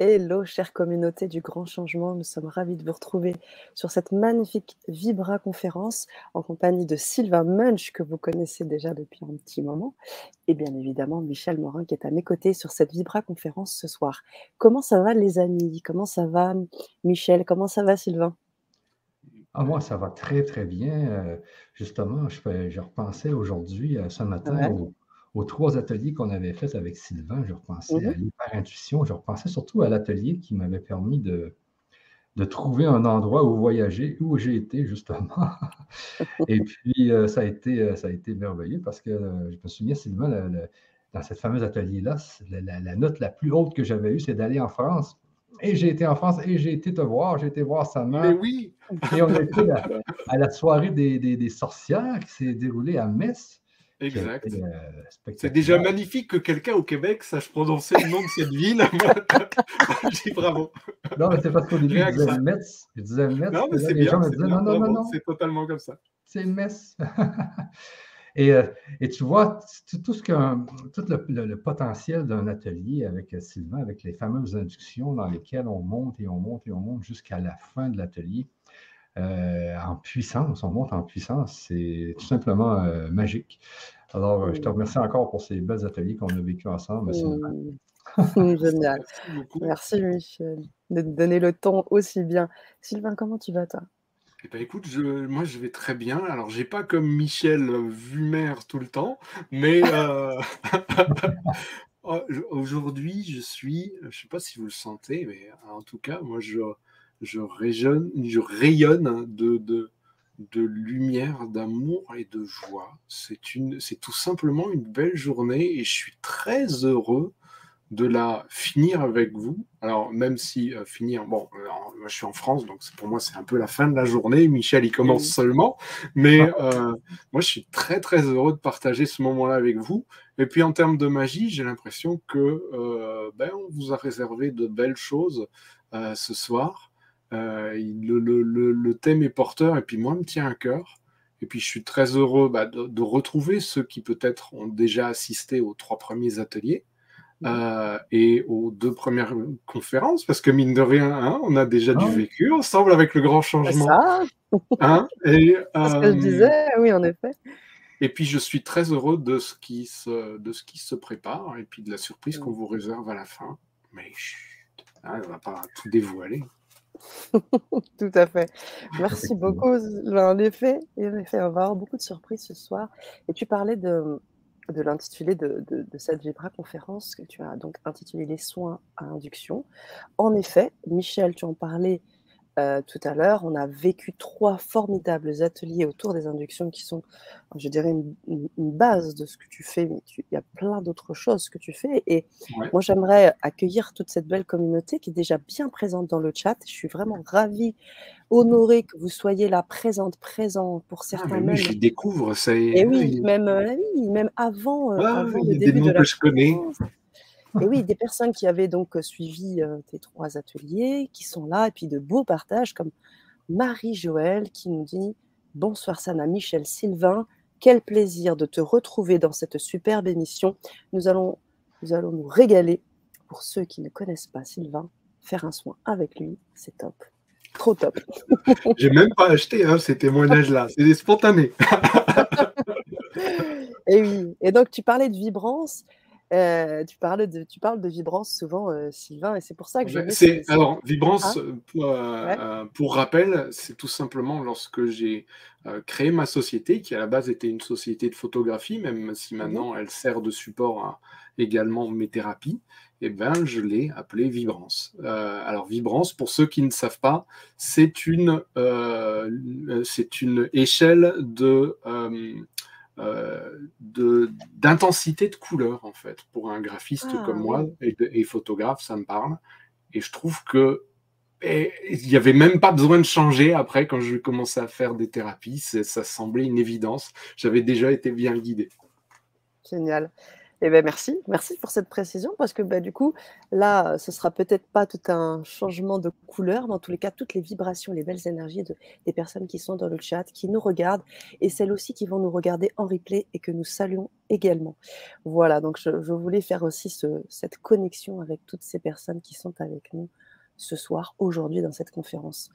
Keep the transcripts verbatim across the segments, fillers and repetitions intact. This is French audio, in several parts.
Hello chère communauté du Grand Changement, nous sommes ravis de vous retrouver sur cette magnifique Vibra Conférence en compagnie de Sylvain Munch que vous connaissez déjà depuis un petit moment et bien évidemment Michel Morin qui est à mes côtés sur cette Vibra Conférence ce soir. Comment ça va les amis? Comment ça va Michel? Comment ça va Sylvain? Ah, moi, ça va très très bien. Euh, justement, je, je repensais aujourd'hui, euh, ce matin, ouais. au... aux trois ateliers qu'on avait faits avec Sylvain, je repensais mmh. à l'hyper-intuition, je repensais surtout à l'atelier qui m'avait permis de, de trouver un endroit où voyager, où j'ai été justement. Et puis, euh, ça, a été, ça a été merveilleux parce que euh, je me souviens, Sylvain, le, le, dans cette fameuse atelier-là, la, la, la note la plus haute que j'avais eue, c'est d'aller en France. Et j'ai été en France et j'ai été te voir, j'ai été voir Sana. Mais oui! Et on a été à, à la soirée des, des, des sorcières qui s'est déroulée à Metz. Exact. Euh, c'est déjà magnifique que quelqu'un au Québec sache prononcer le nom de cette ville. Je dis bravo. Non, mais c'est parce qu'au début, je disais Metz. Je disais Metz. Non, mais c'est bien. Les gens me disaient non, non, non, non. C'est totalement comme ça. C'est Metz. et, et tu vois, tout, ce qu'un, tout le, le, le potentiel d'un atelier avec Sylvain, avec les fameuses inductions dans lesquelles on monte et on monte et on monte jusqu'à la fin de l'atelier. Euh, en puissance, on monte en puissance, c'est tout simplement euh, magique. Alors, je te remercie encore pour ces belles ateliers qu'on a vécu ensemble. Mmh. Génial. Merci, Michel, de te donner le temps aussi bien. Sylvain, comment tu vas, toi? Eh bien, écoute, je, moi, je vais très bien. Alors, je n'ai pas comme Michel vu mère tout le temps, mais euh... aujourd'hui, je suis, je ne sais pas si vous le sentez, mais en tout cas, moi, je... Je rayonne, je rayonne de, de, de lumière, d'amour et de joie. C'est, une, c'est tout simplement une belle journée et je suis très heureux de la finir avec vous. Alors, même si euh, finir... Bon, alors, moi, je suis en France, donc pour moi, c'est un peu la fin de la journée. Michel, il commence oui. seulement. Mais euh, moi, je suis très, très heureux de partager ce moment-là avec vous. Et puis, en termes de magie, j'ai l'impression que euh, ben, on vous a réservé de belles choses euh, ce soir. Euh, le, le, le, le thème est porteur et puis moi, il me tient à cœur. Et puis, je suis très heureux bah, de, de retrouver ceux qui peut-être ont déjà assisté aux trois premiers ateliers euh, et aux deux premières conférences, parce que mine de rien, hein, on a déjà oh. du vécu ensemble avec le Grand Changement. C'est ça. Hein, et, euh, c'est ce que je disais, oui, en effet. Et puis, je suis très heureux de ce qui se, de ce qui se prépare et puis de la surprise qu'on vous réserve à la fin. Mais chut, hein, on ne va pas tout dévoiler. Tout à fait. Merci beaucoup. En effet, en effet, on va avoir beaucoup de surprises ce soir. Et tu parlais de, de l'intitulé de, de, de cette Vibra Conférence que tu as donc intitulé Les soins à induction. En effet, Michel, tu en parlais euh, tout à l'heure. On a vécu trois formidables ateliers autour des inductions qui sont, je dirais, une, une, une base de ce que tu fais. Mais il y a plein d'autres choses que tu fais. Et ouais. moi, j'aimerais accueillir toute cette belle communauté qui est déjà bien présente dans le chat. Je suis vraiment ravie, honorée que vous soyez là, présente, présent pour certains. Ah, mais je les découvre. Ça est... Et oui, même, euh, même avant, euh, ah, avant le début des noms de la que je connais. Et oui, des personnes qui avaient donc suivi euh, tes trois ateliers, qui sont là, et puis de beaux partages, comme Marie-Joëlle qui nous dit « Bonsoir Sana, Michel, Sylvain, quel plaisir de te retrouver dans cette superbe émission. Nous allons, nous allons nous régaler. Pour ceux qui ne connaissent pas Sylvain, faire un soin avec lui, c'est top. Trop top. » J'ai même pas acheté hein, ces témoignages-là, c'est des spontanés. Et oui, et donc tu parlais de vibrance. Euh, tu, parles de, tu parles de vibrance souvent, euh, Sylvain, et c'est pour ça que je... C'est, c'est, c'est... Alors, vibrance, ah. pour, euh, ouais. euh, pour rappel, c'est tout simplement lorsque j'ai euh, créé ma société, qui à la base était une société de photographie, même si maintenant mmh. elle sert de support à également mes thérapies, et eh ben je l'ai appelée Vibrance. Euh, alors, Vibrance, pour ceux qui ne savent pas, c'est une, euh, c'est une échelle de... Euh, Euh, de, d'intensité de couleur en fait pour un graphiste ah, comme moi et, et photographe, ça me parle et je trouve que il n'y avait même pas besoin de changer après quand je commençais à faire des thérapies, ça semblait une évidence, j'avais déjà été bien guidé. Génial, Eh bien, merci. Merci pour cette précision parce que bah, du coup, là, ce ne sera peut-être pas tout un changement de couleur, mais en tous les cas, toutes les vibrations, les belles énergies de, des personnes qui sont dans le chat, qui nous regardent et celles aussi qui vont nous regarder en replay et que nous saluons également. Voilà, donc je, je voulais faire aussi ce, cette connexion avec toutes ces personnes qui sont avec nous ce soir, aujourd'hui, dans cette conférence.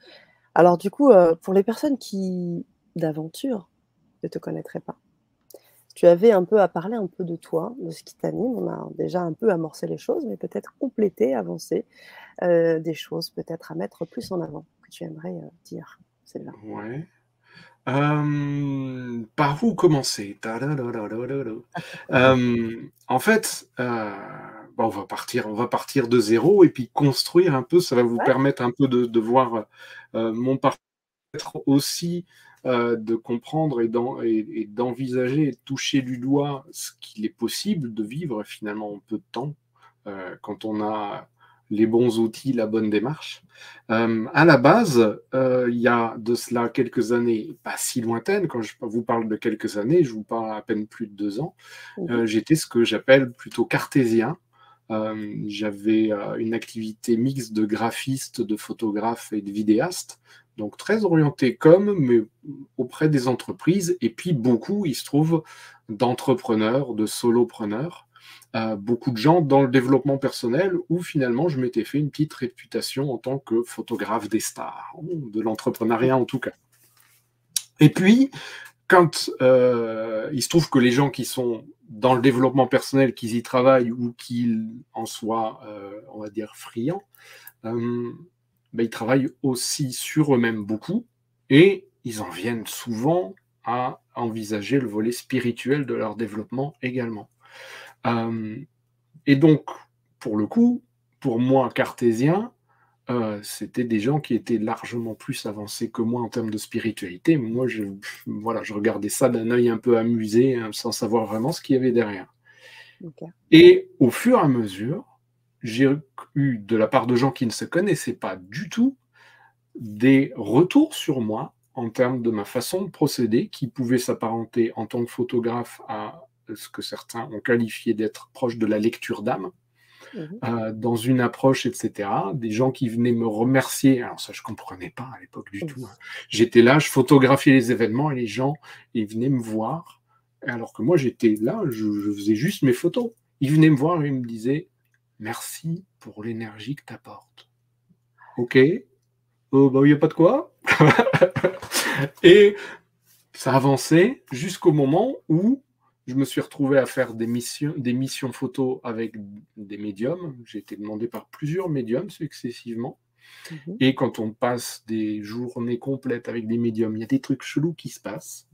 Alors du coup, euh, pour les personnes qui, d'aventure, ne te connaîtraient pas, tu avais un peu à parler un peu de toi, de ce qui t'anime. On a déjà un peu amorcé les choses, mais peut-être compléter, avancer euh, des choses, peut-être à mettre plus en avant, que tu aimerais euh, dire, Sylvain. Ouais. Euh, par où commencer? euh, En fait, euh, bah on, va partir, on va partir de zéro et puis construire un peu. Ça va vous ouais. permettre un peu de, de voir euh, mon parcours aussi. Euh, de comprendre et d'envisager et, et, et de toucher du doigt ce qu'il est possible de vivre finalement en peu de temps euh, quand on a les bons outils, la bonne démarche. Euh, à la base, euh, il y a de cela quelques années, pas si lointaines, quand je vous parle de quelques années, je vous parle à peine plus de deux ans, euh, j'étais ce que j'appelle plutôt cartésien. Euh, j'avais euh, une activité mixte de graphiste, de photographe et de vidéaste, donc très orienté com, mais auprès des entreprises, et puis beaucoup, il se trouve, d'entrepreneurs, de solopreneurs, euh, beaucoup de gens dans le développement personnel, où finalement je m'étais fait une petite réputation en tant que photographe des stars, de l'entrepreneuriat en tout cas. Et puis, quand euh, il se trouve que les gens qui sont dans le développement personnel, qu'ils y travaillent ou qu'ils en soient, euh, on va dire, friands, euh, ben, ils travaillent aussi sur eux-mêmes beaucoup et ils en viennent souvent à envisager le volet spirituel de leur développement également. Euh, et donc, pour le coup, pour moi, cartésien, Euh, c'était des gens qui étaient largement plus avancés que moi en termes de spiritualité. Moi, je, voilà, je regardais ça d'un œil un peu amusé, hein, sans savoir vraiment ce qu'il y avait derrière. Okay. Et au fur et à mesure, j'ai eu, de la part de gens qui ne se connaissaient pas du tout, des retours sur moi en termes de ma façon de procéder, qui pouvait s'apparenter en tant que photographe à ce que certains ont qualifié d'être proche de la lecture d'âme. Euh, dans une approche, et cetera. Des gens qui venaient me remercier. Alors ça, je ne comprenais pas à l'époque du tout. Hein. J'étais là, je photographiais les événements et les gens, ils venaient me voir. Alors que moi, j'étais là, je, je faisais juste mes photos. Ils venaient me voir et ils me disaient « Merci pour l'énergie que tu apportes. » Ok. Oh, bah, il n'y a pas de quoi. Et ça avançait jusqu'au moment où je me suis retrouvé à faire des missions, des missions photos avec des médiums. J'ai été demandé par plusieurs médiums successivement. Mmh. Et quand on passe des journées complètes avec des médiums, il y a des trucs chelous qui se passent.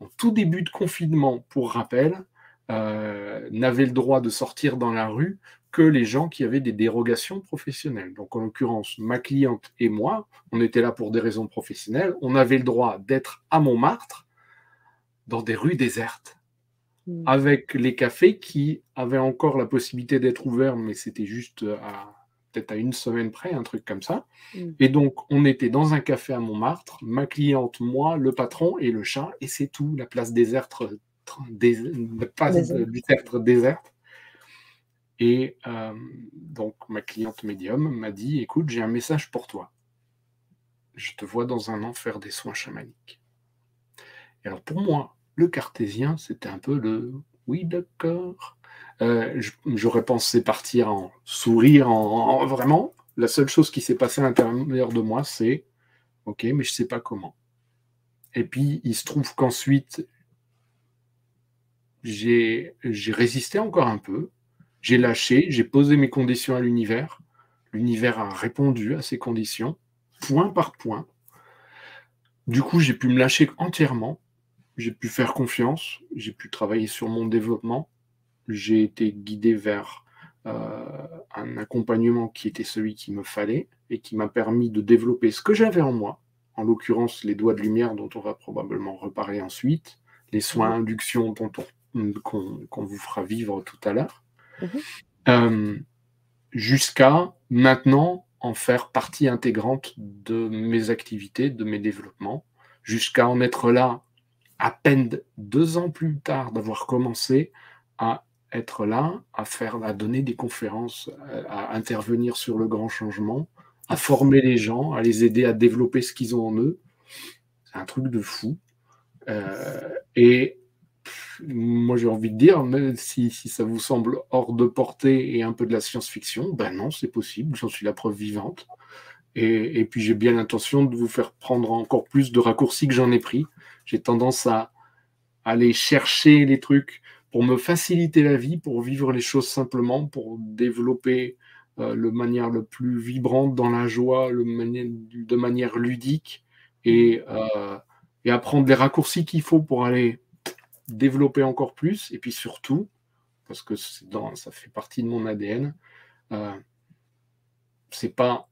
En tout début de confinement, pour rappel, euh, n'avaient le droit de sortir dans la rue que les gens qui avaient des dérogations professionnelles. Donc en l'occurrence, ma cliente et moi, on était là pour des raisons professionnelles. On avait le droit d'être à Montmartre, dans des rues désertes, avec les cafés qui avaient encore la possibilité d'être ouverts, mais c'était juste peut-être à une semaine près, un truc comme ça. Mm. Et donc, on était dans un café à Montmartre, ma cliente, moi, le patron et le chat, et c'est tout, la place déserte, dés, la place déserte, déserte. Et euh, donc, ma cliente médium m'a dit, écoute, j'ai un message pour toi. Je te vois dans un an faire des soins chamaniques. Et alors, pour moi, le cartésien, c'était un peu le « oui, d'accord euh, ». J'aurais pensé partir en sourire, en, en vraiment. La seule chose qui s'est passée à l'intérieur de moi, c'est « ok, mais je ne sais pas comment ». Et puis, il se trouve qu'ensuite, j'ai résisté encore un peu. J'ai lâché, j'ai posé mes conditions à l'univers. L'univers a répondu à ces conditions, point par point. Du coup, j'ai pu me lâcher entièrement. J'ai pu faire confiance, j'ai pu travailler sur mon développement, j'ai été guidé vers euh, un accompagnement qui était celui qu'il me fallait et qui m'a permis de développer ce que j'avais en moi, en l'occurrence les doigts de lumière dont on va probablement reparler ensuite, les soins induction dont on, qu'on, qu'on vous fera vivre tout à l'heure, mmh. euh, jusqu'à maintenant en faire partie intégrante de mes activités, de mes développements, jusqu'à en être là à peine deux ans plus tard d'avoir commencé à être là, à faire, à donner des conférences, à, à intervenir sur le grand changement, à former les gens, à les aider à développer ce qu'ils ont en eux. C'est un truc de fou. Euh, et pff, moi, j'ai envie de dire, même si, si ça vous semble hors de portée et un peu de la science-fiction, ben non, c'est possible, j'en suis la preuve vivante. Et, et puis, j'ai bien l'intention de vous faire prendre encore plus de raccourcis que j'en ai pris. J'ai tendance à, à aller chercher les trucs pour me faciliter la vie, pour vivre les choses simplement, pour développer euh, de manière le plus vibrante, dans la joie, le mani- de manière ludique, et, euh, et à prendre les raccourcis qu'il faut pour aller développer encore plus. Et puis surtout, parce que c'est dans, ça fait partie de mon A D N, euh, c'est pas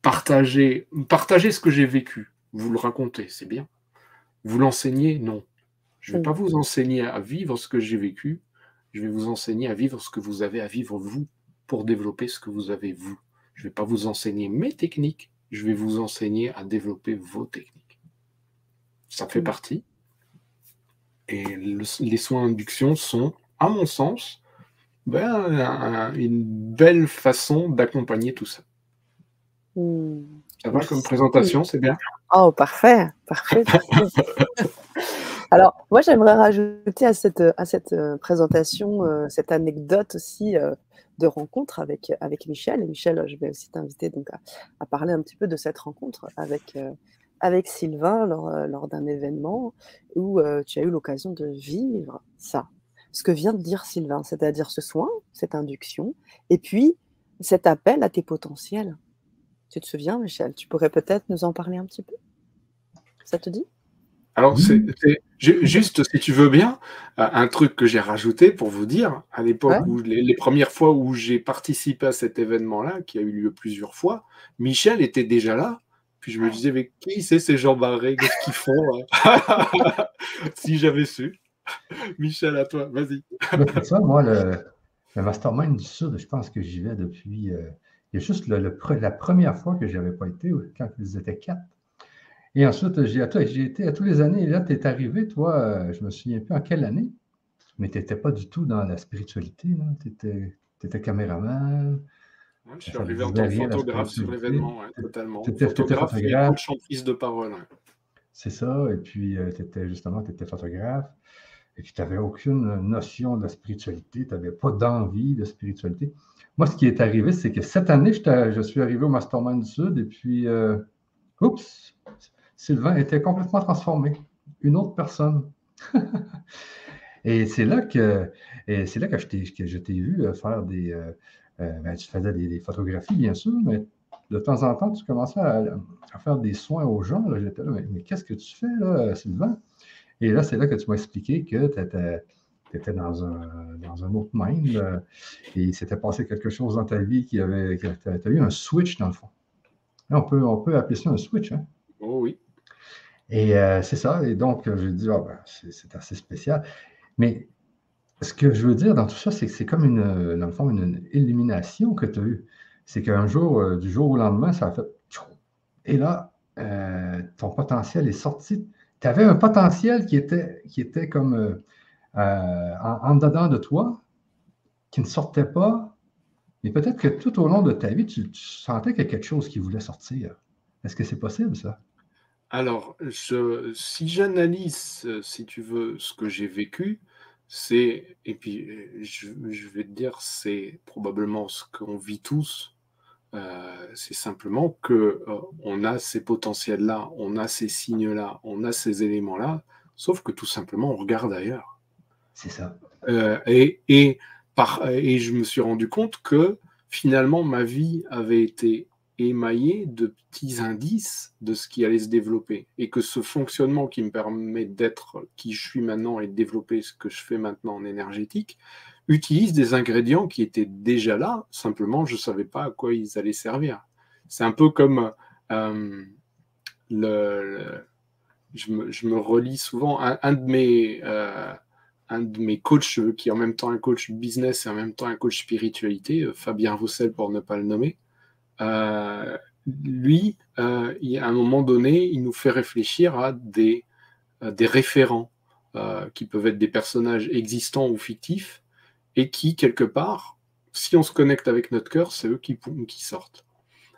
partager, partager ce que j'ai vécu. Vous le racontez, c'est bien. Vous l'enseignez, non. Je ne vais pas vous enseigner à vivre ce que j'ai vécu, je vais vous enseigner à vivre ce que vous avez à vivre, vous, pour développer ce que vous avez, vous. Je ne vais pas vous enseigner mes techniques, je vais vous enseigner à développer vos techniques. Ça fait partie. Et le, les soins d'induction sont, à mon sens, ben, un, une belle façon d'accompagner tout ça. Mmh. Ça va comme présentation, c'est bien? Oh, parfait, parfait. Alors, moi, j'aimerais rajouter à cette, à cette présentation, euh, cette anecdote aussi euh, de rencontre avec, avec Michel. Et Michel, je vais aussi t'inviter donc, à, à parler un petit peu de cette rencontre avec, euh, avec Sylvain lors, lors d'un événement où euh, tu as eu l'occasion de vivre ça. Ce que vient de dire Sylvain, c'est-à-dire ce soin, cette induction, et puis cet appel à tes potentiels. Tu te souviens, Michel? Tu pourrais peut-être nous en parler un petit peu? Ça te dit? Alors, c'est, c'est juste, si tu veux bien, un truc que j'ai rajouté pour vous dire, à l'époque, ouais. où les, les premières fois où j'ai participé à cet événement-là, qui a eu lieu plusieurs fois, Michel était déjà là, puis je me disais, mais qui c'est ces gens barrés? Qu'est-ce qu'ils font? Si j'avais su. Michel, à toi, vas-y. C'est ça, moi, le, le Mastermind du Sud, je pense que j'y vais depuis... Euh, il y a juste le, le, la première fois que je n'avais pas été, quand ils étaient quatre. Et ensuite, j'ai, j'ai été à tous les années. Et là, tu es arrivé, toi, je ne me souviens plus en quelle année, mais tu n'étais pas du tout dans la spiritualité. Tu étais, t'étais caméraman. Ouais, je suis arrivé en tant que photographe sur l'événement, ouais, totalement. Tu étais photographe, et coach en prise de parole. Hein. C'est ça. Et puis, euh, t'étais, justement, tu étais photographe. Et puis, tu n'avais aucune notion de la spiritualité. Tu n'avais pas d'envie de spiritualité. Moi, ce qui est arrivé, c'est que cette année, je, je suis arrivé au Mastermind du Sud. Et puis, euh, oups! Sylvain était complètement transformé, une autre personne. Et c'est là que, et c'est là que je t'ai, que je t'ai vu faire des... Euh, ben, tu faisais des, des photographies, bien sûr, mais de temps en temps, tu commençais à, à faire des soins aux gens. Là, j'étais là, mais, mais qu'est-ce que tu fais, là, Sylvain? Et là, c'est là que tu m'as expliqué que tu étais dans un, dans un autre monde et il s'était passé quelque chose dans ta vie qui avait... Tu as eu un switch, dans le fond. Là, on peut, on peut appeler ça un switch, hein? Oh oui. Et euh, c'est ça. Et donc, euh, je dis, oh, ben, c'est, c'est assez spécial. Mais ce que je veux dire dans tout ça, c'est que c'est comme, une, dans le fond, une illumination que tu as eue. C'est qu'un jour, euh, du jour au lendemain, ça a fait... Et là, euh, ton potentiel est sorti. Tu avais un potentiel qui était, qui était comme euh, euh, en, en dedans de toi, qui ne sortait pas. Mais peut-être que tout au long de ta vie, tu, tu sentais qu'il y a quelque chose qui voulait sortir. Est-ce que c'est possible, ça? Alors, je, si j'analyse, si tu veux, ce que j'ai vécu, c'est, et puis je, je vais te dire, c'est probablement ce qu'on vit tous, euh, c'est simplement qu'on euh, a ces potentiels-là, on a ces signes-là, on a ces éléments-là, sauf que tout simplement, on regarde ailleurs. C'est ça. Euh, et, et, par, et je me suis rendu compte que, finalement, ma vie avait été émaillé de petits indices de ce qui allait se développer, et que ce fonctionnement qui me permet d'être qui je suis maintenant et de développer ce que je fais maintenant en énergétique utilise des ingrédients qui étaient déjà là, simplement je ne savais pas à quoi ils allaient servir. C'est un peu comme euh, le, le, je, me, je me relis souvent un, un de mes euh, un de mes coachs qui est en même temps un coach business et en même temps un coach spiritualité, Fabien Roussel pour ne pas le nommer. Euh, lui, euh, il, à un moment donné, il nous fait réfléchir à des, à des référents, euh, qui peuvent être des personnages existants ou fictifs, et qui, quelque part, si on se connecte avec notre cœur, c'est eux qui, qui sortent.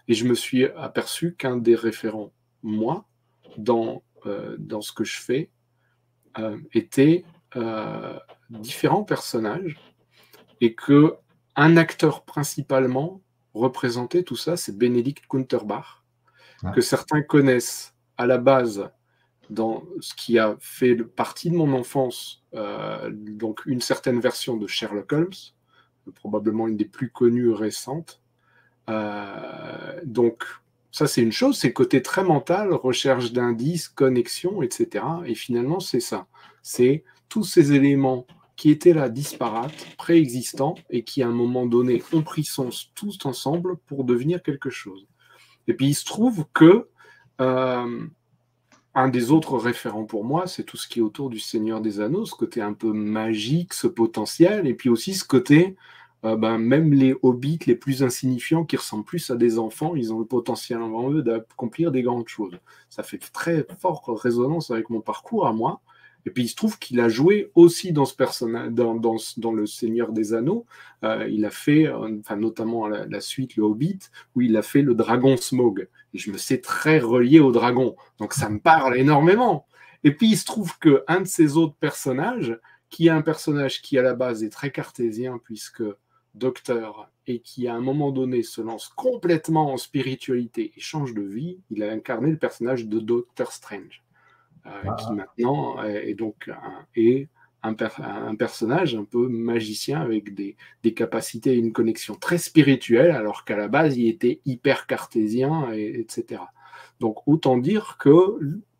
Et je me suis aperçu qu'un des référents, moi, dans, euh, dans ce que je fais, euh, était euh, différents personnages, et qu'un acteur principalement représentait tout ça, c'est Benedict Cumberbatch, ouais. que certains connaissent à la base dans ce qui a fait partie de mon enfance, euh, donc une certaine version de Sherlock Holmes, probablement une des plus connues récentes. Euh, donc, ça, c'est une chose, c'est le côté très mental, recherche d'indices, connexion, et cetera. Et finalement, c'est ça. C'est tous ces éléments qui étaient là, disparates, préexistants, et qui, à un moment donné, ont pris sens tous ensemble pour devenir quelque chose. Et puis, il se trouve que euh, un des autres référents pour moi, c'est tout ce qui est autour du Seigneur des Anneaux, ce côté un peu magique, ce potentiel, et puis aussi ce côté, euh, ben, même les hobbits les plus insignifiants qui ressemblent plus à des enfants, ils ont le potentiel en eux d'accomplir des grandes choses. Ça fait très forte résonance avec mon parcours à moi. Et puis, il se trouve qu'il a joué aussi dans, ce personnage, dans, dans, dans le Seigneur des Anneaux. Euh, il a fait, euh, enfin, notamment la, la suite, le Hobbit, où il a fait le dragon Smaug. Et je me sais très relié au dragon. Donc, ça me parle énormément. Et puis, il se trouve qu'un de ces autres personnages, qui est un personnage qui, à la base, est très cartésien, puisque docteur, et qui, à un moment donné, se lance complètement en spiritualité et change de vie, il a incarné le personnage de Doctor Strange. Euh, ah. qui maintenant est, est donc un, est un, per, un personnage un peu magicien avec des, des capacités et une connexion très spirituelle, alors qu'à la base, il était hyper cartésien, et, etc. Donc, autant dire que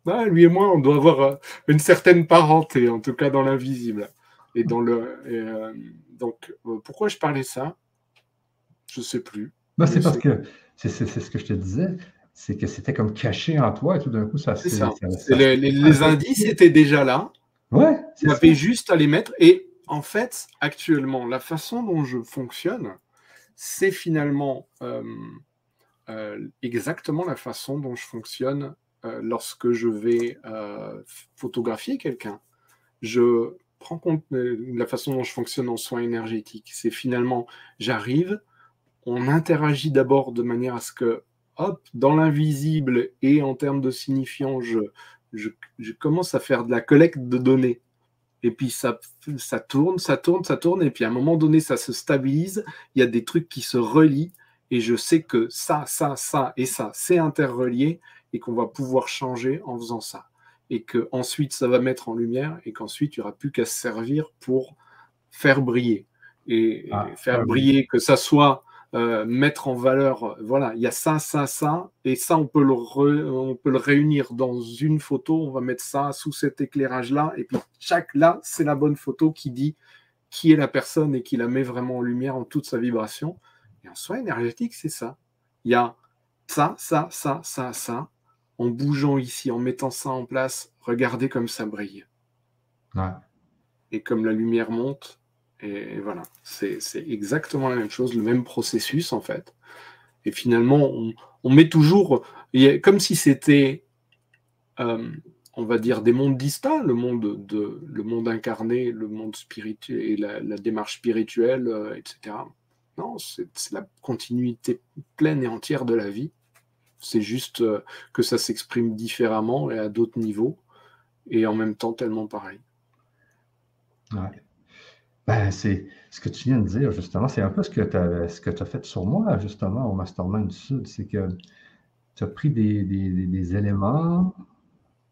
bah, lui et moi, on doit avoir une certaine parenté, en tout cas dans l'invisible. Et dans le, et euh, donc, euh, pourquoi je parlais ça? Je ne sais plus. Bah, c'est parce que, c'est ce que je te disais, c'est que c'était comme caché en toi et tout d'un coup, ça... C'est ça. ça, ça les, les, les indices étaient déjà là. Ouais. Il avait juste à les mettre. Et en fait, actuellement, la façon dont je fonctionne, c'est finalement euh, euh, exactement la façon dont je fonctionne euh, lorsque je vais euh, photographier quelqu'un. Je prends compte de la façon dont je fonctionne en soins énergétiques. C'est finalement, j'arrive, on interagit d'abord de manière à ce que hop, dans l'invisible et en termes de signifiant, je, je, je commence à faire de la collecte de données. Et puis ça, ça tourne, ça tourne, ça tourne. Et puis à un moment donné, ça se stabilise. Il y a des trucs qui se relient. Et je sais que ça, ça, ça et ça, c'est interrelié et qu'on va pouvoir changer en faisant ça. Et qu'ensuite, ça va mettre en lumière et qu'ensuite, il n'y aura plus qu'à se servir pour faire briller. Et, ah, et faire ah, briller, oui. que ça soit... Euh, mettre en valeur, voilà, il y a ça, ça, ça, et ça, on peut, le re, on peut le réunir dans une photo, on va mettre ça sous cet éclairage-là, et puis chaque là, c'est la bonne photo qui dit qui est la personne et qui la met vraiment en lumière en toute sa vibration. Et en soi énergétique, c'est ça. Il y a ça, ça, ça, ça, ça, en bougeant ici, en mettant ça en place, regardez comme ça brille. Ouais. Et comme la lumière monte, et voilà, c'est exactement la même chose, le même processus en fait. Et finalement, on, on met toujours, comme si c'était, euh, on va dire, des mondes distincts, le monde, de, le monde incarné, le monde spirituel, et la, la démarche spirituelle, euh, et cetera. Non, c'est la continuité pleine et entière de la vie. C'est juste euh, que ça s'exprime différemment et à d'autres niveaux, et en même temps tellement pareil. Ouais. Ben, c'est ce que tu viens de dire, justement. C'est un peu ce que tu as, as fait sur moi, justement, au Mastermind du Sud. C'est que tu as pris des, des, des éléments,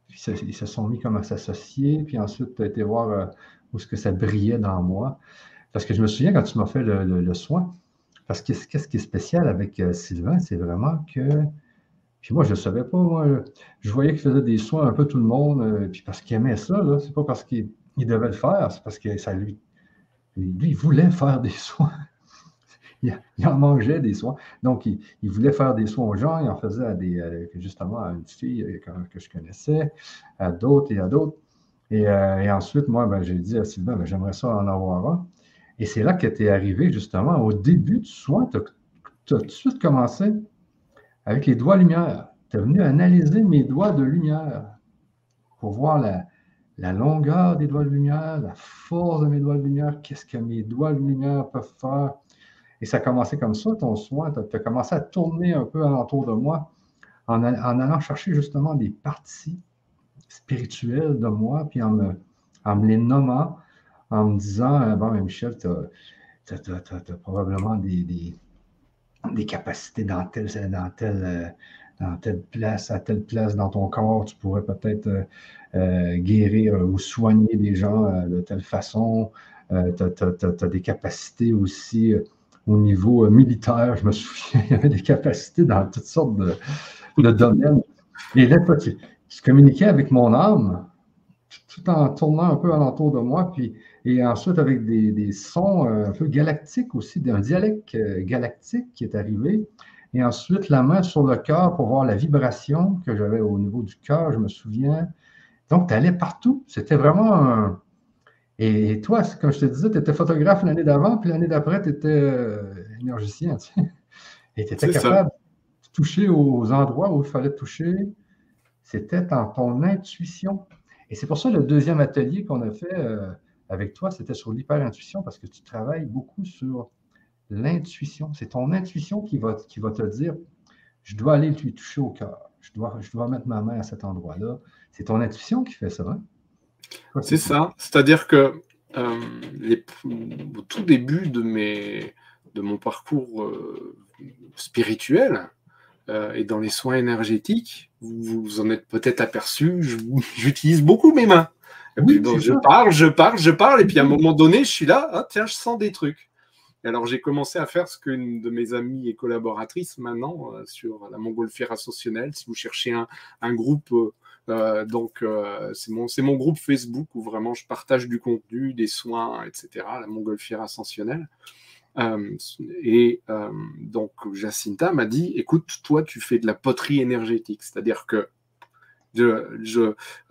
puis ça, ils se sont mis comme à s'associer, puis ensuite, tu as été voir euh, où est-ce que ça brillait dans moi. Parce que je me souviens, quand tu m'as fait le, le, le soin, parce que qu'est-ce qui est spécial avec euh, Sylvain, c'est vraiment que... Puis moi, je ne savais pas. Moi, je voyais qu'il faisait des soins un peu tout le monde, euh, puis parce qu'il aimait ça, c'est pas parce qu'il devait le faire, c'est parce que ça lui... Lui, il voulait faire des soins. Il, il en mangeait des soins. Donc, il, il voulait faire des soins aux gens. Il en faisait à des, justement à une fille que, que je connaissais, à d'autres et à d'autres. Et, euh, et ensuite, moi, ben, j'ai dit à Sylvain, ben, j'aimerais ça en avoir un. Et c'est là que tu es arrivé, justement, au début du soin. Tu as tout de suite commencé avec les doigts lumière. Tu es venu analyser mes doigts de lumière pour voir la, la longueur des doigts de lumière, la force de mes doigts de lumière, qu'est-ce que mes doigts de lumière peuvent faire. Et ça a commencé comme ça, ton soin. Tu as commencé à tourner un peu alentour de moi en, a, en allant chercher justement des parties spirituelles de moi, puis en me, en me les nommant, en me disant, bon, mais Michel, tu as, as, as, as probablement des, des, des capacités dans telle, dans telle, dans telle place, à telle place dans ton corps, tu pourrais peut-être euh, euh, guérir euh, ou soigner des gens euh, de telle façon. Euh, tu as, as, as des capacités aussi... Euh, au niveau euh, militaire, je me souviens, il y avait des capacités dans toutes sortes de, de domaines. Et là, tu, je communiquais avec mon âme, tout en tournant un peu alentour de moi, puis, et ensuite avec des, des sons euh, un peu galactiques aussi, d'un dialecte euh, galactique qui est arrivé. Et ensuite, la main sur le cœur pour voir la vibration que j'avais au niveau du cœur, je me souviens. Donc, tu allais partout. C'était vraiment un... Et toi, comme je te disais, tu étais photographe l'année d'avant, puis l'année d'après, tu étais euh, énergicien. Tu sais. Et tu étais capable ça. de toucher aux endroits où il fallait toucher. C'était en ton intuition. Et c'est pour ça le deuxième atelier qu'on a fait euh, avec toi, c'était sur l'hyper-intuition, parce que tu travailles beaucoup sur l'intuition. C'est ton intuition qui va, qui va te dire, je dois aller lui toucher au cœur. Je dois, je dois mettre ma main à cet endroit-là. C'est ton intuition qui fait ça, hein? C'est ça, c'est-à-dire que euh, les, au tout début de, mes, de mon parcours euh, spirituel euh, et dans les soins énergétiques, vous vous en êtes peut-être aperçu, j'utilise beaucoup mes mains. Et oui, puis, donc, je parle, je parle, je parle, et puis à un moment donné, je suis là, ah, tiens, je sens des trucs. Et alors j'ai commencé à faire ce qu'une de mes amies et collaboratrices maintenant euh, sur la montgolfière ascensionnelle, si vous cherchez un, un groupe... Euh, Euh, donc euh, c'est mon, c'est mon groupe Facebook où vraiment je partage du contenu, des soins, et cetera, la montgolfière ascensionnelle. Euh, et euh, donc Jacinta m'a dit, écoute, toi tu fais de la poterie énergétique, c'est-à-dire que je, je,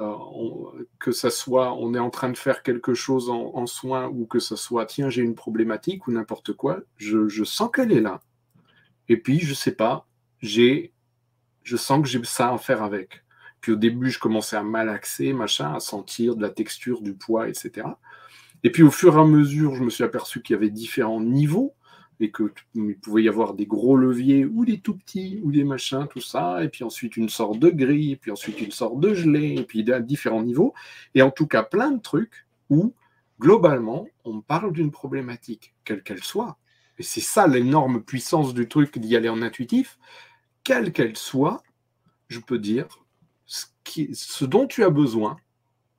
euh, on, que ça soit on est en train de faire quelque chose en, en soins ou que ce soit, tiens j'ai une problématique ou n'importe quoi, je, je sens qu'elle est là. Et puis je sais pas, j'ai, je sens que j'ai ça à faire avec. Puis au début, je commençais à malaxer, machin, à sentir de la texture, du poids, et cetera. Et puis au fur et à mesure, je me suis aperçu qu'il y avait différents niveaux et qu'il pouvait y avoir des gros leviers ou des tout petits ou des machins, tout ça. Et puis ensuite, une sorte de grille, puis ensuite, une sorte de gelée, et puis différents niveaux. Et en tout cas, plein de trucs où, globalement, on parle d'une problématique, quelle qu'elle soit. Et c'est ça l'énorme puissance du truc d'y aller en intuitif. Quelle qu'elle soit, je peux dire... Ce, qui, ce dont tu as besoin,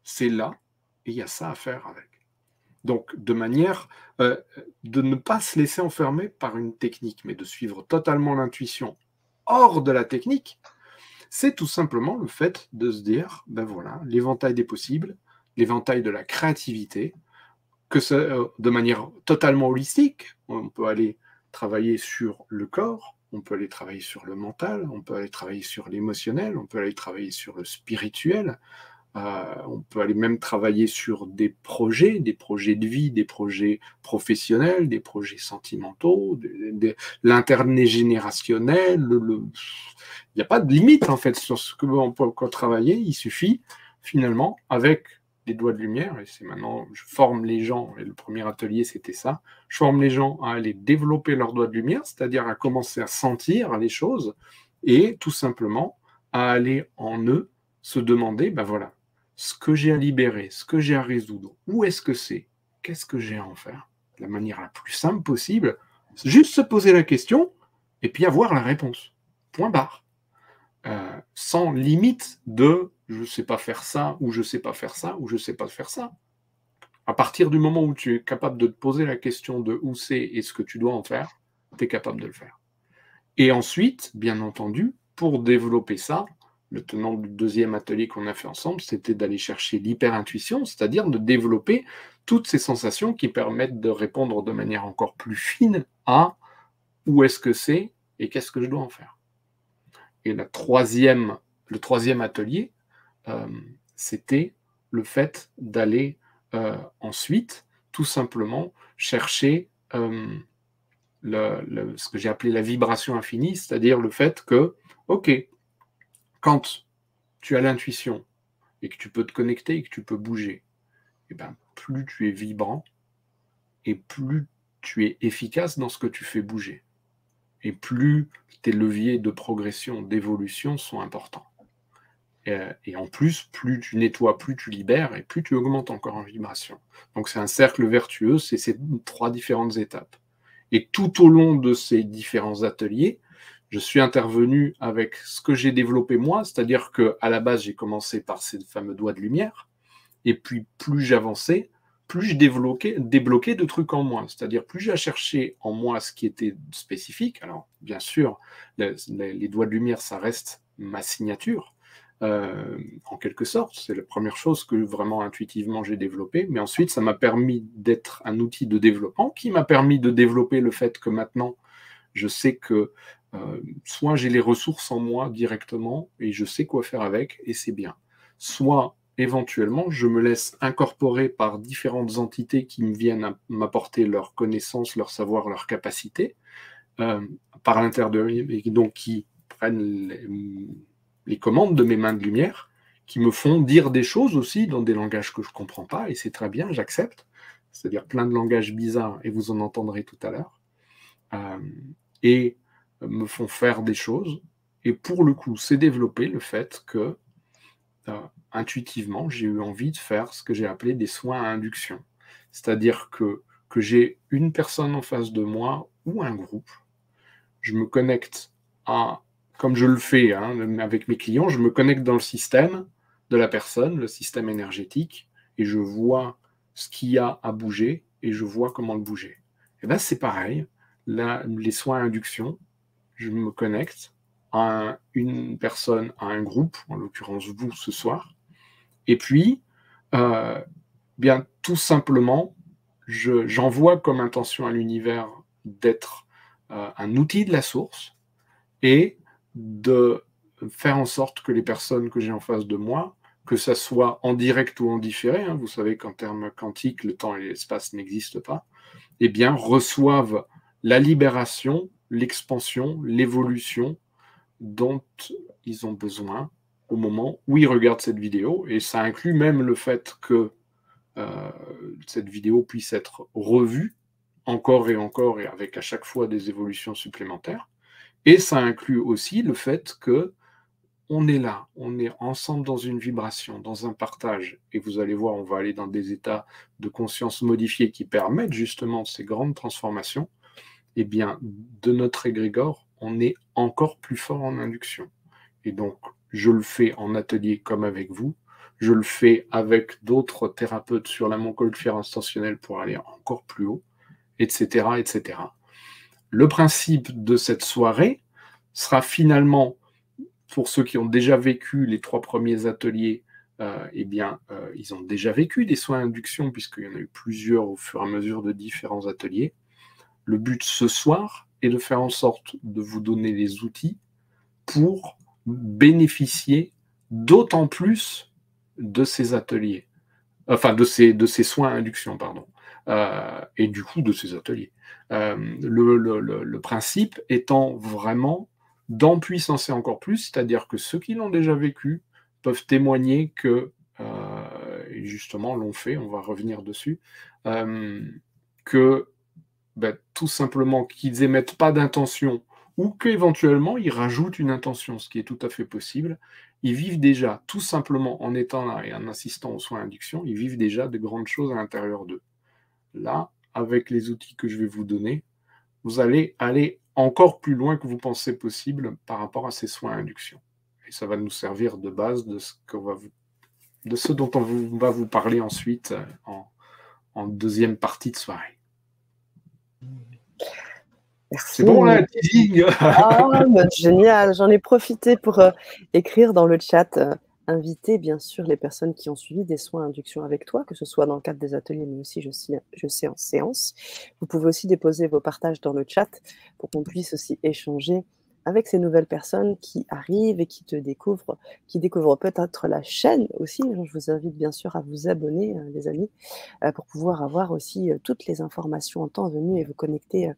c'est là, et il y a ça à faire avec. Donc, de manière euh, de ne pas se laisser enfermer par une technique, mais de suivre totalement l'intuition hors de la technique, c'est tout simplement le fait de se dire, ben voilà, l'éventail des possibles, l'éventail de la créativité, que ça, euh, de manière totalement holistique, on peut aller travailler sur le corps, on peut aller travailler sur le mental, on peut aller travailler sur l'émotionnel, on peut aller travailler sur le spirituel, euh, on peut aller même travailler sur des projets, des projets de vie, des projets professionnels, des projets sentimentaux, de, de, de, l'intergénérationnel. Il n'y a pas de limite en fait sur ce qu'on peut encore travailler, il suffit finalement avec des doigts de lumière, et c'est maintenant, je forme les gens, et le premier atelier c'était ça, je forme les gens à aller développer leurs doigts de lumière, c'est-à-dire à commencer à sentir les choses, et tout simplement à aller en eux, se demander, ben voilà, ce que j'ai à libérer, ce que j'ai à résoudre, où est-ce que c'est, qu'est-ce que j'ai à en faire, de la manière la plus simple possible, juste se poser la question, et puis avoir la réponse, point barre. Euh, sans limite de « je ne sais pas faire ça » ou « je ne sais pas faire ça » ou « je ne sais pas faire ça ». À partir du moment où tu es capable de te poser la question de où c'est et ce que tu dois en faire, tu es capable de le faire. Et ensuite, bien entendu, pour développer ça, le tenant du deuxième atelier qu'on a fait ensemble, c'était d'aller chercher l'hyper-intuition, c'est-à-dire de développer toutes ces sensations qui permettent de répondre de manière encore plus fine à « où est-ce que c'est et qu'est-ce que je dois en faire ?» Et la troisième, le troisième atelier, euh, c'était le fait d'aller euh, ensuite tout simplement chercher euh, le, le, ce que j'ai appelé la vibration infinie, c'est-à-dire le fait que, ok, quand tu as l'intuition et que tu peux te connecter et que tu peux bouger, et ben, plus tu es vibrant et plus tu es efficace dans ce que tu fais bouger. Et plus tes leviers de progression, d'évolution sont importants. Et, et en plus, plus tu nettoies, plus tu libères et plus tu augmentes encore en vibration. Donc c'est un cercle vertueux, c'est ces trois différentes étapes. Et tout au long de ces différents ateliers, je suis intervenu avec ce que j'ai développé moi, c'est-à-dire qu'à la base, j'ai commencé par ces fameux doigts de lumière, et puis plus j'avançais, plus je débloquais, débloquais de trucs en moi, c'est-à-dire plus j'ai cherché en moi ce qui était spécifique. Alors, bien sûr, les, les doigts de lumière, ça reste ma signature, euh, en quelque sorte. C'est la première chose que vraiment intuitivement j'ai développée, mais ensuite, ça m'a permis d'être un outil de développement qui m'a permis de développer le fait que maintenant, je sais que Euh, soit j'ai les ressources en moi directement et je sais quoi faire avec et c'est bien, soit éventuellement je me laisse incorporer par différentes entités qui me viennent m'apporter leur connaissance, leur savoir, leur capacité euh, par l'intérieur et donc qui prennent les, les commandes de mes mains de lumière, qui me font dire des choses aussi dans des langages que je ne comprends pas et c'est très bien, j'accepte, c'est-à-dire plein de langages bizarres et vous en entendrez tout à l'heure euh, et me font faire des choses, et pour le coup, c'est développé le fait que, euh, intuitivement, j'ai eu envie de faire ce que j'ai appelé des soins à induction. C'est-à-dire que, que j'ai une personne en face de moi, ou un groupe, je me connecte à, comme je le fais hein, avec mes clients, je me connecte dans le système de la personne, le système énergétique, et je vois ce qu'il y a à bouger, et je vois comment le bouger. Et bien c'est pareil, là, les soins à induction, je me connecte à un, une personne, à un groupe, en l'occurrence vous ce soir, et puis, euh, bien tout simplement, je, j'envoie comme intention à l'univers d'être euh, un outil de la source et de faire en sorte que les personnes que j'ai en face de moi, que ça soit en direct ou en différé, hein, vous savez qu'en termes quantiques, le temps et l'espace n'existent pas, eh bien, reçoivent la libération, l'expansion, l'évolution dont ils ont besoin au moment où ils regardent cette vidéo. Et ça inclut même le fait que euh, cette vidéo puisse être revue encore et encore et avec à chaque fois des évolutions supplémentaires. Et ça inclut aussi le fait que on est là, on est ensemble dans une vibration, dans un partage. Et vous allez voir, on va aller dans des états de conscience modifiés qui permettent justement ces grandes transformations. Eh bien, de notre égrégore, on est encore plus fort en induction. Et donc, je le fais en atelier comme avec vous, je le fais avec d'autres thérapeutes sur la montgolfière ascensionnelle pour aller encore plus haut, et cetera, et cetera. Le principe de cette soirée sera finalement, pour ceux qui ont déjà vécu les trois premiers ateliers, Euh, eh bien, euh, ils ont déjà vécu des soins à induction, puisqu'il y en a eu plusieurs au fur et à mesure de différents ateliers. Le but ce soir est de faire en sorte de vous donner les outils pour bénéficier d'autant plus de ces ateliers, enfin de ces, de ces soins à induction, pardon, euh, et du coup de ces ateliers. Euh, le, le, le, le principe étant vraiment d'empuissancer encore plus, c'est-à-dire que ceux qui l'ont déjà vécu peuvent témoigner que, euh, et justement l'ont fait, on va revenir dessus, euh, que Ben, tout simplement qu'ils n'émettent pas d'intention ou qu'éventuellement ils rajoutent une intention, ce qui est tout à fait possible. Ils vivent déjà, tout simplement en étant là et en assistant aux soins d'induction, ils vivent déjà de grandes choses à l'intérieur d'eux. Là, avec les outils que je vais vous donner, vous allez aller encore plus loin que vous pensez possible par rapport à ces soins d'induction. Et ça va nous servir de base de ce, qu'on va vous, de ce dont on vous, va vous parler ensuite en, en deuxième partie de soirée. C'est bon là, teasing. Ah, génial, j'en ai profité pour euh, écrire dans le chat, euh, inviter bien sûr les personnes qui ont suivi des soins à induction avec toi, que ce soit dans le cadre des ateliers, mais aussi je sais, je sais en séance. Vous pouvez aussi déposer vos partages dans le chat pour qu'on puisse aussi échanger avec ces nouvelles personnes qui arrivent et qui te découvrent, qui découvrent peut-être la chaîne aussi. Je vous invite bien sûr à vous abonner, les amis, pour pouvoir avoir aussi toutes les informations en temps venu et vous connecter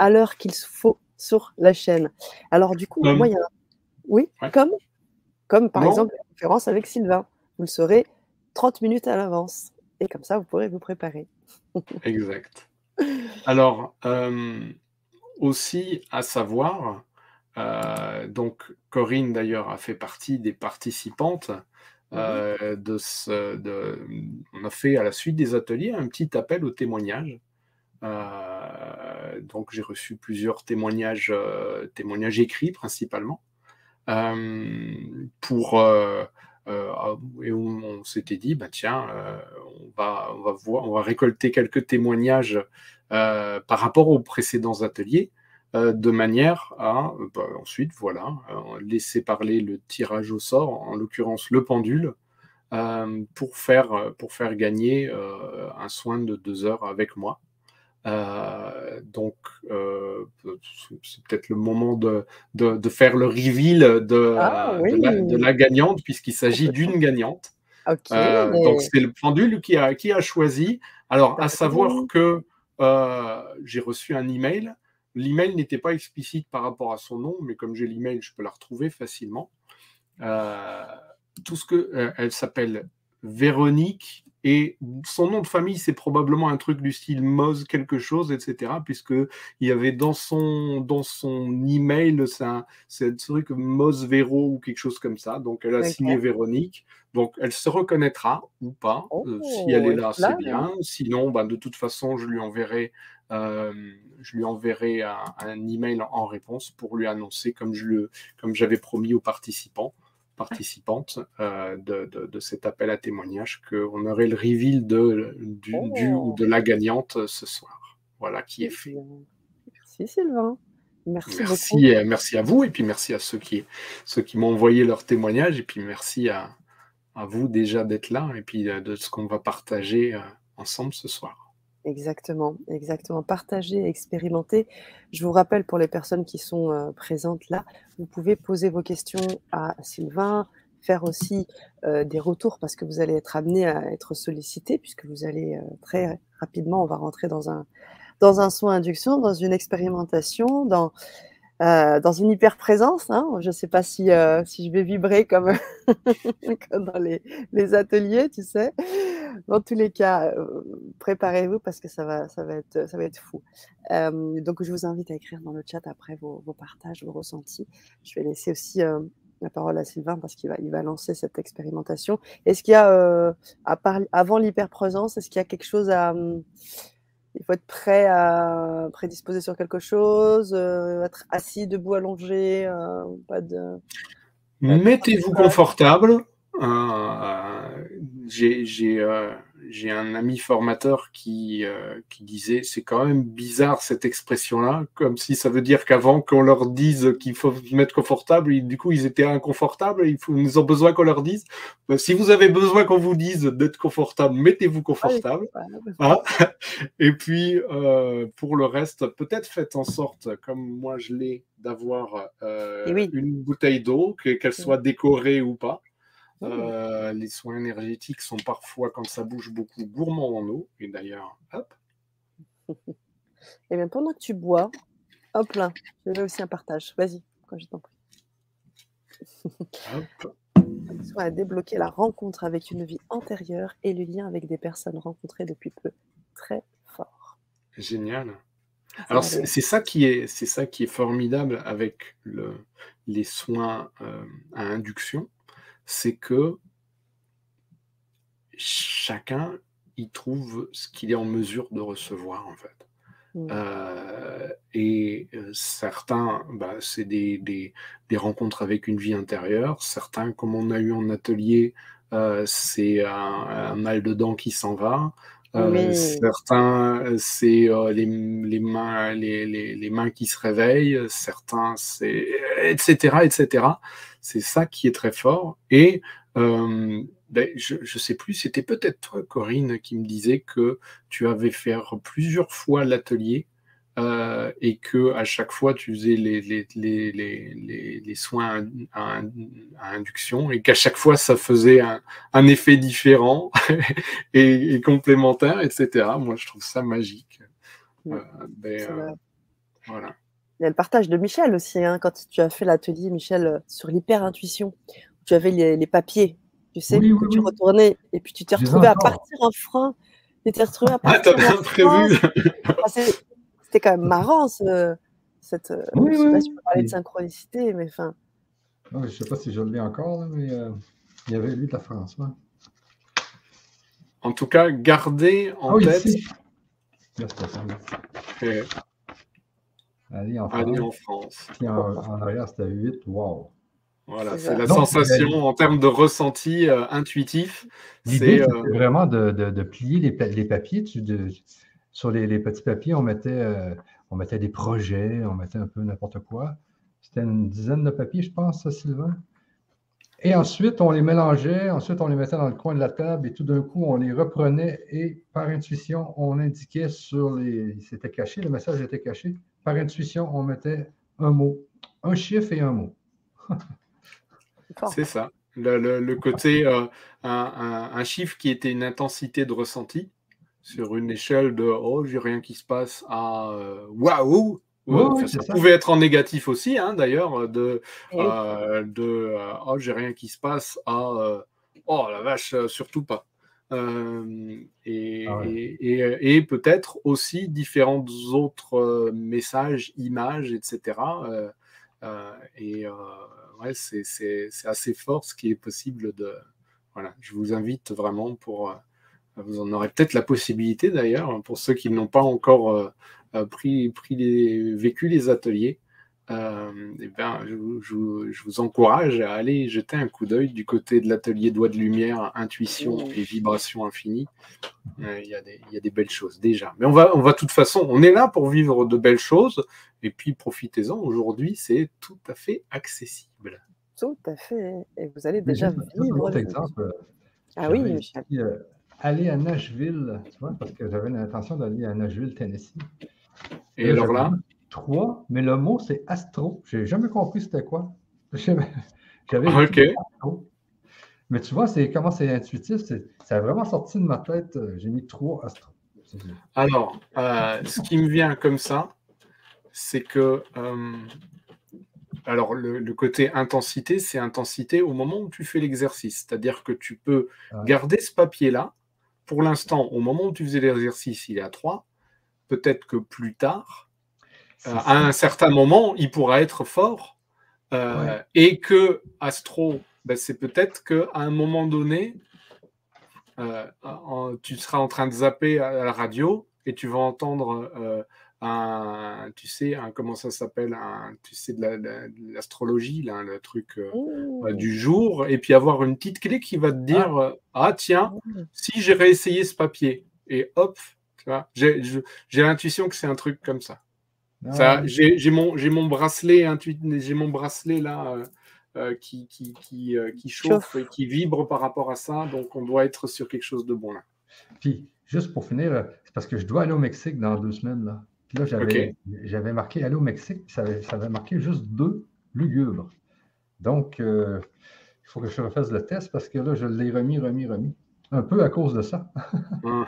à l'heure qu'il faut sur la chaîne. Alors du coup, comme. moi, il y a... Oui, ouais. comme, comme par non. exemple la conférence avec Sylvain. vous le saurez trente minutes à l'avance. Et comme ça, vous pourrez vous préparer. Exact. Alors, euh, aussi à savoir, euh, donc Corinne d'ailleurs a fait partie des participantes. Euh, de ce, de, on a fait à la suite des ateliers un petit appel au témoignage. Euh, donc j'ai reçu plusieurs témoignages, euh, témoignages écrits principalement, euh, pour euh, euh, et on, on s'était dit bah tiens euh, on va on va voir on va récolter quelques témoignages euh, par rapport aux précédents ateliers, euh, de manière à bah, ensuite voilà euh, laisser parler le tirage au sort, en l'occurrence le pendule, euh, pour faire pour faire gagner euh, un soin de deux heures avec moi. Euh, donc euh, c'est peut-être le moment de, de, de faire le reveal de, ah, oui. de, la, de la gagnante, puisqu'il s'agit d'une gagnante. Okay. Euh, donc c'est le pendule qui a, qui a choisi. Alors à savoir que euh, j'ai reçu un email, l'email n'était pas explicite par rapport à son nom, mais comme j'ai l'email je peux la retrouver facilement. euh, tout ce que, euh, elle s'appelle Véronique. Et son nom de famille, c'est probablement un truc du style Moz quelque chose, et cetera, puisqu'il y avait dans son, dans son email, c'est un, c'est un truc Moz Véro ou quelque chose comme ça. Donc, elle a signé Véronique. Donc, elle se reconnaîtra ou pas. Oh, euh, si elle est là, c'est bien. Hein. Sinon, ben, de toute façon, je lui enverrai, euh, je lui enverrai un, un email en réponse pour lui annoncer, comme je le, comme j'avais promis aux participants. participante euh, de, de, de cet appel à témoignage, qu'on aurait le reveal de, du, oh. du ou de la gagnante ce soir. Voilà qui est fait. Merci Sylvain. Merci, merci beaucoup. Euh, merci à vous, et puis merci à ceux qui, ceux qui m'ont envoyé leur témoignage, et puis merci à, à vous déjà d'être là, et puis euh, de ce qu'on va partager euh, ensemble ce soir. Exactement, exactement. Partager, expérimenter. Je vous rappelle, pour les personnes qui sont euh, présentes là, vous pouvez poser vos questions à Sylvain, faire aussi euh, des retours, parce que vous allez être amené à être sollicité, puisque vous allez euh, très rapidement, on va rentrer dans un, dans un soin induction, dans une expérimentation, dans, euh, dans une hyper-présence. Hein. Je ne sais pas si, euh, si je vais vibrer comme, comme dans les, les ateliers, tu sais. Dans tous les cas, préparez-vous, parce que ça va, ça va être, ça va être fou. Euh, donc, je vous invite à écrire dans le chat après vos, vos partages, vos ressentis. Je vais laisser aussi euh, la parole à Sylvain, parce qu'il va, il va lancer cette expérimentation. Est-ce qu'il y a, euh, à part, avant l'hyperprésence, est-ce qu'il y a quelque chose à... Euh, il faut être prêt à prédisposer sur quelque chose, euh, être assis, debout, allongé, euh, pas de... Mettez-vous confortable. Euh, j'ai, j'ai, euh, j'ai un ami formateur qui, euh, qui disait, c'est quand même bizarre cette expression-là, comme si ça veut dire qu'avant qu'on leur dise qu'il faut se mettre confortable, du coup ils étaient inconfortables, il faut, ils ont besoin qu'on leur dise. Bah, si vous avez besoin qu'on vous dise d'être confortable, mettez-vous confortable. Hein. Et puis euh, pour le reste, peut-être faites en sorte, comme moi je l'ai, d'avoir euh, oui. une bouteille d'eau, qu'elle soit décorée ou pas. Euh, les soins énergétiques sont parfois, quand ça bouge beaucoup, gourmands en eau. Et d'ailleurs, hop. Et bien, pendant que tu bois, hop là, je vais aussi un partage. Vas-y, quand je t'en prie. Hop. Soit à débloquer la rencontre avec une vie antérieure et le lien avec des personnes rencontrées depuis peu. Très fort. Génial. Alors, c'est, c'est, ça qui est, c'est ça qui est formidable avec le, les soins euh, à induction. C'est que chacun y trouve ce qu'il est en mesure de recevoir, en fait. Mmh. Euh, et certains, bah, c'est des, des, des rencontres avec une vie intérieure. Certains, comme on a eu en atelier, euh, c'est un, un mal de dents qui s'en va. Euh, Mais... Certains, c'est euh, les, les, mains, les, les, les mains qui se réveillent. Certains, c'est... etc., et cetera. C'est ça qui est très fort. Et euh, ben, je ne sais plus, c'était peut-être toi, Corinne, qui me disait que tu avais fait plusieurs fois l'atelier euh, et qu'à chaque fois, tu faisais les, les, les, les, les, les soins à, à, à induction, et qu'à chaque fois, ça faisait un, un effet différent et, et complémentaire, et cetera. Moi, je trouve ça magique. Ouais, euh, ben, euh, voilà. Il y a le partage de Michel aussi, hein, quand tu as fait l'atelier, Michel, sur l'hyper-intuition. Tu avais les, les papiers Tu sais, oui, oui, tu oui. retournais et puis tu t'es retrouvé à partir en frein. Tu t'es retrouvé à partir ah, en frein. Enfin, c'était quand même marrant, ce, cette... Oui, je ne sais oui, pas si on peut parler oui. de synchronicité, mais enfin... Je ne sais pas si je le lis encore, mais euh, il y avait lui de la France. Ouais. En tout cas, gardez en ah, oui, tête... Okay. Allez, en France. Allez, en France. En, en arrière, c'était huit. Waouh! Voilà, c'est la non, sensation en termes de ressenti euh, intuitif. L'idée, euh... vraiment de, de, de plier les, pa les papiers. Tu, de, sur les, les petits papiers, on mettait, euh, on mettait des projets, on mettait un peu n'importe quoi. C'était une dizaine de papiers, je pense, ça, Sylvain. Et ensuite, on les mélangeait, ensuite, on les mettait dans le coin de la table et tout d'un coup, on les reprenait et par intuition, on indiquait sur les... C'était caché, le message était caché. Par intuition, on mettait un mot, un chiffre et un mot. C'est ça. Le, le, le côté, euh, un, un, un chiffre qui était une intensité de ressenti sur une échelle de « oh, j'ai rien qui se passe » à « waouh ». Ouais, oui, ça pouvait ça. être en négatif aussi, hein, d'ailleurs, de, oui. euh, de euh, oh, j'ai rien qui se passe à euh, oh la vache, surtout pas. Euh, et ah ouais. et, et, et peut-être aussi différents autres euh, messages, images, et cetera. Euh, euh, et euh, ouais, c'est assez fort ce qui est possible de. Voilà, je vous invite vraiment pour. Euh, vous en aurez peut-être la possibilité d'ailleurs, pour ceux qui n'ont pas encore. Euh, Pris, pris les, vécu les ateliers, euh, et ben, je, je, je vous encourage à aller jeter un coup d'œil du côté de l'atelier Doigts de Lumière, Intuition et Vibration Infinie. Euh, il y a des, il y a des belles choses déjà. Mais on va, on va de toute façon, on est là pour vivre de belles choses, et puis profitez-en. Aujourd'hui, c'est tout à fait accessible. Tout à fait. Et vous allez déjà vivre. Par exemple, ah oui, Michel. Euh, aller à Nashville, tu vois, parce que j'avais l'intention d'aller à Nashville, Tennessee. Et là, alors là? Trois, mais le mot c'est astro. Je n'ai jamais compris c'était quoi. J'avais okay. astro. Mais tu vois, c'est comment c'est intuitif. Ça a vraiment sorti de ma tête. J'ai mis trois astro. Alors, euh, ce qui me vient comme ça, c'est que euh, alors le, le côté intensité, c'est intensité au moment où tu fais l'exercice. C'est-à-dire que tu peux ah. garder ce papier-là. Pour l'instant, au moment où tu faisais l'exercice, il est à trois. Peut-être que plus tard, euh, à un certain moment, il pourra être fort. Euh, ouais. Et que astro, ben c'est peut-être qu'à un moment donné, euh, en, tu seras en train de zapper à la radio et tu vas entendre euh, un, tu sais, un, comment ça s'appelle, tu sais, de l'astrologie, la, la, le truc euh, euh, du jour, et puis avoir une petite clé qui va te dire, ah, euh, ah tiens, si j'ai réessayé ce papier, et hop, j'ai l'intuition que c'est un truc comme ça. Ah, ça j'ai mon, mon bracelet, j'ai mon bracelet là euh, qui, qui, qui, euh, qui chauffe, chauffe et qui vibre par rapport à ça. Donc, on doit être sur quelque chose de bon là. Puis, juste pour finir, c'est parce que je dois aller au Mexique dans deux semaines. Là, puis là j'avais okay. marqué aller au Mexique, puis ça, avait, ça avait marqué juste deux lugubres. Donc, il euh, faut que je refasse le test parce que là, je l'ai remis, remis, remis. Un peu à cause de ça. uh-huh.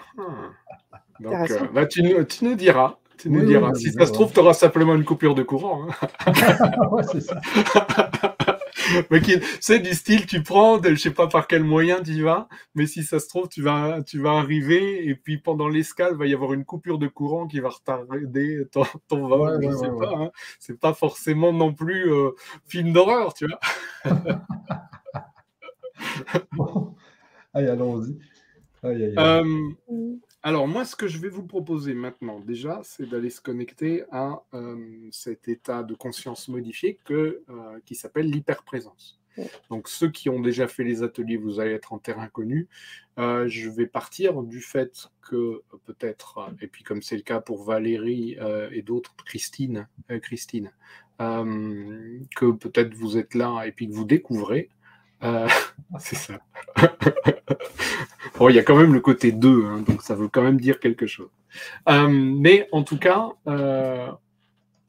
Donc, euh, bah, tu, nous, tu nous diras. Tu nous oui, diras. Oui, si oui, ça oui. se trouve, tu auras simplement une coupure de courant. Hein. ouais, c'est ça. Mais c'est du style, tu prends, je ne sais pas par quel moyen tu y vas, mais si ça se trouve, tu vas, tu vas arriver et puis pendant l'escale, il va y avoir une coupure de courant qui va retarder ton, ton vol. Ouais, je ne ouais, sais ouais, pas. Ouais. Hein. Ce n'est pas forcément non plus euh, film d'horreur, tu vois. bon. Allez, allons-y. Euh, alors, moi, ce que je vais vous proposer maintenant, déjà, c'est d'aller se connecter à euh, cet état de conscience modifié que, euh, qui s'appelle l'hyperprésence. Donc, ceux qui ont déjà fait les ateliers, vous allez être en terrain connu. Euh, je vais partir du fait que peut-être, et puis comme c'est le cas pour Valérie euh, et d'autres, Christine, euh, Christine euh, que peut-être vous êtes là et puis que vous découvrez. Euh, c'est ça. Bon, il y a quand même le côté deux, hein, donc ça veut quand même dire quelque chose. Euh, mais en tout cas, euh,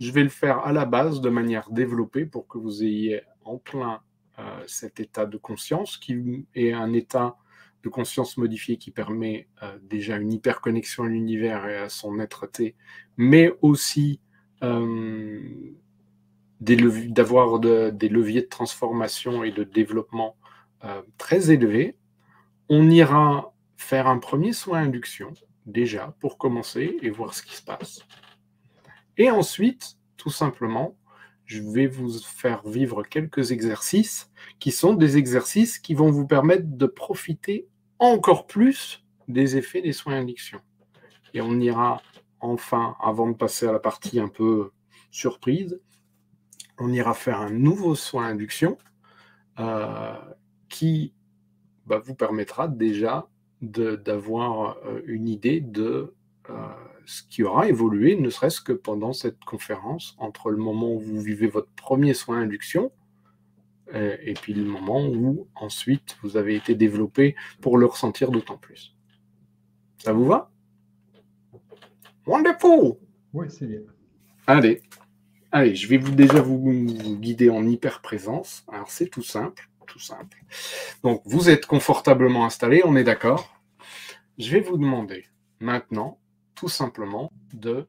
je vais le faire à la base de manière développée pour que vous ayez en plein euh, cet état de conscience qui est un état de conscience modifié qui permet euh, déjà une hyperconnexion à l'univers et à son être-té, mais aussi euh, d'avoir des lev- de, des leviers de transformation et de développement euh, très élevés, on ira faire un premier soin à induction, déjà, pour commencer et voir ce qui se passe. Et ensuite, tout simplement, je vais vous faire vivre quelques exercices qui sont des exercices qui vont vous permettre de profiter encore plus des effets des soins à induction. Et on ira enfin, avant de passer à la partie un peu surprise, on ira faire un nouveau soin à induction euh, qui bah, vous permettra déjà d'avoir euh, une idée de euh, ce qui aura évolué, ne serait-ce que pendant cette conférence, entre le moment où vous vivez votre premier soin à induction euh, et puis le moment où ensuite vous avez été développé pour le ressentir d'autant plus. Ça vous va? Wonderful! Oui, c'est bien. Allez. Allez, je vais vous, déjà vous, vous guider en hyper-présence. Alors, c'est tout simple, tout simple. Donc, vous êtes confortablement installé, on est d'accord. Je vais vous demander maintenant, tout simplement, de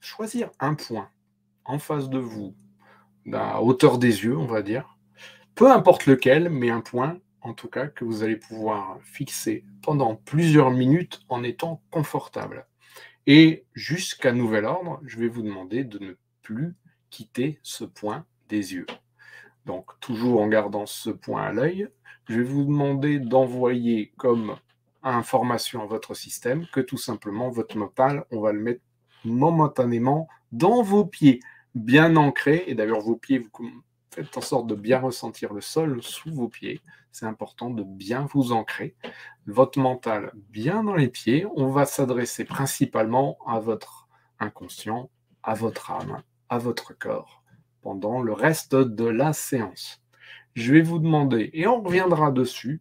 choisir un point en face de vous, à hauteur des yeux, on va dire. Peu importe lequel, mais un point, en tout cas, que vous allez pouvoir fixer pendant plusieurs minutes en étant confortable. Et jusqu'à nouvel ordre, je vais vous demander de ne plus quitter ce point des yeux. Donc, toujours en gardant ce point à l'œil, je vais vous demander d'envoyer comme information à votre système que tout simplement, votre mental, on va le mettre momentanément dans vos pieds, bien ancrés. Et d'ailleurs, vos pieds, vous faites en sorte de bien ressentir le sol sous vos pieds. C'est important de bien vous ancrer. Votre mental bien dans les pieds. On va s'adresser principalement à votre inconscient, à votre âme, à votre corps pendant le reste de la séance. Je vais vous demander, et on reviendra dessus,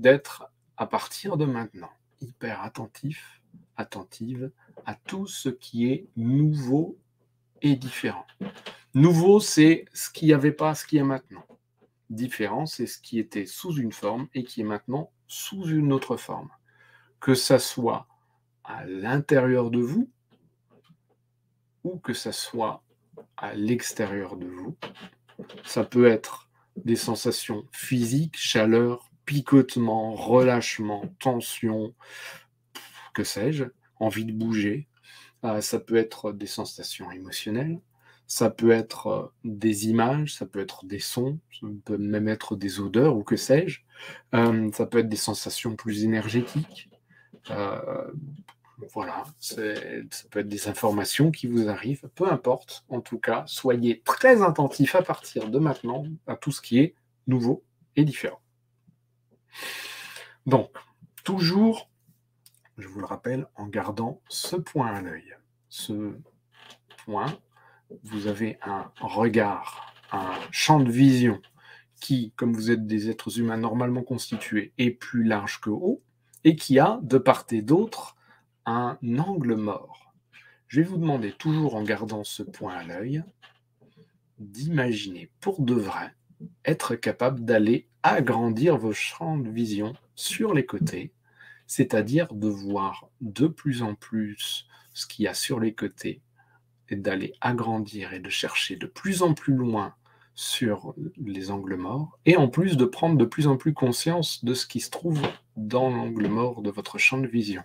d'être à partir de maintenant hyper attentif, attentive à tout ce qui est nouveau et différent. Nouveau, c'est ce qu'il n'y avait pas, ce qu'il y a maintenant. Différent, c'est ce qui était sous une forme et qui est maintenant sous une autre forme. Que ça soit à l'intérieur de vous ou que ça soit à l'extérieur de vous. Ça peut être des sensations physiques, chaleur, picotement, relâchement, tension, que sais-je, envie de bouger. Euh, ça peut être des sensations émotionnelles. Ça peut être des images, ça peut être des sons, ça peut même être des odeurs ou que sais-je. Euh, ça peut être des sensations plus énergétiques. Euh, voilà, c'est, ça peut être des informations qui vous arrivent. Peu importe, en tout cas, soyez très attentifs à partir de maintenant à tout ce qui est nouveau et différent. Donc, toujours, je vous le rappelle, en gardant ce point à l'œil. Ce point... Vous avez un regard, un champ de vision qui, comme vous êtes des êtres humains normalement constitués, est plus large que haut et qui a, de part et d'autre, un angle mort. Je vais vous demander, toujours en gardant ce point à l'œil, d'imaginer pour de vrai être capable d'aller agrandir vos champs de vision sur les côtés, c'est-à-dire de voir de plus en plus ce qu'il y a sur les côtés, et d'aller agrandir et de chercher de plus en plus loin sur les angles morts, et en plus de prendre de plus en plus conscience de ce qui se trouve dans l'angle mort de votre champ de vision.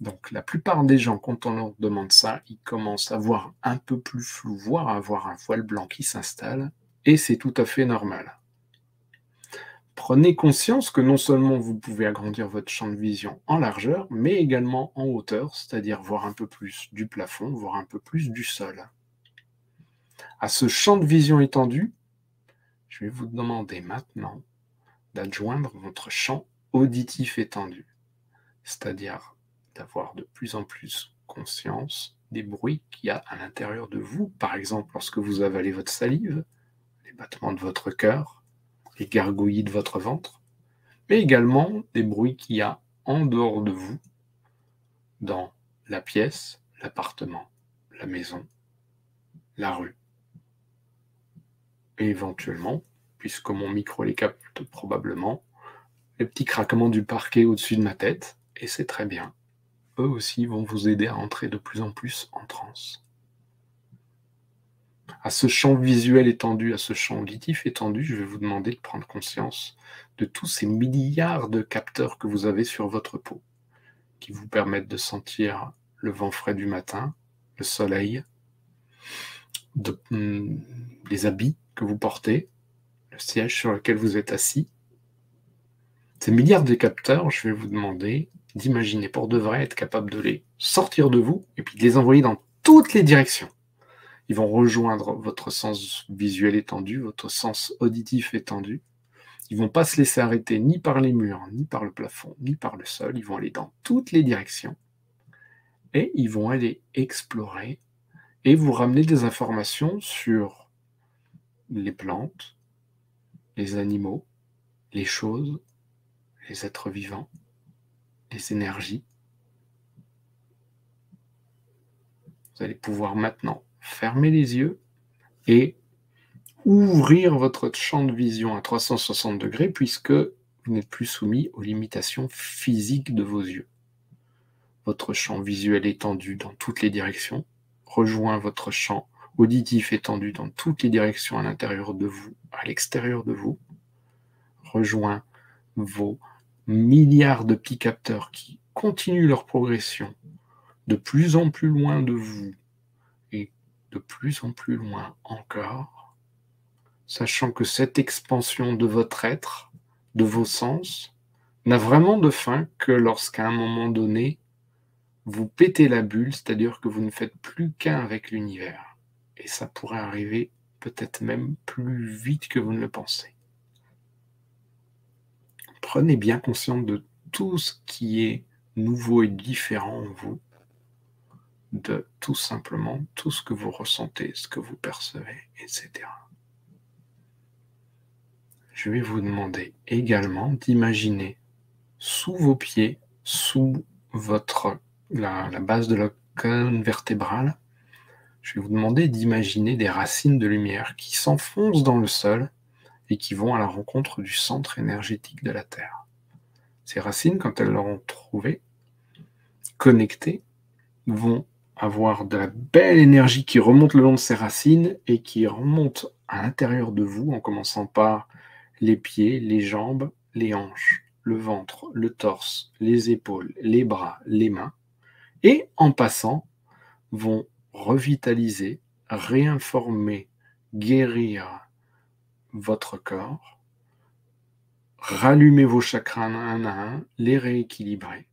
Donc la plupart des gens, quand on leur demande ça, ils commencent à voir un peu plus flou, voire à avoir un voile blanc qui s'installe, et c'est tout à fait normal. Prenez conscience que non seulement vous pouvez agrandir votre champ de vision en largeur, mais également en hauteur, c'est-à-dire voir un peu plus du plafond, voir un peu plus du sol. À ce champ de vision étendu, je vais vous demander maintenant d'adjoindre votre champ auditif étendu, c'est-à-dire d'avoir de plus en plus conscience des bruits qu'il y a à l'intérieur de vous, par exemple lorsque vous avalez votre salive, les battements de votre cœur, les gargouillis de votre ventre, mais également des bruits qu'il y a en dehors de vous, dans la pièce, l'appartement, la maison, la rue. Et éventuellement, puisque mon micro les capte probablement, les petits craquements du parquet au-dessus de ma tête, et c'est très bien. Eux aussi vont vous aider à entrer de plus en plus en transe. à ce champ visuel étendu, à ce champ auditif étendu, je vais vous demander de prendre conscience de tous ces milliards de capteurs que vous avez sur votre peau, qui vous permettent de sentir le vent frais du matin, le soleil, de, hum, les habits que vous portez, le siège sur lequel vous êtes assis. Ces milliards de capteurs, je vais vous demander d'imaginer pour de vrai être capable de les sortir de vous et puis de les envoyer dans toutes les directions. Ils vont rejoindre votre sens visuel étendu, votre sens auditif étendu. Ils ne vont pas se laisser arrêter ni par les murs, ni par le plafond, ni par le sol. Ils vont aller dans toutes les directions et ils vont aller explorer et vous ramener des informations sur les plantes, les animaux, les choses, les êtres vivants, les énergies. Vous allez pouvoir maintenant fermez les yeux et ouvrir votre champ de vision à trois cent soixante degrés puisque vous n'êtes plus soumis aux limitations physiques de vos yeux. Votre champ visuel étendu dans toutes les directions rejoint votre champ auditif étendu dans toutes les directions à l'intérieur de vous, à l'extérieur de vous, rejoint vos milliards de petits capteurs qui continuent leur progression de plus en plus loin de vous, de plus en plus loin encore, sachant que cette expansion de votre être, de vos sens, n'a vraiment de fin que lorsqu'à un moment donné, vous pétez la bulle, c'est-à-dire que vous ne faites plus qu'un avec l'univers. Et ça pourrait arriver peut-être même plus vite que vous ne le pensez. Prenez bien conscience de tout ce qui est nouveau et différent en vous, de tout simplement tout ce que vous ressentez, ce que vous percevez, et cetera. Je vais vous demander également d'imaginer sous vos pieds, sous votre, la, la base de la colonne vertébrale, je vais vous demander d'imaginer des racines de lumière qui s'enfoncent dans le sol et qui vont à la rencontre du centre énergétique de la Terre. Ces racines, quand elles l'auront trouvées, connectées, vont avoir de la belle énergie qui remonte le long de ses racines et qui remonte à l'intérieur de vous en commençant par les pieds, les jambes, les hanches, le ventre, le torse, les épaules, les bras, les mains et en passant vont revitaliser, réinformer, guérir votre corps, rallumer vos chakras un à un, les rééquilibrer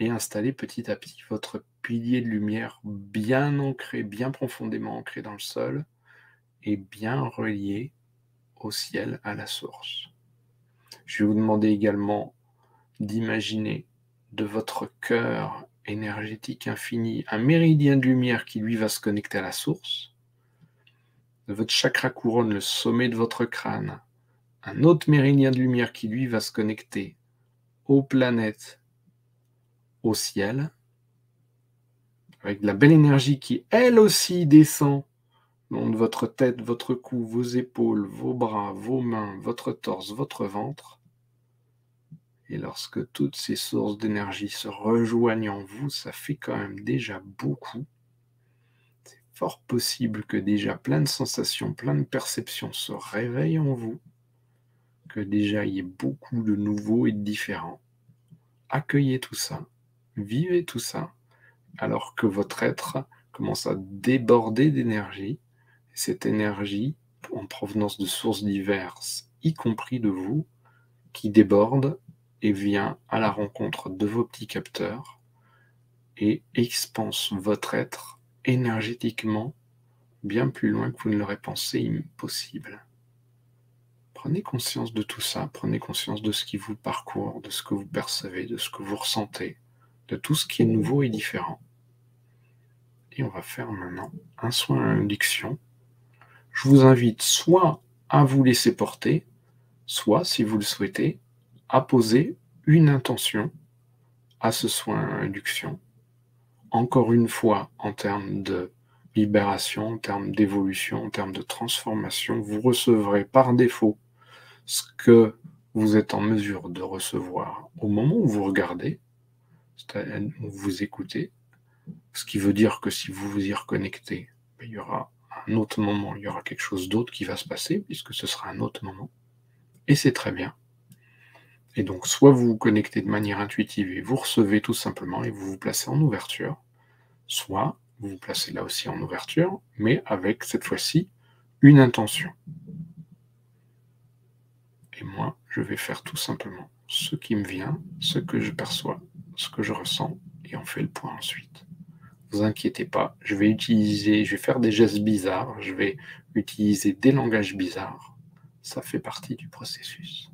et installer petit à petit votre pilier de lumière bien ancré, bien profondément ancré dans le sol et bien relié au ciel, à la source. Je vais vous demander également d'imaginer de votre cœur énergétique infini un méridien de lumière qui lui va se connecter à la source, de votre chakra couronne, le sommet de votre crâne, un autre méridien de lumière qui lui va se connecter aux planètes, au ciel, avec de la belle énergie qui, elle aussi, descend le long de votre tête, votre cou, vos épaules, vos bras, vos mains, votre torse, votre ventre. Et lorsque toutes ces sources d'énergie se rejoignent en vous, ça fait quand même déjà beaucoup. C'est fort possible que déjà plein de sensations, plein de perceptions se réveillent en vous, que déjà il y ait beaucoup de nouveaux et de différents. Accueillez tout ça. Vivez tout ça, alors que votre être commence à déborder d'énergie. Cette énergie, en provenance de sources diverses, y compris de vous, qui déborde et vient à la rencontre de vos petits capteurs et expanse votre être énergétiquement bien plus loin que vous ne l'aurez pensé impossible. Prenez conscience de tout ça, prenez conscience de ce qui vous parcourt, de ce que vous percevez, de ce que vous ressentez, de tout ce qui est nouveau et différent. Et on va faire maintenant un soin à induction. Je vous invite soit à vous laisser porter, soit, si vous le souhaitez, à poser une intention à ce soin à induction. Encore une fois, en termes de libération, en termes d'évolution, en termes de transformation, vous recevrez par défaut ce que vous êtes en mesure de recevoir au moment où vous regardez, vous écoutez, ce qui veut dire que si vous vous y reconnectez, il y aura un autre moment, il y aura quelque chose d'autre qui va se passer, puisque ce sera un autre moment, et c'est très bien. Et donc, soit vous vous connectez de manière intuitive et vous recevez tout simplement, et vous vous placez en ouverture, soit vous vous placez là aussi en ouverture, mais avec, cette fois-ci, une intention. Et moi, je vais faire tout simplement ce qui me vient, ce que je perçois, ce que je ressens, et on fait le point ensuite. Ne vous inquiétez pas, je vais utiliser, je vais faire des gestes bizarres, je vais utiliser des langages bizarres. Ça fait partie du processus.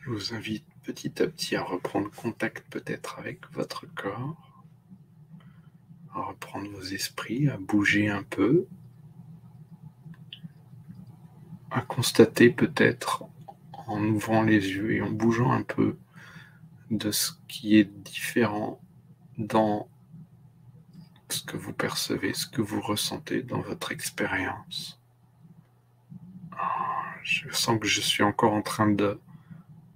Je vous invite petit à petit à reprendre contact peut-être avec votre corps, à reprendre vos esprits, à bouger un peu, à constater peut-être en ouvrant les yeux et en bougeant un peu de ce qui est différent dans ce que vous percevez, ce que vous ressentez dans votre expérience. Je sens que je suis encore en train de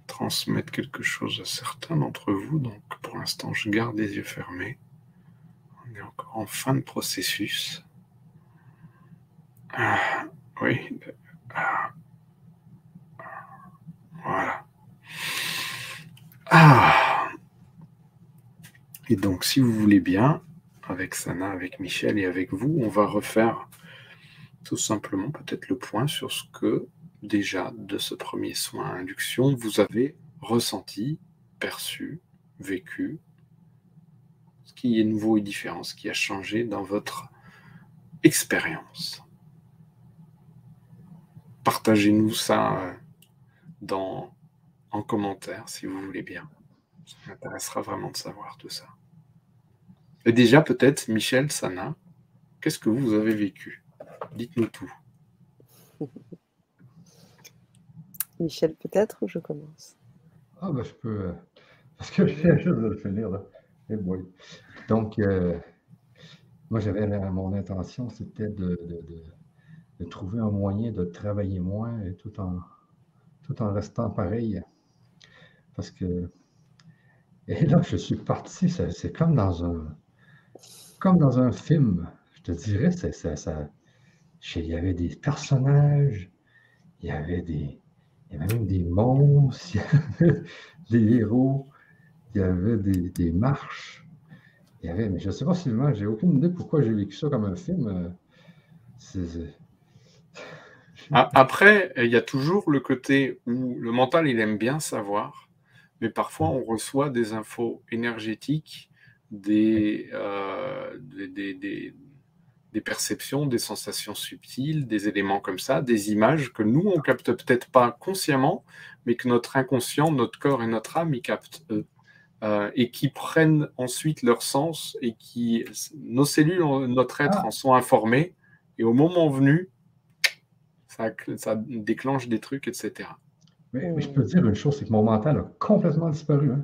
transmettre quelque chose à certains d'entre vous, donc pour l'instant je garde les yeux fermés. On est encore en fin de processus. Ah, oui. Ah. Voilà. Ah. Et donc si vous voulez bien, avec Sana, avec Michel et avec vous, on va refaire tout simplement peut-être le point sur ce que déjà, de ce premier soin à induction, vous avez ressenti, perçu, vécu, ce qui est nouveau et différent, ce qui a changé dans votre expérience. Partagez-nous ça dans, en commentaire, si vous voulez bien. Ça m'intéressera vraiment de savoir tout ça. Et déjà, peut-être, Michel, Sana, qu'est-ce que vous avez vécu? Dites-nous tout. Michel, peut-être, ou je commence? Ah, ben, je peux. Euh, parce que je viens juste de le finir, là. Et boy. Donc, euh, moi, j'avais. Mon intention, c'était de, de, de, de trouver un moyen de travailler moins et tout en, tout en restant pareil. Parce que... Et là, je suis parti, c'est comme dans un... Comme dans un film, je te dirais, ça, ça, ça, il y avait des personnages, il y avait des... Il y avait même des monstres, il y avait des héros, il y avait des, des marches. Il y avait, mais je ne sais pas si vraiment, j'ai aucune idée pourquoi j'ai vécu ça comme un film. C'est... Après, il y a toujours le côté où le mental, il aime bien savoir, mais parfois on reçoit des infos énergétiques, des, euh, des, des, des, des perceptions, des sensations subtiles, des éléments comme ça, des images que nous, on ne capte peut-être pas consciemment, mais que notre inconscient, notre corps et notre âme, ils captent eux, euh, et qui prennent ensuite leur sens, et qui, nos cellules, notre être ah. en sont informés, et au moment venu, ça, ça déclenche des trucs, et cetera. Mais, mais je peux dire une chose, c'est que mon mental a complètement disparu, hein.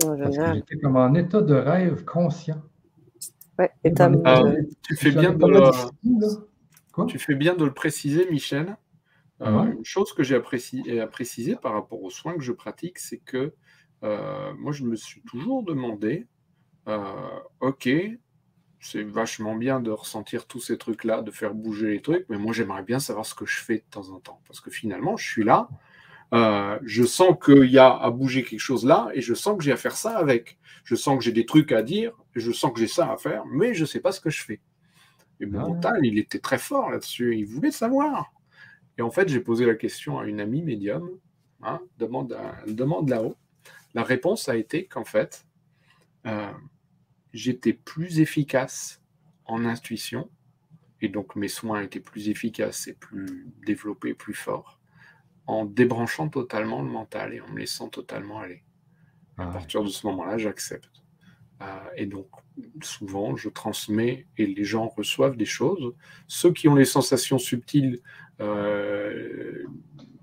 Parce que j'étais comme en état de rêve conscient. Ouais, et euh, tu, fais bien de le... Quoi? tu fais bien de le préciser, Michel. Ah ouais. euh, une chose que j'ai apprécié, à préciser par rapport aux soins que je pratique, c'est que euh, moi, je me suis toujours demandé, euh, OK, c'est vachement bien de ressentir tous ces trucs-là, de faire bouger les trucs, mais moi, j'aimerais bien savoir ce que je fais de temps en temps. Parce que finalement, je suis là, Euh, je sens qu'il y a à bouger quelque chose là et je sens que j'ai à faire ça avec. Je sens que j'ai des trucs à dire, je sens que j'ai ça à faire, mais je ne sais pas ce que je fais. Et mon ah. mental, il était très fort là-dessus, il voulait savoir. Et en fait, j'ai posé la question à une amie médium, hein, demande, à, demande là-haut. La réponse a été qu'en fait, euh, j'étais plus efficace en intuition et donc mes soins étaient plus efficaces et plus développés, plus forts, en débranchant totalement le mental et en me laissant totalement aller. À ah, partir de ce moment-là, j'accepte. Euh, et donc, souvent, je transmets et les gens reçoivent des choses. Ceux qui ont les sensations subtiles euh,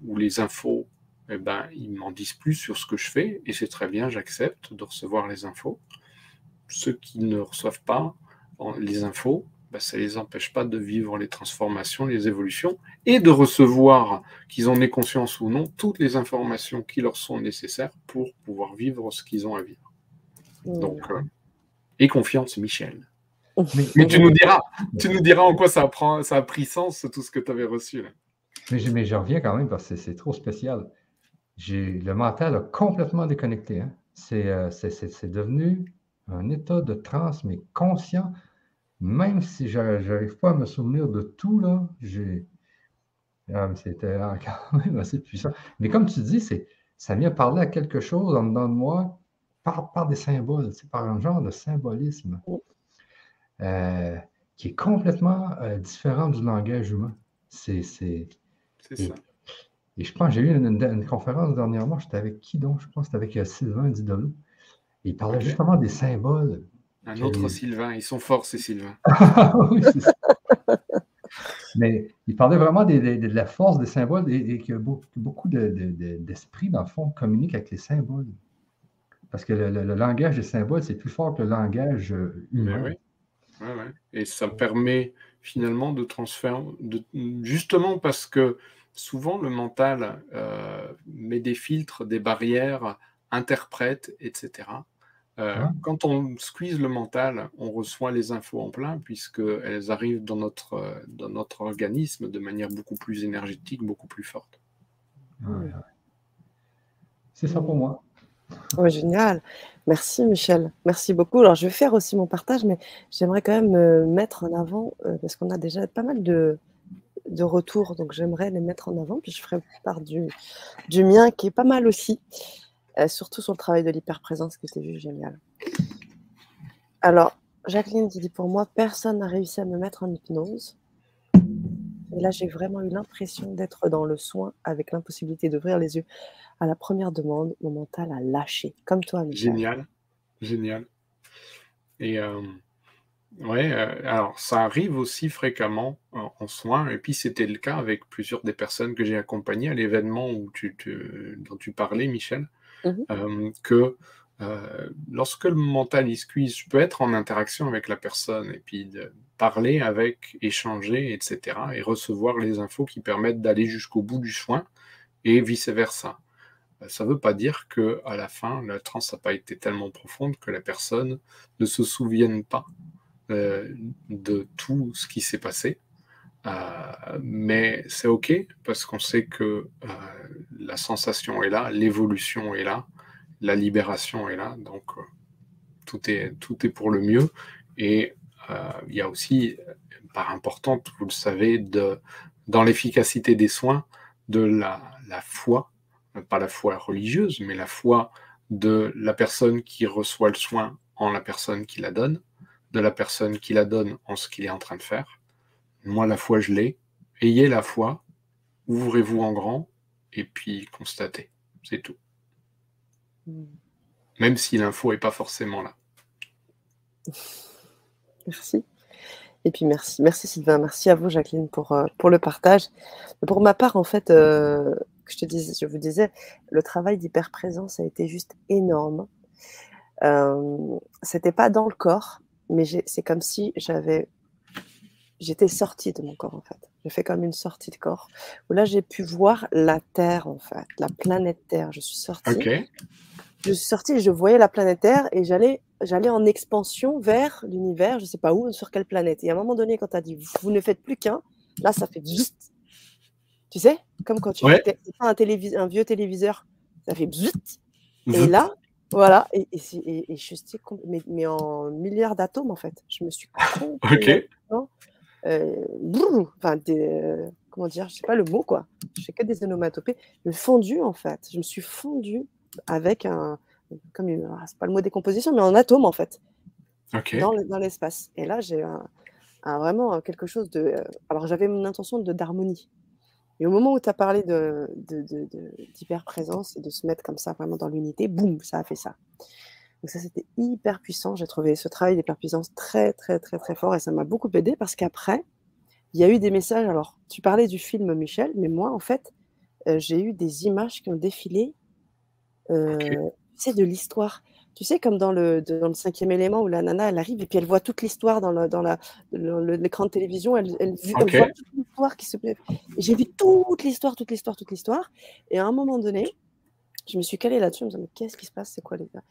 ou les infos, eh ben, ils m'en disent plus sur ce que je fais et c'est très bien, j'accepte de recevoir les infos. Ceux qui ne reçoivent pas les infos, ben, ça ne les empêche pas de vivre les transformations, les évolutions, et de recevoir, qu'ils en aient conscience ou non, toutes les informations qui leur sont nécessaires pour pouvoir vivre ce qu'ils ont à vivre. Mmh. Donc, euh, et confiance, Michel. Mais, mais tu nous diras, tu nous diras en quoi ça, prend, ça a pris sens, tout ce que tu avais reçu là. Mais je, mais je reviens quand même, parce que c'est trop spécial. Le mental a complètement déconnecté. Hein. C'est euh, devenu un état de transe, mais conscient. Même si je n'arrive pas à me souvenir de tout, là, j'ai... Ah, c'était quand même assez puissant. Mais comme tu dis, ça vient parler à quelque chose en dedans de moi par, par des symboles, c'est par un genre de symbolisme euh, qui est complètement euh, différent du langage humain. C'est ça. Et je pense que j'ai eu une, une, une conférence dernièrement, j'étais avec qui donc? Je pense que c'était avec Sylvain Didolo. Il parlait okay. justement des symboles. Un autre Sylvain, ils sont forts ces Sylvains. Oui, c'est ça. Mais il parlait vraiment des, des, de la force des symboles et, et que beaucoup de, de, de, d'esprits, dans le fond, communiquent avec les symboles. Parce que le, le, le langage des symboles, c'est plus fort que le langage humain. Oui. Ouais, ouais. Et ça permet finalement de transférer... De, justement parce que souvent le mental euh, met des filtres, des barrières, interprète, et cetera Euh, quand on squeeze le mental, on reçoit les infos en plein puisqu'elles arrivent dans notre, dans notre organisme de manière beaucoup plus énergétique, beaucoup plus forte. Ouais. C'est ça pour moi. Oh, génial. Merci Michel. Merci beaucoup. Alors je vais faire aussi mon partage, mais j'aimerais quand même mettre en avant, parce qu'on a déjà pas mal de, de retours, donc j'aimerais les mettre en avant, puis je ferai part du, du mien qui est pas mal aussi. Euh, surtout sur le travail de l'hyperprésence que c'est juste génial. Alors, Jacqueline qui dit pour moi, personne n'a réussi à me mettre en hypnose. Et là, j'ai vraiment eu l'impression d'être dans le soin avec l'impossibilité d'ouvrir les yeux. À la première demande, mon mental a lâché, comme toi, Michel. Génial, génial. Et euh, ouais, euh, alors ça arrive aussi fréquemment en, en soin. Et puis c'était le cas avec plusieurs des personnes que j'ai accompagnées à l'événement où tu, tu, dont tu parlais, Michel. Mmh. Euh, que euh, lorsque le mental il squeeze, je peux être en interaction avec la personne et puis de parler avec, échanger, et cetera, et recevoir les infos qui permettent d'aller jusqu'au bout du soin, et vice-versa. Ça ne veut pas dire qu'à la fin, la transe n'a pas été tellement profonde que la personne ne se souvienne pas euh, de tout ce qui s'est passé. Euh, mais c'est OK, parce qu'on sait que euh, la sensation est là, l'évolution est là, la libération est là, donc euh, tout est, tout est pour le mieux. Et euh, il y a aussi, part importante, vous le savez, de, dans l'efficacité des soins, de la, la foi, pas la foi religieuse, mais la foi de la personne qui reçoit le soin en la personne qui la donne, de la personne qui la donne en ce qu'il est en train de faire. Moi, la foi, je l'ai. Ayez la foi, ouvrez-vous en grand, et puis constatez. C'est tout. Même si l'info n'est pas forcément là. Merci. Et puis merci, merci Sylvain, merci à vous Jacqueline pour, pour le partage. Pour ma part, en fait, euh, je, te dis, je vous disais, le travail d'hyperprésence a été juste énorme. Euh, c'était pas dans le corps, mais c'est comme si j'avais, j'étais sortie de mon corps en fait. J'ai fait comme une sortie de corps, où là j'ai pu voir la Terre en fait, la planète Terre. Je suis sortie, okay. je suis sortie, je voyais la planète Terre et j'allais j'allais en expansion vers l'univers, je ne sais pas où, sur quelle planète. Et à un moment donné, quand tu as dit « vous ne faites plus qu'un », là, ça fait vite. Tu sais, comme quand tu ouais. as un, un vieux téléviseur, ça fait vite. Et là, voilà, et, et, et, et je suis mais, mais en milliards d'atomes, en fait. Je me suis complètement… euh, enfin, euh, comment dire, je ne sais pas le mot, quoi. Je ne fais que des onomatopées. Le fondu, en fait. Je me suis fondue avec un… comme c'est pas le mot décomposition, mais en atome en fait, okay. dans l'espace. Et là, j'ai un, un, vraiment quelque chose de... Euh, alors, j'avais mon intention d'harmonie. Et au moment où tu as parlé de, de, de, de, d'hyperprésence et de se mettre comme ça vraiment dans l'unité, boum, ça a fait ça. Donc ça, c'était hyper puissant. J'ai trouvé ce travail d'hyperpuissance très, très, très, très fort et ça m'a beaucoup aidé parce qu'après, il y a eu des messages. Alors, tu parlais du film, Michel, mais moi, en fait, euh, j'ai eu des images qui ont défilé... Euh, okay. C'est de l'histoire. Tu sais, comme dans le, dans le cinquième élément où la nana, elle arrive et puis elle voit toute l'histoire dans, dans la, l'écran de télévision. Elle, elle, okay. elle voit toute l'histoire qui se plaît. J'ai vu toute l'histoire, toute l'histoire, toute l'histoire. Et à un moment donné, je me suis calée là-dessus en me disant, mais qu'est-ce qui se passe? C'est quoi les gars?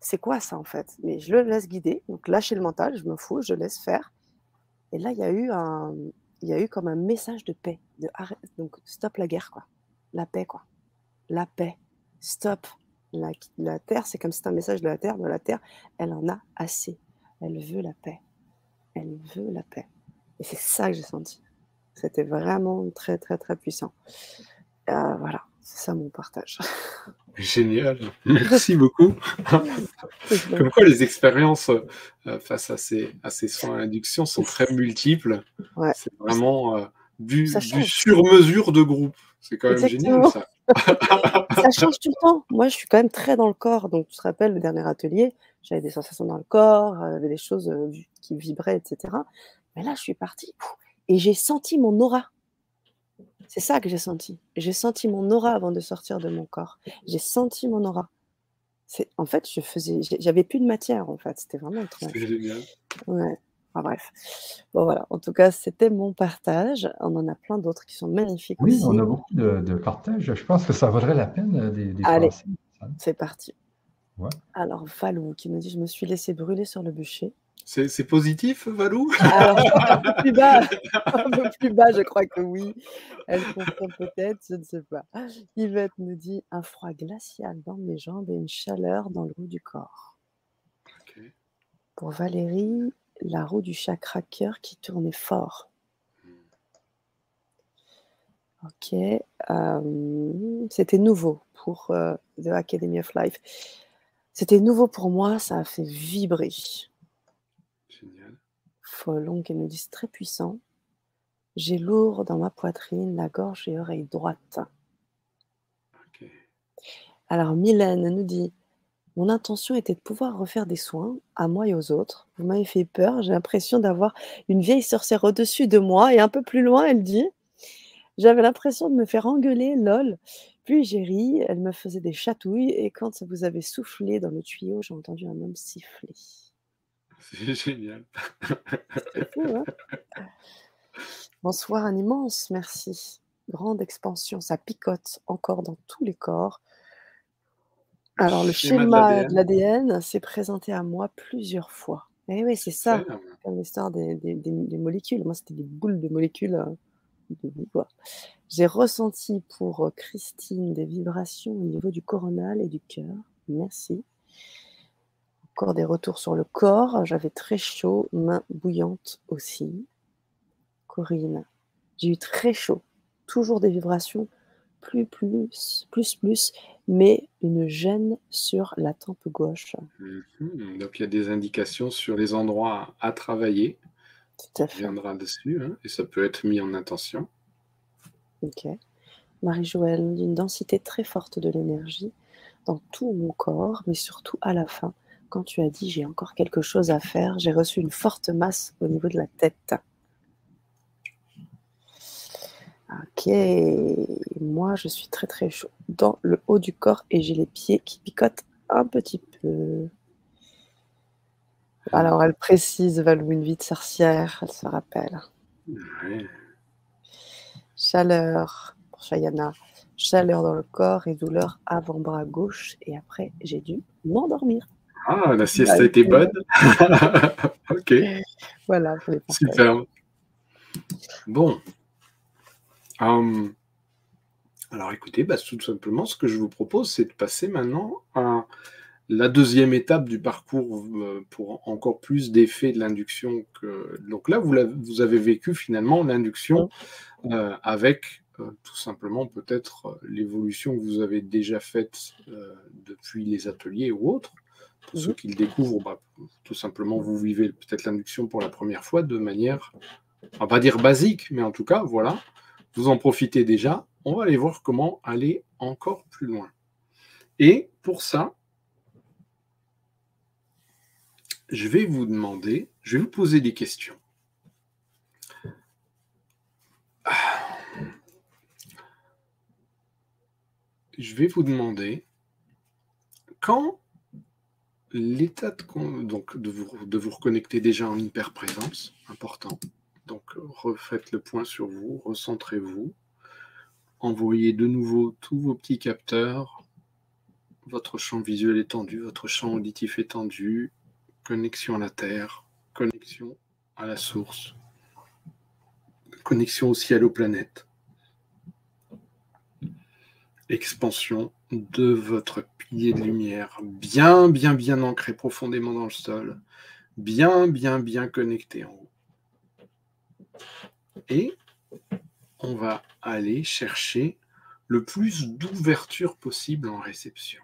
C'est quoi ça en fait? Mais je le laisse guider. Donc lâcher le mental, je me fous, je laisse faire. Et là, il y a eu un, il y a eu comme un message de paix. De arrêt, donc stop la guerre, quoi. La paix, quoi. La paix. Stop. La, la Terre, c'est comme si c'était un message de la Terre, de la Terre, elle en a assez. Elle veut la paix. Elle veut la paix. Et c'est ça que j'ai senti. C'était vraiment très, très, très puissant. Euh, voilà, c'est ça mon partage. Génial. Merci beaucoup. Comme quoi, les expériences euh, face à ces, à ces soins à induction sont très multiples. Ouais. C'est vraiment euh, du, du sur-mesure de groupe. C'est quand même Exactement. Génial, ça. Ça change tout le temps. Moi, je suis quand même très dans le corps. Donc, tu te rappelles, le dernier atelier, j'avais des sensations dans le corps, j'avais des choses qui vibraient, et cetera. Mais là, je suis partie et j'ai senti mon aura. C'est ça que j'ai senti. J'ai senti mon aura avant de sortir de mon corps. J'ai senti mon aura. En fait, je faisais, j'avais plus de matière, en fait. C'était vraiment très... C'était génial. Ouais. Ah, bref, bon voilà, en tout cas c'était mon partage, on en a plein d'autres qui sont magnifiques. Oui, aussi. On a beaucoup de, de partages, je pense que ça vaudrait la peine des, des Allez, c'est parti. Ouais. Alors Valou qui nous dit « Je me suis laissé brûler sur le bûcher ». C'est positif, Valou? Alors, un peu plus bas, un peu plus bas, je crois que oui. Elle comprend peut-être, je ne sais pas. Yvette nous dit « Un froid glacial dans mes jambes et une chaleur dans le haut du corps okay. ». Pour Valérie... La roue du chakra cœur qui tournait fort. Ok. Euh, c'était nouveau pour euh, The Academy of Life. C'était nouveau pour moi, ça a fait vibrer. Génial. Folon qui nous dit c'est très puissant. J'ai lourd dans ma poitrine, la gorge et oreille droite. Ok. Alors Mylène nous dit. Mon intention était de pouvoir refaire des soins à moi et aux autres. Vous m'avez fait peur. J'ai l'impression d'avoir une vieille sorcière au-dessus de moi. Et un peu plus loin, elle dit « J'avais l'impression de me faire engueuler, lol. Puis j'ai ri, elle me faisait des chatouilles. Et quand vous avez soufflé dans le tuyau, j'ai entendu un homme siffler. » C'est génial. C'est fou, hein ? Bonsoir, un immense merci. Grande expansion, ça picote encore dans tous les corps. Alors, le schéma de l'A D N s'est présenté à moi plusieurs fois. Eh oui, c'est ça, comme l'histoire des, des, des, des molécules. Moi, c'était des boules de molécules. Euh, J'ai ressenti pour Christine des vibrations au niveau du coronal et du cœur. Merci. Encore des retours sur le corps. J'avais très chaud, mains bouillantes aussi. Corinne. J'ai eu très chaud. Toujours des vibrations, plus, plus, plus, plus, mais une gêne sur la tempe gauche. Mmh, donc, il y a des indications sur les endroits à travailler. Tout à fait. On viendra dessus, hein, et ça peut être mis en intention. Ok. Marie-Joëlle, d'une densité très forte de l'énergie dans tout mon corps, mais surtout à la fin, quand tu as dit « j'ai encore quelque chose à faire », j'ai reçu une forte masse au niveau de la tête. Ok, moi je suis très très chaud dans le haut du corps et j'ai les pieds qui picotent un petit peu. Alors elle précise, Valouine-Vite Sorcière, elle se rappelle. Ouais. Chaleur, pour Shayana, chaleur dans le corps et douleur avant-bras gauche et après j'ai dû m'endormir. Ah, la sieste a été bonne. Ok. Voilà, pour les partager. Super. Bon. Um, alors écoutez, bah, tout simplement ce que je vous propose c'est de passer maintenant à la deuxième étape du parcours pour encore plus d'effets de l'induction que... Donc là vous, l'avez, vous avez vécu finalement l'induction euh, avec euh, tout simplement peut-être l'évolution que vous avez déjà faite euh, depuis les ateliers ou autres. Pour ceux qui le découvrent, bah, tout simplement vous vivez peut-être l'induction pour la première fois de manière, on va pas dire basique, mais en tout cas voilà. Vous en profitez déjà, on va aller voir comment aller encore plus loin. Et pour ça, je vais vous demander, je vais vous poser des questions. Je vais vous demander, quand l'état de, donc de, vous, de vous reconnecter déjà en hyper-présence, important. Donc, refaites le point sur vous, recentrez-vous, envoyez de nouveau tous vos petits capteurs, votre champ visuel étendu, votre champ auditif étendu, connexion à la Terre, connexion à la source, connexion aussi à nos planètes, expansion de votre pilier de lumière, bien, bien, bien ancré profondément dans le sol, bien, bien, bien connecté en haut. Et on va aller chercher le plus d'ouverture possible en réception.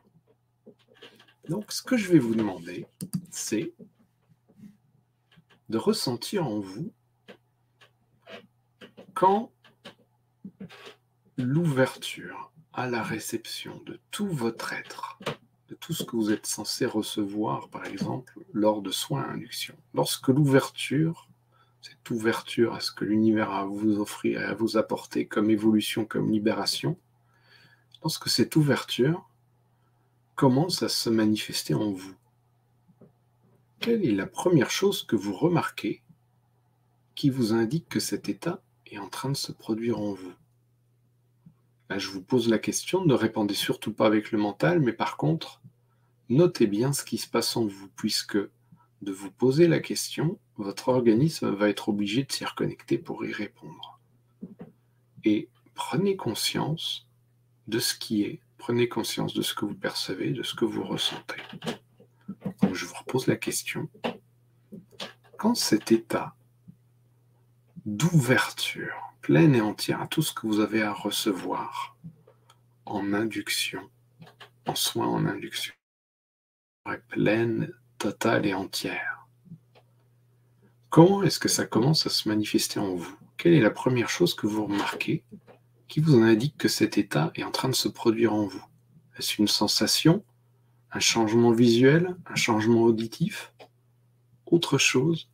Donc, ce que je vais vous demander, c'est de ressentir en vous quand l'ouverture à la réception de tout votre être, de tout ce que vous êtes censé recevoir, par exemple, lors de soins à induction, lorsque l'ouverture... cette ouverture à ce que l'univers a à vous offrir et à vous apporter comme évolution, comme libération, lorsque cette ouverture commence à se manifester en vous, quelle est la première chose que vous remarquez qui vous indique que cet état est en train de se produire en vous? Là, je vous pose la question, ne répondez surtout pas avec le mental, mais par contre, notez bien ce qui se passe en vous, puisque de vous poser la question, votre organisme va être obligé de s'y reconnecter pour y répondre. Et prenez conscience de ce qui est, prenez conscience de ce que vous percevez, de ce que vous ressentez. Donc je vous repose la question, quand cet état d'ouverture pleine et entière à tout ce que vous avez à recevoir en induction, en soins en induction, est pleine, totale et entière, comment est-ce que ça commence à se manifester en vous? Quelle est la première chose que vous remarquez qui vous indique que cet état est en train de se produire en vous? Est-ce une sensation? Un changement visuel? Un changement auditif? Autre chose?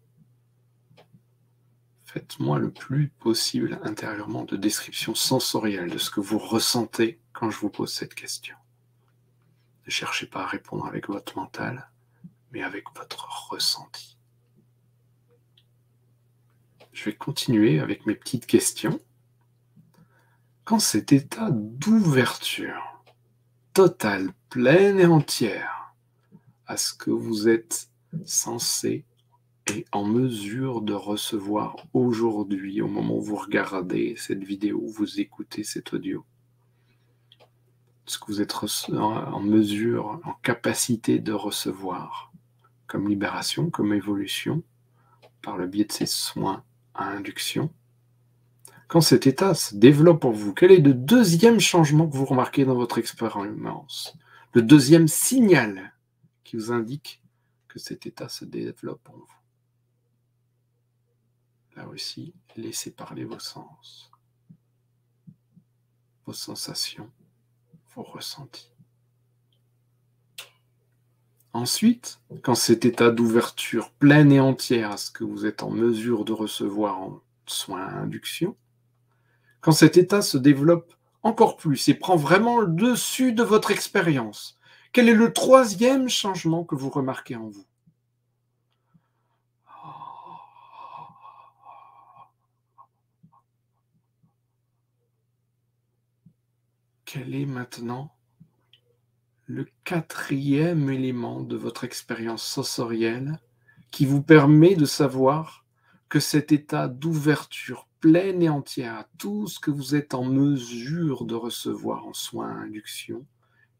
Faites-moi le plus possible intérieurement de description sensorielle de ce que vous ressentez quand je vous pose cette question. Ne cherchez pas à répondre avec votre mental, mais avec votre ressenti. je vais continuer avec mes petites questions. Quand cet état d'ouverture totale, pleine et entière à ce que vous êtes censé et en mesure de recevoir aujourd'hui, au moment où vous regardez cette vidéo, vous écoutez cet audio, ce que vous êtes en mesure, en capacité de recevoir comme libération, comme évolution, par le biais de ces soins à induction. Quand cet état se développe pour vous, quel est le deuxième changement que vous remarquez dans votre expérience? Le deuxième signal qui vous indique que cet état se développe pour vous. Là aussi, laissez parler vos sens, vos sensations, vos ressentis. Ensuite, quand cet état d'ouverture pleine et entière à ce que vous êtes en mesure de recevoir en soins à induction, quand cet état se développe encore plus et prend vraiment le dessus de votre expérience, quel est le troisième changement que vous remarquez en vous? Quel est maintenant le quatrième élément de votre expérience sensorielle qui vous permet de savoir que cet état d'ouverture pleine et entière à tout ce que vous êtes en mesure de recevoir en soins à induction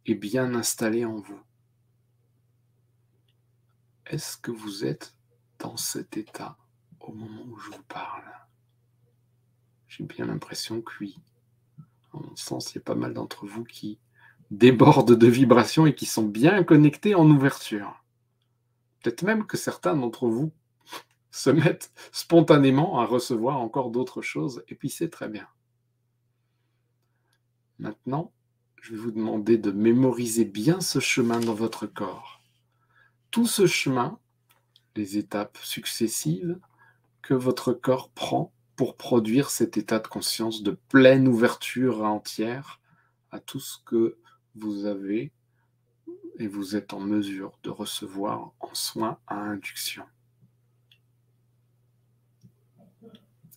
est bien installé en vous. Est-ce que vous êtes dans cet état au moment où je vous parle? J'ai bien l'impression que oui. En mon sens, il y a pas mal d'entre vous qui débordent de vibrations et qui sont bien connectés en ouverture. Peut-être même que certains d'entre vous se mettent spontanément à recevoir encore d'autres choses, et puis c'est très bien. Maintenant, je vais vous demander de mémoriser bien ce chemin dans votre corps. Tout ce chemin, les étapes successives que votre corps prend pour produire cet état de conscience de pleine ouverture entière à tout ce que vous avez et vous êtes en mesure de recevoir en soins à induction.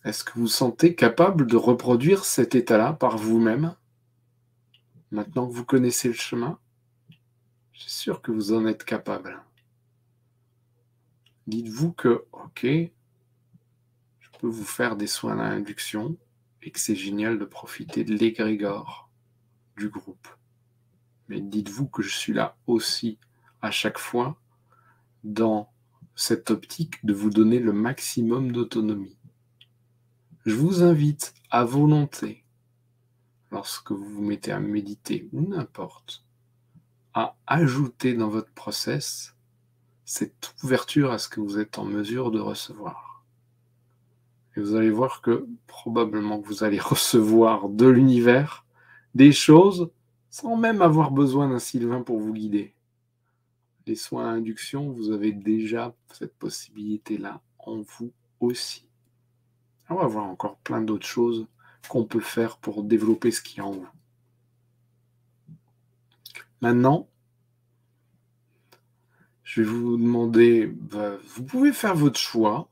Est-ce que vous vous sentez capable de reproduire cet état-là par vous-même? Maintenant que vous connaissez le chemin, je suis sûr que vous en êtes capable. Dites-vous que, ok, je peux vous faire des soins à induction et que c'est génial de profiter de l'égrégore du groupe. Mais dites-vous que je suis là aussi, à chaque fois, dans cette optique de vous donner le maximum d'autonomie. Je vous invite à volonté, lorsque vous vous mettez à méditer ou n'importe, à ajouter dans votre process cette ouverture à ce que vous êtes en mesure de recevoir. Et vous allez voir que probablement vous allez recevoir de l'univers des choses sans même avoir besoin d'un Sylvain pour vous guider. Les soins à induction, vous avez déjà cette possibilité-là en vous aussi. On va voir encore plein d'autres choses qu'on peut faire pour développer ce qui est en vous. Maintenant, je vais vous demander, bah, vous pouvez faire votre choix,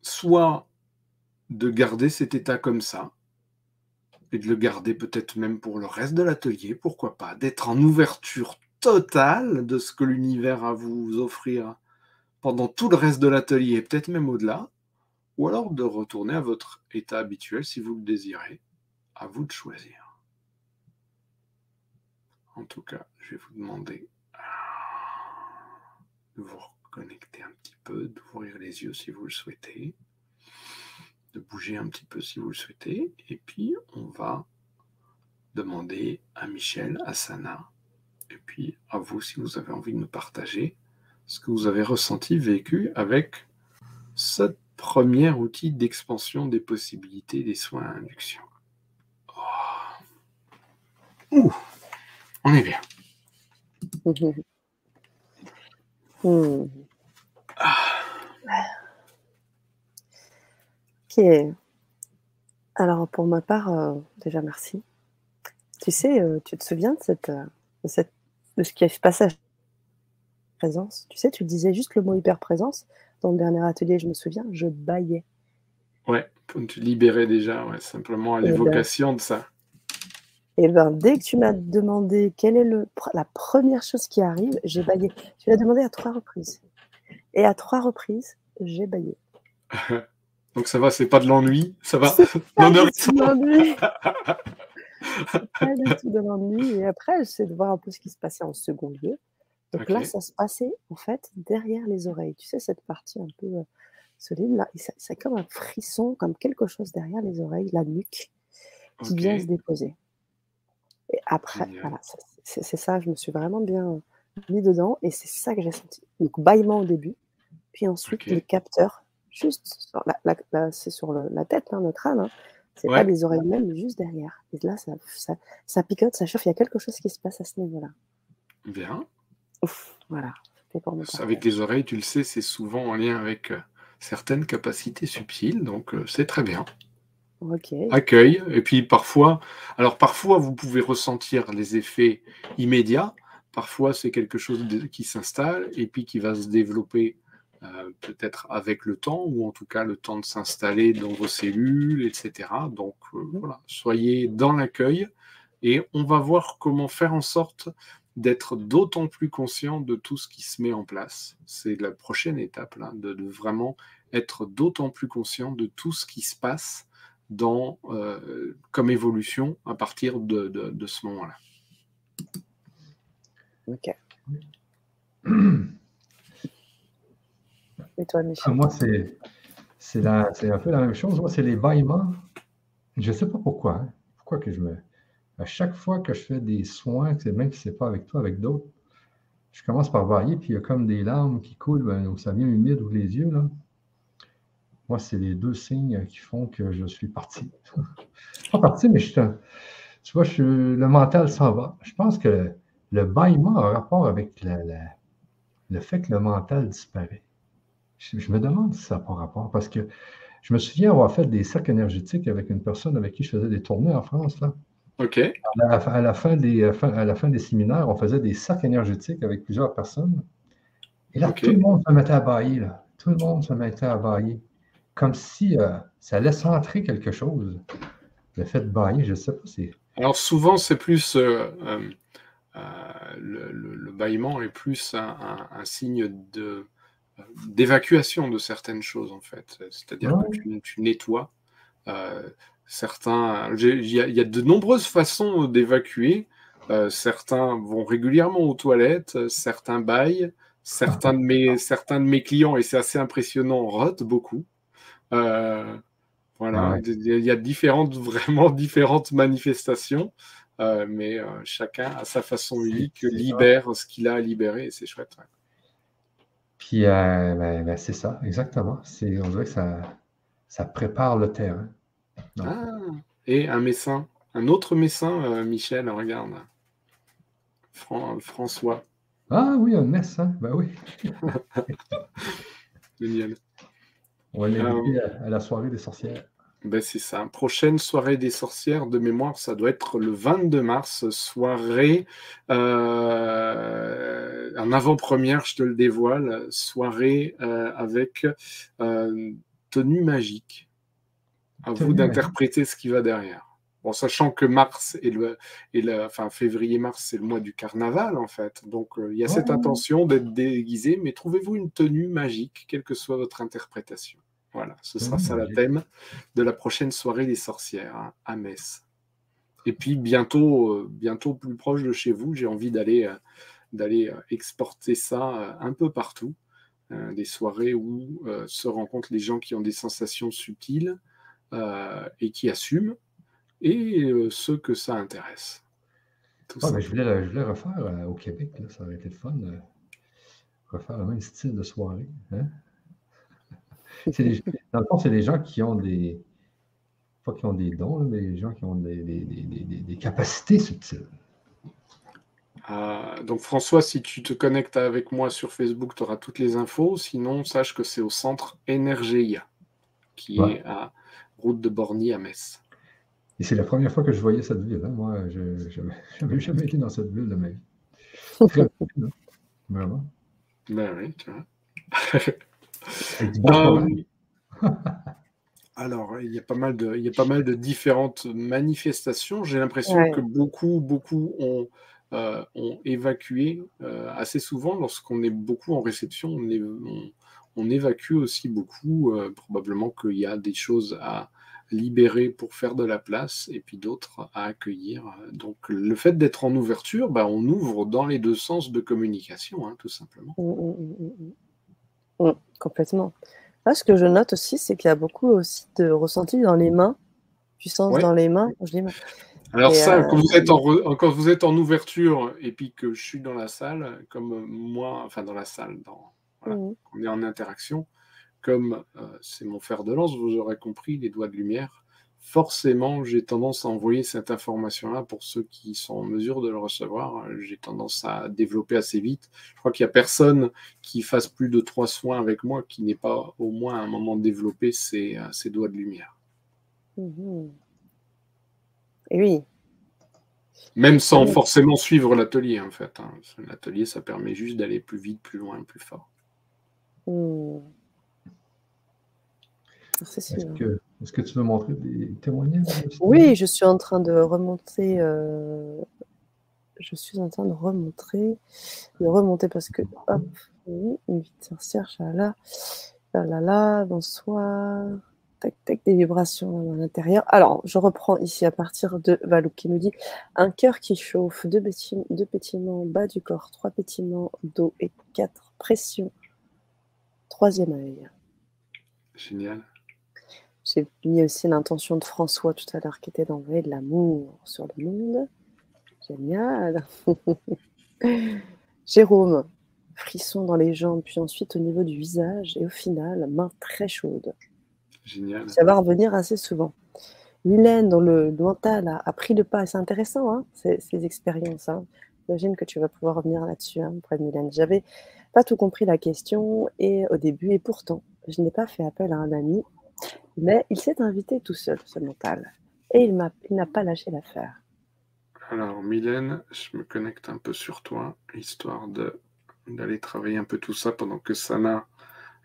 soit de garder cet état comme ça, et de le garder peut-être même pour le reste de l'atelier, pourquoi pas, d'être en ouverture totale de ce que l'univers a à vous offrir pendant tout le reste de l'atelier, peut-être même au-delà, ou alors de retourner à votre état habituel si vous le désirez, à vous de choisir. En tout cas, je vais vous demander de vous reconnecter un petit peu, d'ouvrir les yeux si vous le souhaitez, de bouger un petit peu si vous le souhaitez, et puis on va demander à Michel, à Sana, et puis à vous si vous avez envie de nous partager ce que vous avez ressenti, vécu avec cette premier outil d'expansion des possibilités des soins à induction. Oh. Ouh, on est bien. Mmh. Mmh. Ah. Ok. Alors, pour ma part, euh, déjà, merci. Tu sais, euh, tu te souviens de, cette, euh, de, cette, de ce qui se passait à présence? Tu sais, tu disais juste le mot hyper-présence. Dans le dernier atelier, je me souviens, je bâillais. Ouais, pour te libérer déjà, ouais, simplement à l'évocation ben, de ça. Et bien, dès que tu m'as demandé quelle est le, la première chose qui arrive, j'ai baillé. Tu l'as demandé à trois reprises. Et à trois reprises, j'ai baillé. Donc ça va, c'est pas de l'ennui, ça va. C'est pas du tout de l'ennui. C'est pas du tout de l'ennui. Et après, j'essaie de voir un peu ce qui se passait en second lieu. Donc okay. Là, ça se passait, en fait, derrière les oreilles. Tu sais, cette partie un peu euh, solide, là, c'est comme un frisson, comme quelque chose derrière les oreilles, la nuque, qui okay. vient se déposer. Et après, Génial. Voilà, c'est, c'est ça, je me suis vraiment bien mis dedans, et c'est ça que j'ai senti. Donc, bâillement au début, puis ensuite, okay. les capteurs, juste, la, la, la, c'est sur le, la tête, hein, notre âne, hein. C'est ouais. pas les oreilles même, mais juste derrière. Et là, ça, ça, ça picote, ça chauffe, il y a quelque chose qui se passe à ce niveau-là. Bien. Ouf, voilà. Avec les oreilles, tu le sais, c'est souvent en lien avec certaines capacités subtiles, donc euh, c'est très bien. Okay. Accueil, et puis parfois, alors parfois vous pouvez ressentir les effets immédiats, parfois c'est quelque chose de, qui s'installe et puis qui va se développer euh, peut-être avec le temps, ou en tout cas le temps de s'installer dans vos cellules, et cetera. Donc euh, voilà, soyez dans l'accueil et on va voir comment faire en sorte d'être d'autant plus conscient de tout ce qui se met en place. C'est la prochaine étape, là, de, de vraiment être d'autant plus conscient de tout ce qui se passe dans, euh, comme évolution à partir de, de, de ce moment-là. Ok. Et toi, Michel? Ah, moi, c'est, c'est, la, c'est un peu la même chose. Moi, c'est les bâillements. Je ne sais pas pourquoi. Hein. Pourquoi que je me... À chaque fois que je fais des soins, que c'est même que c'est pas avec toi, avec d'autres, je commence par bailler, puis il y a comme des larmes qui coulent, ben, ça vient humide ou les yeux, là. Moi, c'est les deux signes qui font que je suis parti. Pas parti, mais je suis, tu vois, je suis, le mental s'en va. Je pense que le bâillement a rapport avec la, la, le fait que le mental disparaît. Je, je me demande si ça n'a pas rapport, parce que je me souviens avoir fait des cercles énergétiques avec une personne avec qui je faisais des tournées en France, là. Okay. À, la, à, la fin des, à la fin des séminaires, on faisait des cercles énergétiques avec plusieurs personnes. Et là, okay. tout le monde se mettait à bailler. Là. Tout le monde se mettait à bailler. Comme si euh, ça laissait entrer quelque chose. Le fait de bailler, je ne sais pas si... Alors souvent, c'est plus... Euh, euh, euh, le, le, le bâillement est plus un, un, un signe de, d'évacuation de certaines choses, en fait. C'est-à-dire ouais. que tu, tu nettoies... Euh, Certains, il y, y a de nombreuses façons d'évacuer. Euh, certains vont régulièrement aux toilettes, certains baillent, certains de mes, certains de mes clients, et c'est assez impressionnant, rotent beaucoup. Euh, voilà, il ouais. y a différentes, vraiment différentes manifestations, euh, mais euh, chacun à sa façon unique libère ce qu'il a à libérer, et c'est chouette. Ouais. Puis euh, ben, ben, c'est ça, exactement. C'est, on dirait que ça, ça prépare le terrain. Non. Ah, et un médecin, un autre médecin, euh, Michel, regarde, Fran- François. Ah oui, un médecin, ben oui. Génial. On va l'inviter euh, à la soirée des sorcières. Ben c'est ça, prochaine soirée des sorcières de mémoire, ça doit être le vingt-deux mars, soirée, euh, en avant-première, je te le dévoile, soirée euh, avec euh, tenue magique. À vous d'interpréter ce qui va derrière. Bon, sachant que mars et le, et le, enfin février-mars, c'est le mois du carnaval, en fait. Donc, euh, il y a ouais. cette intention d'être déguisé, mais trouvez-vous une tenue magique, quelle que soit votre interprétation. Voilà, ce sera ouais, ça magique. La thème de la prochaine soirée des sorcières hein, à Metz. Et puis, bientôt, euh, bientôt plus proche de chez vous, j'ai envie d'aller, euh, d'aller exporter ça euh, un peu partout. Euh, des soirées où euh, se rencontrent les gens qui ont des sensations subtiles, Euh, et qui assument, et euh, ceux que ça intéresse. Tout ah, ça. Mais je, voulais, je voulais refaire euh, au Québec, là, ça aurait été le fun, euh, refaire le même style de soirée. Hein? C'est les, dans le fond, c'est les gens qui ont des... Pas qui ont des dons, là, mais les gens qui ont des, des, des, des, des capacités subtiles. Euh, donc François, si tu te connectes avec moi sur Facebook, tu auras toutes les infos. Sinon, sache que c'est au centre Energeia, qui ouais. est à... Route de Borny à Metz. Et c'est la première fois que je voyais cette ville. Hein. Moi, je n'avais jamais été dans cette ville de ma vie. Très bien, vraiment. Ben oui, tu vois. um, Alors, il y a pas mal de, il y a pas mal de différentes manifestations. J'ai l'impression ouais. que beaucoup, beaucoup ont, euh, ont évacué euh, assez souvent. Lorsqu'on est beaucoup en réception, on, est, on, on évacue aussi beaucoup. Euh, probablement qu'il y a des choses à libérer pour faire de la place et puis d'autres à accueillir. Donc, le fait d'être en ouverture, bah, on ouvre dans les deux sens de communication, hein, tout simplement. Mmh, mmh, mmh. Mmh, complètement. Là, ce que je note aussi, c'est qu'il y a beaucoup aussi de ressenti dans les mains, puissance ouais. dans les mains. Je dis... Alors et ça, euh... quand, vous êtes en re... quand vous êtes en ouverture et puis que je suis dans la salle, comme moi, enfin dans la salle, dans... Voilà, mmh. on est en interaction, comme euh, c'est mon fer de lance, vous aurez compris, les doigts de lumière, forcément, j'ai tendance à envoyer cette information-là pour ceux qui sont en mesure de le recevoir. J'ai tendance à développer assez vite. Je crois qu'il n'y a personne qui fasse plus de trois soins avec moi qui n'ait pas au moins à un moment développé ses, ses doigts de lumière. Mmh. Oui. Même sans oui. forcément suivre l'atelier, en fait. Hein. L'atelier, ça permet juste d'aller plus vite, plus loin, plus fort. Mmh. Est-ce que, est-ce que tu veux montrer des témoignages? Oui, je suis en train de remonter. Euh, je suis en train de remonter. De remonter parce que, hop, oui, une vie de sorcière, là, là, là, là, bonsoir. Tac, tac, des vibrations à l'intérieur. Alors, je reprends ici à partir de Valouk qui nous dit un cœur qui chauffe, deux, pétillements, deux pétillements bas du corps, trois pétillements dos et quatre pressions. Troisième œil. Génial. J'ai mis aussi l'intention de François tout à l'heure qui était d'envoyer de l'amour sur le monde. Génial. Jérôme, frisson dans les jambes, puis ensuite au niveau du visage et au final, main très chaude. Génial. Ça va revenir assez souvent. Mylène, dans le mental, a, a pris le pas. C'est intéressant, hein, ces, ces expériences. Hein. J'imagine que tu vas pouvoir revenir là-dessus, hein, auprès de Mylène. J'avais pas tout compris la question et, au début et pourtant, je n'ai pas fait appel à un ami. Mais il s'est invité tout seul, ce mental. Et il n'a pas lâché l'affaire. Alors, Mylène, je me connecte un peu sur toi, histoire d'aller travailler un peu tout ça pendant que Sana,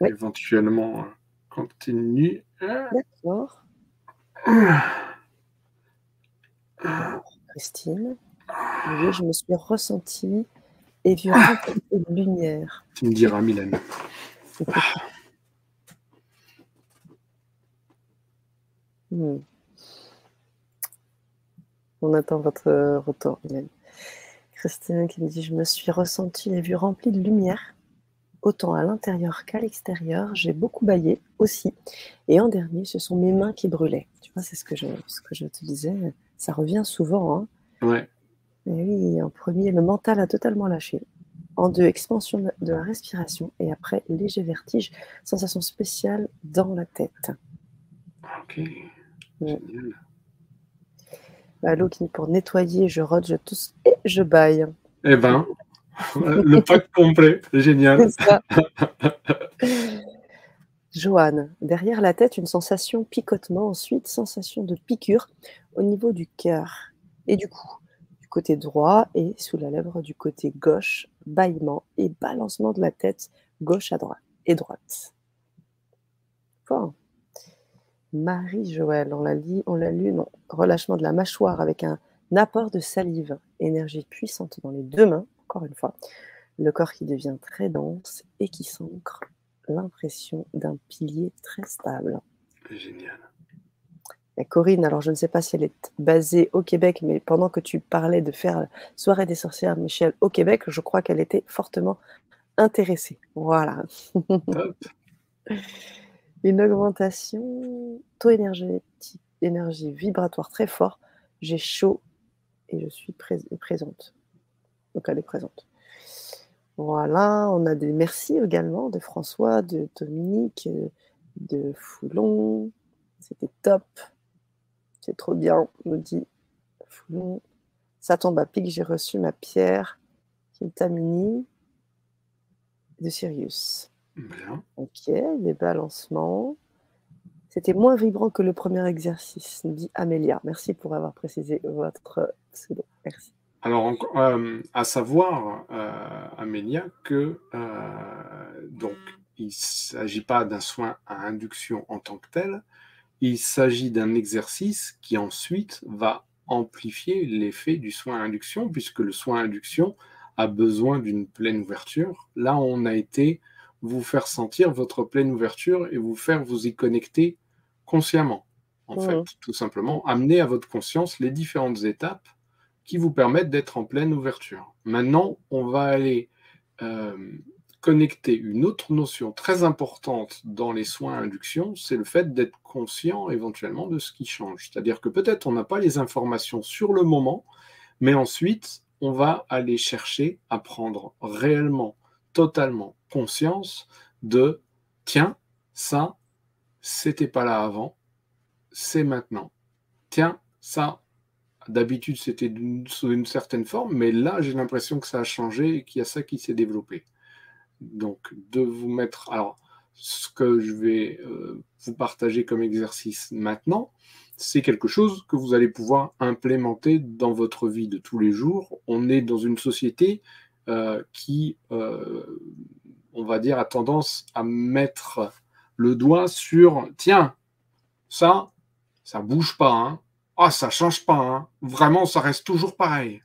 oui. éventuellement, continue. D'accord. Christine, je me suis ressentie et vu ah. une lumière. Tu me diras, Mylène. Hmm. On attend votre retour, Hélène. Christine qui me dit « Je me suis ressentie et vue remplie de lumière, autant à l'intérieur qu'à l'extérieur. J'ai beaucoup bâillé aussi. Et en dernier, ce sont mes mains qui brûlaient. » Tu vois, c'est ce que je, ce que je te disais. Ça revient souvent. Hein. Ouais. Et oui, en premier, le mental a totalement lâché. En deux, expansion de la respiration. Et après, léger vertige, sensation spéciale dans la tête. Ok. Ouais. Bah, l'eau qui pour nettoyer, je rote, je tousse et je baille. Eh ben, le pack complet, génial. Joanne, derrière la tête, une sensation picotement, ensuite sensation de piqûre au niveau du cœur et du cou, du côté droit et sous la lèvre du côté gauche, bâillement et balancement de la tête gauche à droite et droite. Bon. Marie-Joëlle, on l'a lu, on l'a lu, non, relâchement de la mâchoire avec un apport de salive, énergie puissante dans les deux mains, encore une fois, le corps qui devient très dense et qui s'ancre, l'impression d'un pilier très stable. Génial. Et Corinne, alors je ne sais pas si elle est basée au Québec, mais pendant que tu parlais de faire soirée des sorcières, Michel, au Québec, je crois qu'elle était fortement intéressée. Voilà. Hop. Une augmentation, taux énergétique, énergie vibratoire très fort. J'ai chaud et je suis pré présente. Donc, elle est présente. Voilà, on a des merci également de François, de Dominique, de Foulon. C'était top. C'est trop bien, nous dit Foulon. Ça tombe à pic, j'ai reçu ma pierre. Kintamini de Sirius. Bien. Ok, les balancements. C'était moins vibrant que le premier exercice, dit Amélia. Merci pour avoir précisé votre pseudo. Merci. Alors, euh, à savoir, euh, Amélia, que euh, donc il ne s'agit pas d'un soin à induction en tant que tel. Il s'agit d'un exercice qui ensuite va amplifier l'effet du soin à induction, puisque le soin à induction a besoin d'une pleine ouverture. Là, on a été vous faire sentir votre pleine ouverture et vous faire vous y connecter consciemment, en mmh. fait, tout simplement. Amener à votre conscience les différentes étapes qui vous permettent d'être en pleine ouverture. Maintenant, on va aller euh, connecter une autre notion très importante dans les soins à induction, c'est le fait d'être conscient éventuellement de ce qui change. C'est-à-dire que peut-être on n'a pas les informations sur le moment, mais ensuite, on va aller chercher à prendre réellement, totalement conscience de « Tiens, ça, c'était pas là avant, c'est maintenant. Tiens, ça, d'habitude, c'était sous une certaine forme, mais là, j'ai l'impression que ça a changé et qu'il y a ça qui s'est développé. » Donc, de vous mettre... Alors, ce que je vais euh, vous partager comme exercice maintenant, c'est quelque chose que vous allez pouvoir implémenter dans votre vie de tous les jours. On est dans une société euh, qui, euh, on va dire, a tendance à mettre le doigt sur « Tiens, ça, ça bouge pas, hein. Ah, ça change pas, hein. Vraiment, ça reste toujours pareil.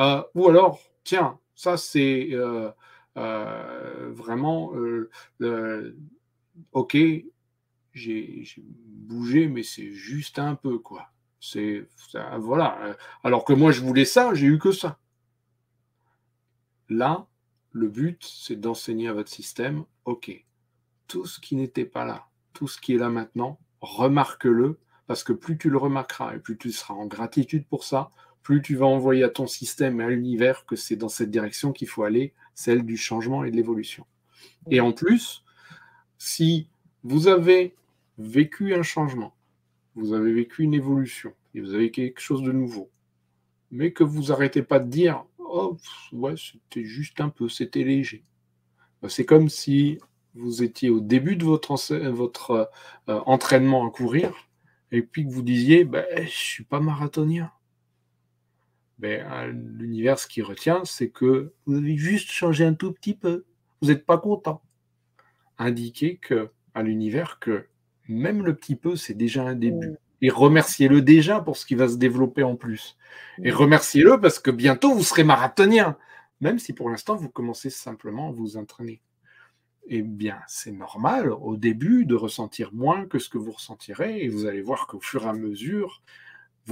Euh, » Ou alors « Tiens, ça, c'est... Euh, Euh, vraiment, euh, euh, ok, j'ai bougé, mais c'est juste un peu, quoi. C'est, ça, voilà. Alors que moi, je voulais ça, j'ai eu que ça. Là, le but, c'est d'enseigner à votre système, ok, tout ce qui n'était pas là, tout ce qui est là maintenant, remarque-le, parce que plus tu le remarqueras et plus tu seras en gratitude pour ça, plus tu vas envoyer à ton système et à l'univers que c'est dans cette direction qu'il faut aller, celle du changement et de l'évolution. Et en plus, si vous avez vécu un changement, vous avez vécu une évolution, et vous avez quelque chose de nouveau, mais que vous n'arrêtez pas de dire « Oh, ouais, c'était juste un peu, c'était léger ». C'est comme si vous étiez au début de votre, ense- votre euh, entraînement à courir, et puis que vous disiez bah, « Je ne suis pas marathonien ». Ben, l'univers, ce qui retient, c'est que vous avez juste changé un tout petit peu. Vous n'êtes pas content. Indiquez que, à l'univers que même le petit peu, c'est déjà un début. Et remerciez-le déjà pour ce qui va se développer en plus. Et remerciez-le parce que bientôt, vous serez marathonien. Même si pour l'instant, vous commencez simplement à vous entraîner. Eh bien, c'est normal au début de ressentir moins que ce que vous ressentirez. Et vous allez voir qu'au fur et à mesure...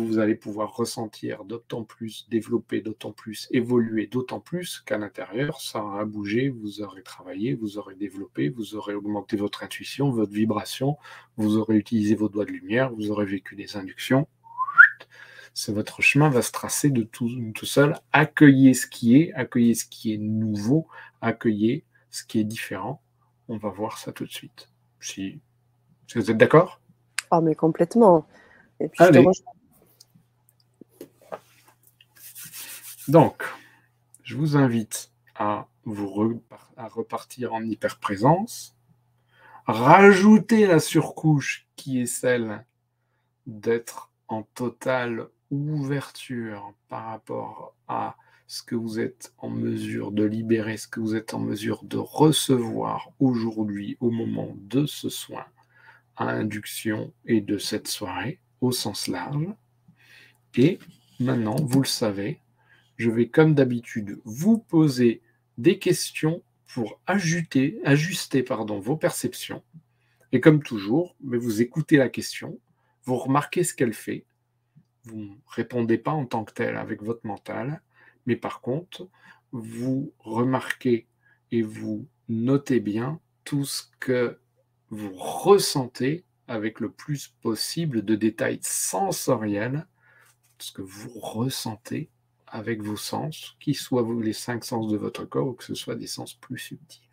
vous allez pouvoir ressentir d'autant plus, développer d'autant plus, évoluer d'autant plus qu'à l'intérieur, ça aura bougé, vous aurez travaillé, vous aurez développé, vous aurez augmenté votre intuition, votre vibration, vous aurez utilisé vos doigts de lumière, vous aurez vécu des inductions. C'est votre chemin va se tracer de tout, tout seul. Accueillez ce qui est, accueillez ce qui est nouveau, accueillez ce qui est différent. On va voir ça tout de suite. Si, si vous êtes d'accord ? Ah, mais complètement. Et puis, allez. Je te... Donc, je vous invite à vous re, à repartir en hyperprésence, rajouter la surcouche qui est celle d'être en totale ouverture par rapport à ce que vous êtes en mesure de libérer, ce que vous êtes en mesure de recevoir aujourd'hui au moment de ce soin à induction et de cette soirée au sens large. Et maintenant, vous le savez, je vais, comme d'habitude, vous poser des questions pour ajuster, ajuster pardon, vos perceptions. Et comme toujours, mais vous écoutez la question, vous remarquez ce qu'elle fait. Vous ne répondez pas en tant que tel avec votre mental, mais par contre, vous remarquez et vous notez bien tout ce que vous ressentez avec le plus possible de détails sensoriels, ce que vous ressentez avec vos sens, qu'ils soient les cinq sens de votre corps ou que ce soit des sens plus subtils.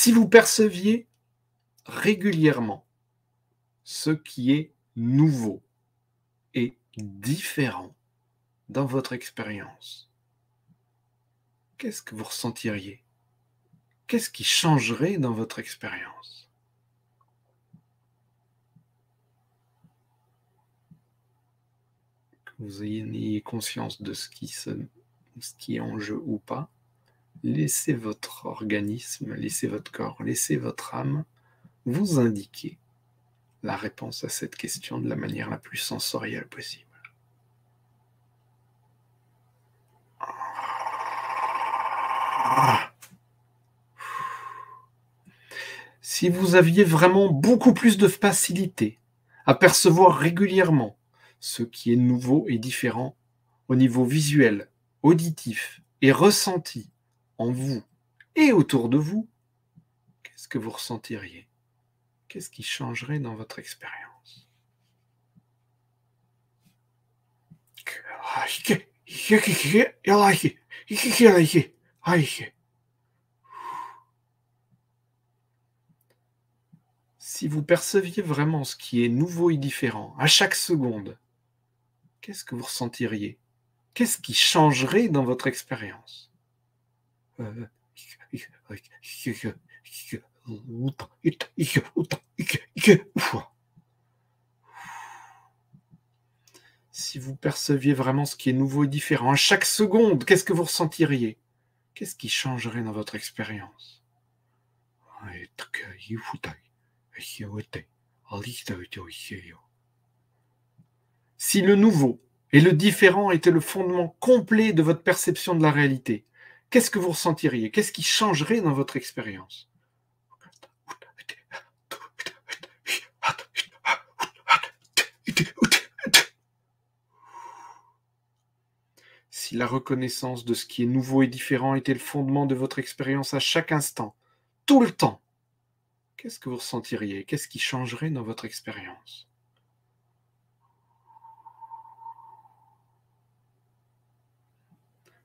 Si vous perceviez régulièrement ce qui est nouveau et différent dans votre expérience, qu'est-ce que vous ressentiriez? Qu'est-ce qui changerait dans votre expérience? Vous ayez conscience de ce qui, se, ce qui est en jeu ou pas, laissez votre organisme, laissez votre corps, laissez votre âme vous indiquer la réponse à cette question de la manière la plus sensorielle possible. Si vous aviez vraiment beaucoup plus de facilité à percevoir régulièrement ce qui est nouveau et différent au niveau visuel, auditif et ressenti en vous et autour de vous, qu'est-ce que vous ressentiriez? Qu'est-ce qui changerait dans votre expérience? Si vous perceviez vraiment ce qui est nouveau et différent à chaque seconde, qu'est-ce que vous ressentiriez? Qu'est-ce qui changerait dans votre expérience? euh... Si vous perceviez vraiment ce qui est nouveau et différent à chaque seconde, qu'est-ce que vous ressentiriez? Qu'est-ce qui changerait dans votre expérience? Si le nouveau et le différent étaient le fondement complet de votre perception de la réalité, qu'est-ce que vous ressentiriez? Qu'est-ce qui changerait dans votre expérience? Si la reconnaissance de ce qui est nouveau et différent était le fondement de votre expérience à chaque instant, tout le temps, qu'est-ce que vous ressentiriez? Qu'est-ce qui changerait dans votre expérience?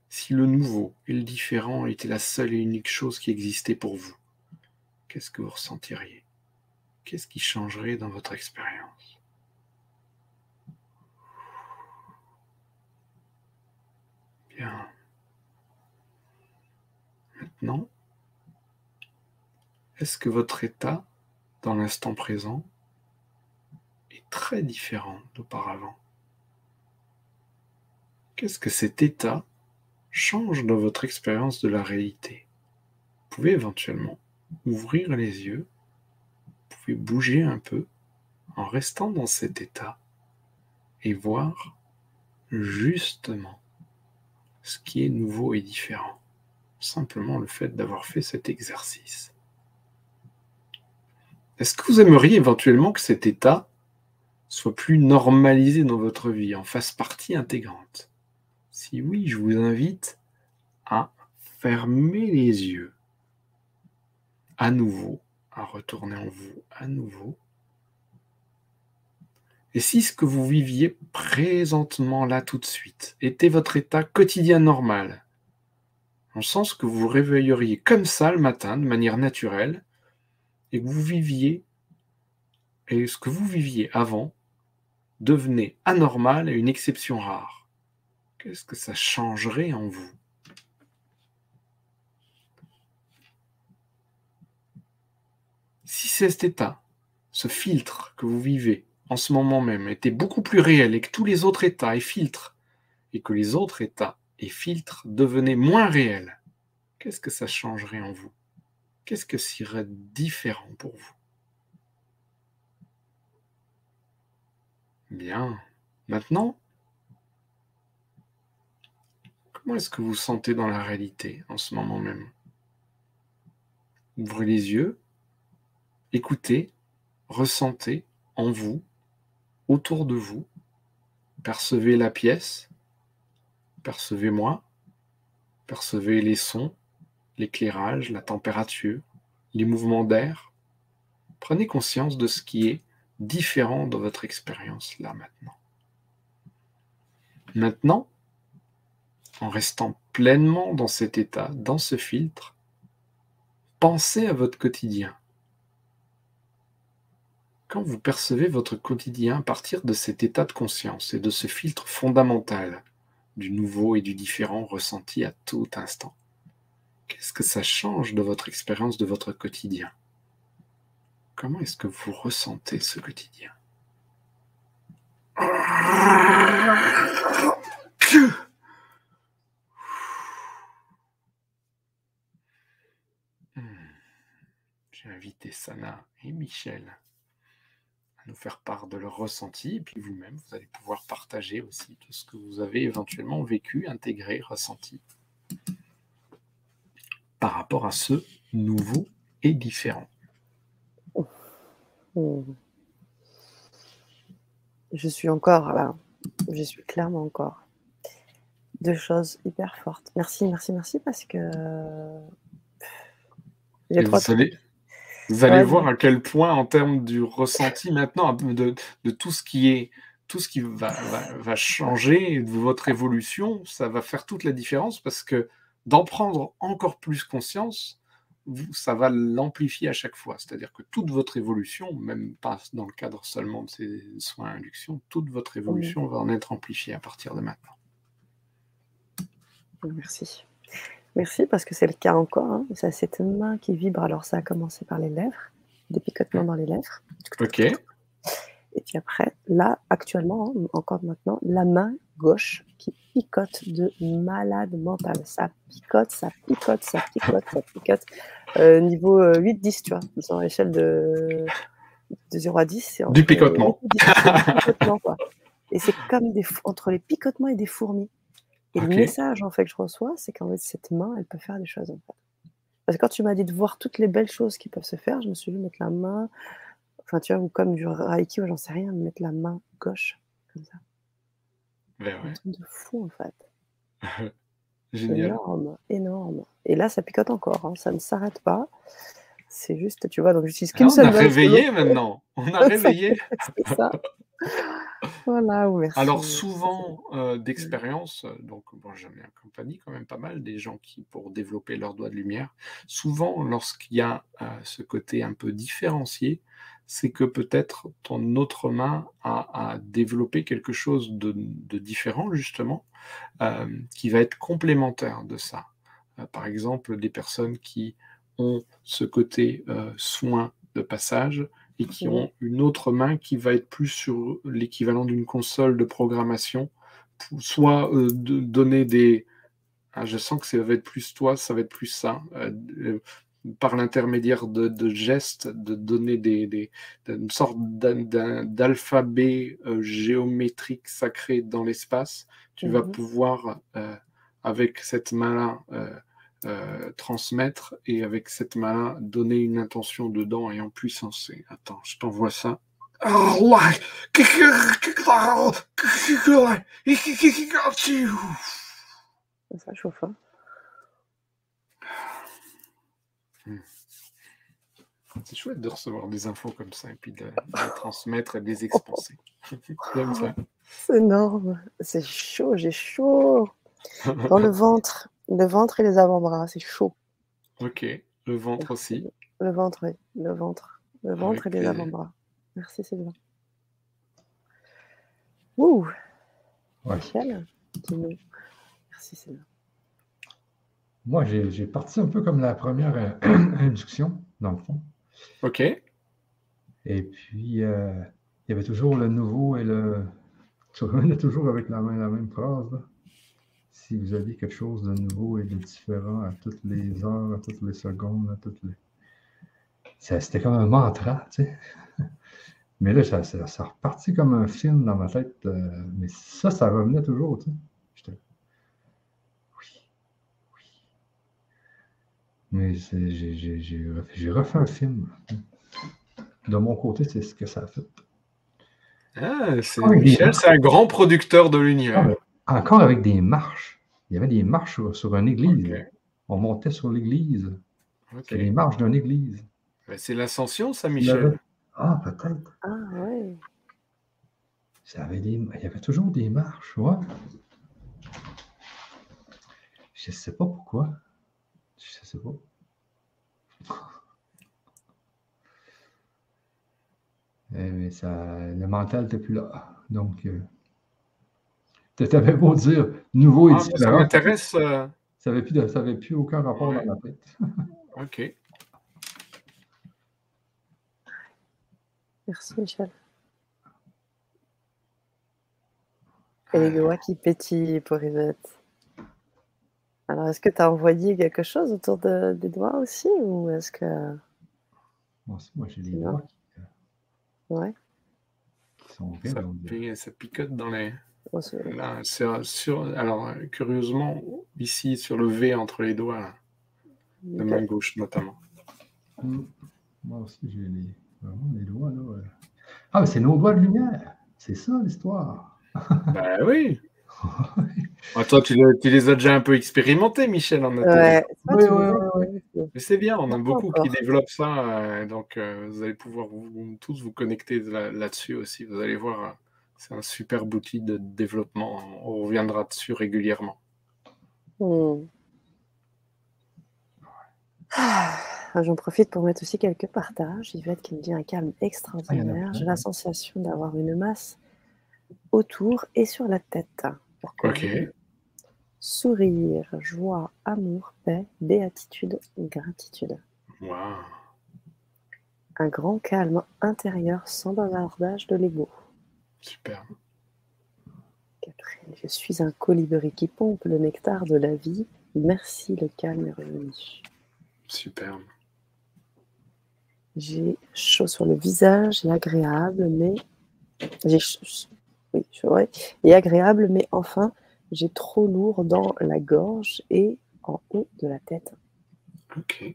Si le nouveau et le différent étaient la seule et unique chose qui existait pour vous, qu'est-ce que vous ressentiriez? Qu'est-ce qui changerait dans votre expérience? Bien. Maintenant, est-ce que votre état, dans l'instant présent, est très différent d'auparavant? Qu'est-ce que cet état change dans votre expérience de la réalité? Vous pouvez éventuellement ouvrir les yeux, vous pouvez bouger un peu en restant dans cet état et voir justement ce qui est nouveau et différent. Simplement le fait d'avoir fait cet exercice. Est-ce que vous aimeriez éventuellement que cet état soit plus normalisé dans votre vie, en fasse partie intégrante? Si oui, je vous invite à fermer les yeux, à nouveau, à retourner en vous, à nouveau. Et si ce que vous viviez présentement là tout de suite était votre état quotidien normal, en sens que vous vous réveilleriez comme ça le matin, de manière naturelle, et que vous viviez, et ce que vous viviez avant devenait anormal et une exception rare. Qu'est-ce que ça changerait en vous? Si cet état, ce filtre que vous vivez en ce moment même, était beaucoup plus réel et que tous les autres états et filtres, et que les autres états et filtres devenaient moins réels, qu'est-ce que ça changerait en vous? Qu'est-ce que serait différent pour vous? Bien. Maintenant, comment est-ce que vous vous sentez dans la réalité en ce moment même? Ouvrez les yeux, écoutez, ressentez en vous, autour de vous, percevez la pièce, percevez moi, percevez les sons, l'éclairage, la température, les mouvements d'air. Prenez conscience de ce qui est différent dans votre expérience là maintenant. Maintenant, en restant pleinement dans cet état, dans ce filtre, pensez à votre quotidien. Quand vous percevez votre quotidien à partir de cet état de conscience et de ce filtre fondamental du nouveau et du différent ressenti à tout instant, qu'est-ce que ça change de votre expérience de votre quotidien? Comment est-ce que vous ressentez ce quotidien? J'ai invité Sana et Michel à nous faire part de leur ressenti. Et puis vous-même, vous allez pouvoir partager aussi tout ce que vous avez éventuellement vécu, intégré, ressenti par rapport à ce nouveau et différent. Je suis encore là. Je suis clairement encore. Deux choses hyper fortes. Merci, merci, merci, parce que... Vous allez, vous allez ouais, voir à quel point, en termes du ressenti maintenant, de, de tout ce qui est, tout ce qui va, va, va changer, de votre évolution, ça va faire toute la différence, parce que d'en prendre encore plus conscience, ça va l'amplifier à chaque fois. C'est-à-dire que toute votre évolution, même pas dans le cadre seulement de ces soins à induction, toute votre évolution mmh. va en être amplifiée à partir de maintenant. Merci. Merci, parce que c'est le cas encore. Hein. Ça, cette main qui vibre, alors ça a commencé par les lèvres, des picotements dans les lèvres. Ok. Et puis après, là, actuellement, hein, encore maintenant, la main gauche qui picote de malade mental. Ça picote, ça picote, ça picote, ça picote. Euh, niveau huit dix, tu vois, sur l'échelle de... de zéro à dix. Du picotement. huit, dix, du picotement, quoi. Et c'est comme des... entre les picotements et des fourmis. Et okay. le message en fait que je reçois, c'est qu'en fait cette main, elle peut faire des choses. En fait. Parce que quand tu m'as dit de voir toutes les belles choses qui peuvent se faire, je me suis dit mettre la main, enfin tu vois, ou comme du reiki ou j'en sais rien, mettre la main gauche comme ça. Ben ouais. Un truc de fou en fait. Génial. Énorme, énorme. Et là, ça picote encore, hein. Ça ne s'arrête pas. C'est juste, tu vois, donc j'utilise qu'une seule. On a réveillé maintenant. On a réveillé. C'est ça. Voilà, merci. Alors souvent euh, d'expérience, donc bon, j'en ai accompagné quand même pas mal des gens qui pour développer leur doigt de lumière, souvent lorsqu'il y a euh, ce côté un peu différencié, c'est que peut-être ton autre main a, a développé quelque chose de, de différent justement, euh, qui va être complémentaire de ça. Euh, par exemple, des personnes qui ont ce côté euh, soin de passage, et qui ont une autre main qui va être plus sur l'équivalent d'une console de programmation, pour soit euh, de donner des... Ah, je sens que ça va être plus toi, ça va être plus ça, euh, euh, par l'intermédiaire de, de gestes, de donner des, des, une sorte d'alphabet euh, géométrique sacré dans l'espace. Tu [S2] Mmh. [S1] Vas pouvoir, euh, avec cette main-là, euh, Euh, transmettre et avec cette main donner une intention dedans et en puissance. Et attends, je t'envoie ça. Ça chauffe. Hein. C'est chouette de recevoir des infos comme ça et puis de, de les transmettre et de les expanser. C'est énorme. C'est chaud, j'ai chaud. Dans le ventre. Le ventre et les avant-bras, c'est chaud. Ok, le ventre aussi. Le ventre, oui, le ventre. Le ventre avec et les, les... avant-bras. Merci, Sylvain. Ouh ouais. Michel, dis-nous. Merci, Sylvain. Moi, j'ai parti un peu comme la première euh, induction, dans le fond. Ok. Et puis, euh, il y avait toujours le nouveau et le... Tu revenais toujours avec la, main, la même phrase, là. Si vous aviez quelque chose de nouveau et de différent à toutes les heures, à toutes les secondes, à toutes les... C'était comme un mantra, tu sais. Mais là, ça, ça, ça repartit comme un film dans ma tête. Euh, mais ça, ça revenait toujours, tu sais. J'étais... Oui, oui. Mais j'ai refait, refait un film. De mon côté, c'est ce que ça a fait. Ah, c'est Michel, c'est un grand producteur de l'univers. Ah, ouais. Encore avec des marches. Il y avait des marches sur, sur une église. Okay. On montait sur l'église. Okay. C'est les marches d'une église. C'est l'ascension, ça, Michel? Ah, peut-être. Ah, oui. Ça avait des... Il y avait toujours des marches, ouais. Je ne sais pas pourquoi. Je ne sais pas. Mais ça... Le mental n'était plus là. Donc... Euh... Tu avais beau dire nouveau et ah, différent. Ça m'intéresse. Euh... Ça n'avait plus, de... plus aucun rapport ouais. dans la tête. OK. Merci, Michel. Et les doigts qui pétillent pour Yvette. Alors, est-ce que tu as envoyé quelque chose autour de, des doigts aussi? Ou est-ce que Moi, moi j'ai les doigts qui, ouais. qui sont ouverts. Ça, puis, ça picote dans les... Oh, là, sur, sur, alors, curieusement, ici, sur le V entre les doigts, là, okay. de main gauche notamment. Mmh. Moi aussi, j'ai les, vraiment les doigts. Là, ouais. Ah, mais c'est nos doigts de lumière. C'est ça, l'histoire. Ben oui. Ah, toi, tu, le, tu les as déjà un peu expérimentés, Michel, en ouais. Oui, oui, oui. Ouais, ouais. Mais c'est bien, on a beaucoup qui développent ça. Euh, donc, euh, vous allez pouvoir vous, tous vous connecter là, là-dessus aussi. Vous allez voir, euh, c'est un super outil de développement. On reviendra dessus régulièrement. Mmh. Ah, j'en profite pour mettre aussi quelques partages. Yvette qui me dit un calme extraordinaire. J'ai la sensation d'avoir une masse autour et sur la tête. Ok. Sourire, joie, amour, paix, béatitude, gratitude. Wow. Un grand calme intérieur sans bavardage de l'ego. Super. Catherine, je suis un colibri qui pompe le nectar de la vie. Merci, le calme est revenu. Superbe. J'ai chaud sur le visage et agréable, mais... J'ai chaud... Oui, c'est vrai. Et agréable, mais enfin, j'ai trop lourd dans la gorge et en haut de la tête. Ok.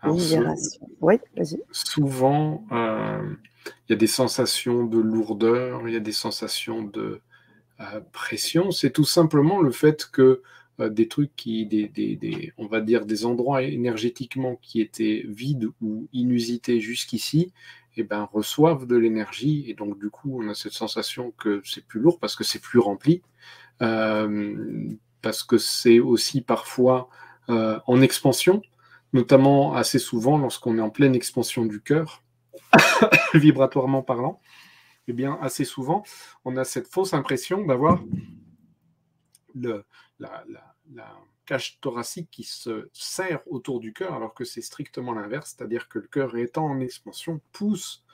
Alors, libération. Sou... Oui, vas-y. Souvent, il euh, y a des sensations de lourdeur, il y a des sensations de euh, pression. C'est tout simplement le fait que euh, des trucs qui, des, des, des, on va dire, des endroits énergétiquement qui étaient vides ou inusités jusqu'ici. Eh ben, reçoivent de l'énergie et donc du coup on a cette sensation que c'est plus lourd parce que c'est plus rempli, euh, parce que c'est aussi parfois euh, en expansion, notamment assez souvent lorsqu'on est en pleine expansion du cœur, vibratoirement parlant, eh bien assez souvent on a cette fausse impression d'avoir le, la, la, la cage thoracique qui se serre autour du cœur, alors que c'est strictement l'inverse, c'est-à-dire que le cœur étant en expansion, pousse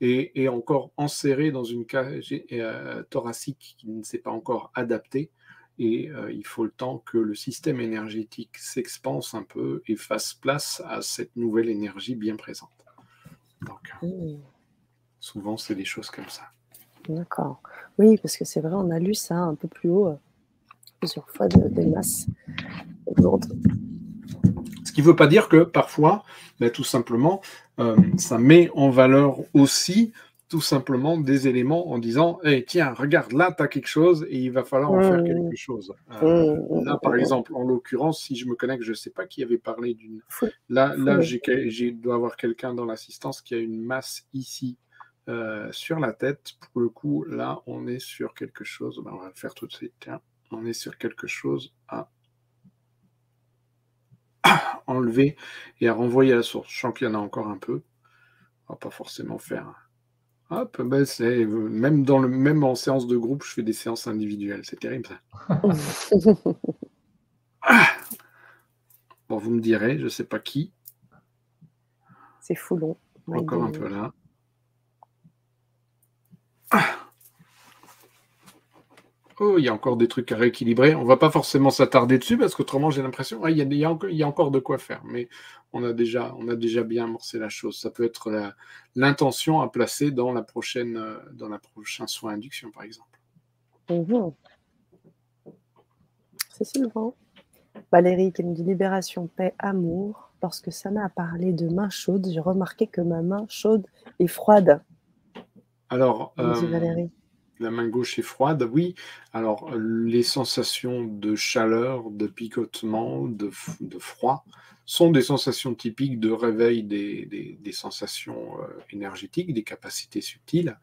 et est encore enserré dans une cage euh, thoracique qui ne s'est pas encore adaptée, et euh, il faut le temps que le système énergétique s'expanse un peu et fasse place à cette nouvelle énergie bien présente. Donc, mmh. souvent, c'est des choses comme ça. D'accord. Oui, parce que c'est vrai, on a lu ça un peu plus haut, plusieurs fois de, des masses. Ce qui ne veut pas dire que parfois, ben, tout simplement, euh, ça met en valeur aussi tout simplement des éléments en disant hey, « Tiens, regarde, là, tu as quelque chose et il va falloir en mmh. faire quelque chose. Euh, » mmh. Là, par exemple, en l'occurrence, si je me connecte, je ne sais pas qui avait parlé d'une... Là, là je dois avoir quelqu'un dans l'assistance qui a une masse ici euh, sur la tête. Pour le coup, là, on est sur quelque chose. Ben, on va le faire tout de suite. Tiens. On est sur quelque chose à enlever et à renvoyer à la source. Je sens qu'il y en a encore un peu. On va pas forcément faire. Hop, ben c'est même dans le même en séance de groupe, je fais des séances individuelles. C'est terrible ça. Bon, vous me direz, je ne sais pas qui. C'est Foulon. Encore un peu là. Oh, il y a encore des trucs à rééquilibrer. On ne va pas forcément s'attarder dessus parce qu'autrement, j'ai l'impression qu'il y a, il y a encore de quoi faire. Mais on a déjà, on a déjà bien amorcé la chose. Ça peut être la, l'intention à placer dans la prochaine, dans la prochaine soin induction, par exemple. Bonjour. C'est Sylvain. Valérie qui me dit libération, paix, amour. Lorsque Sana a parlé de main chaude, j'ai remarqué que ma main chaude est froide. Alors, euh... Valérie. La main gauche est froide, oui. Alors, les sensations de chaleur, de picotement, de, de froid sont des sensations typiques de réveil des, des, des sensations euh, énergétiques, des capacités subtiles.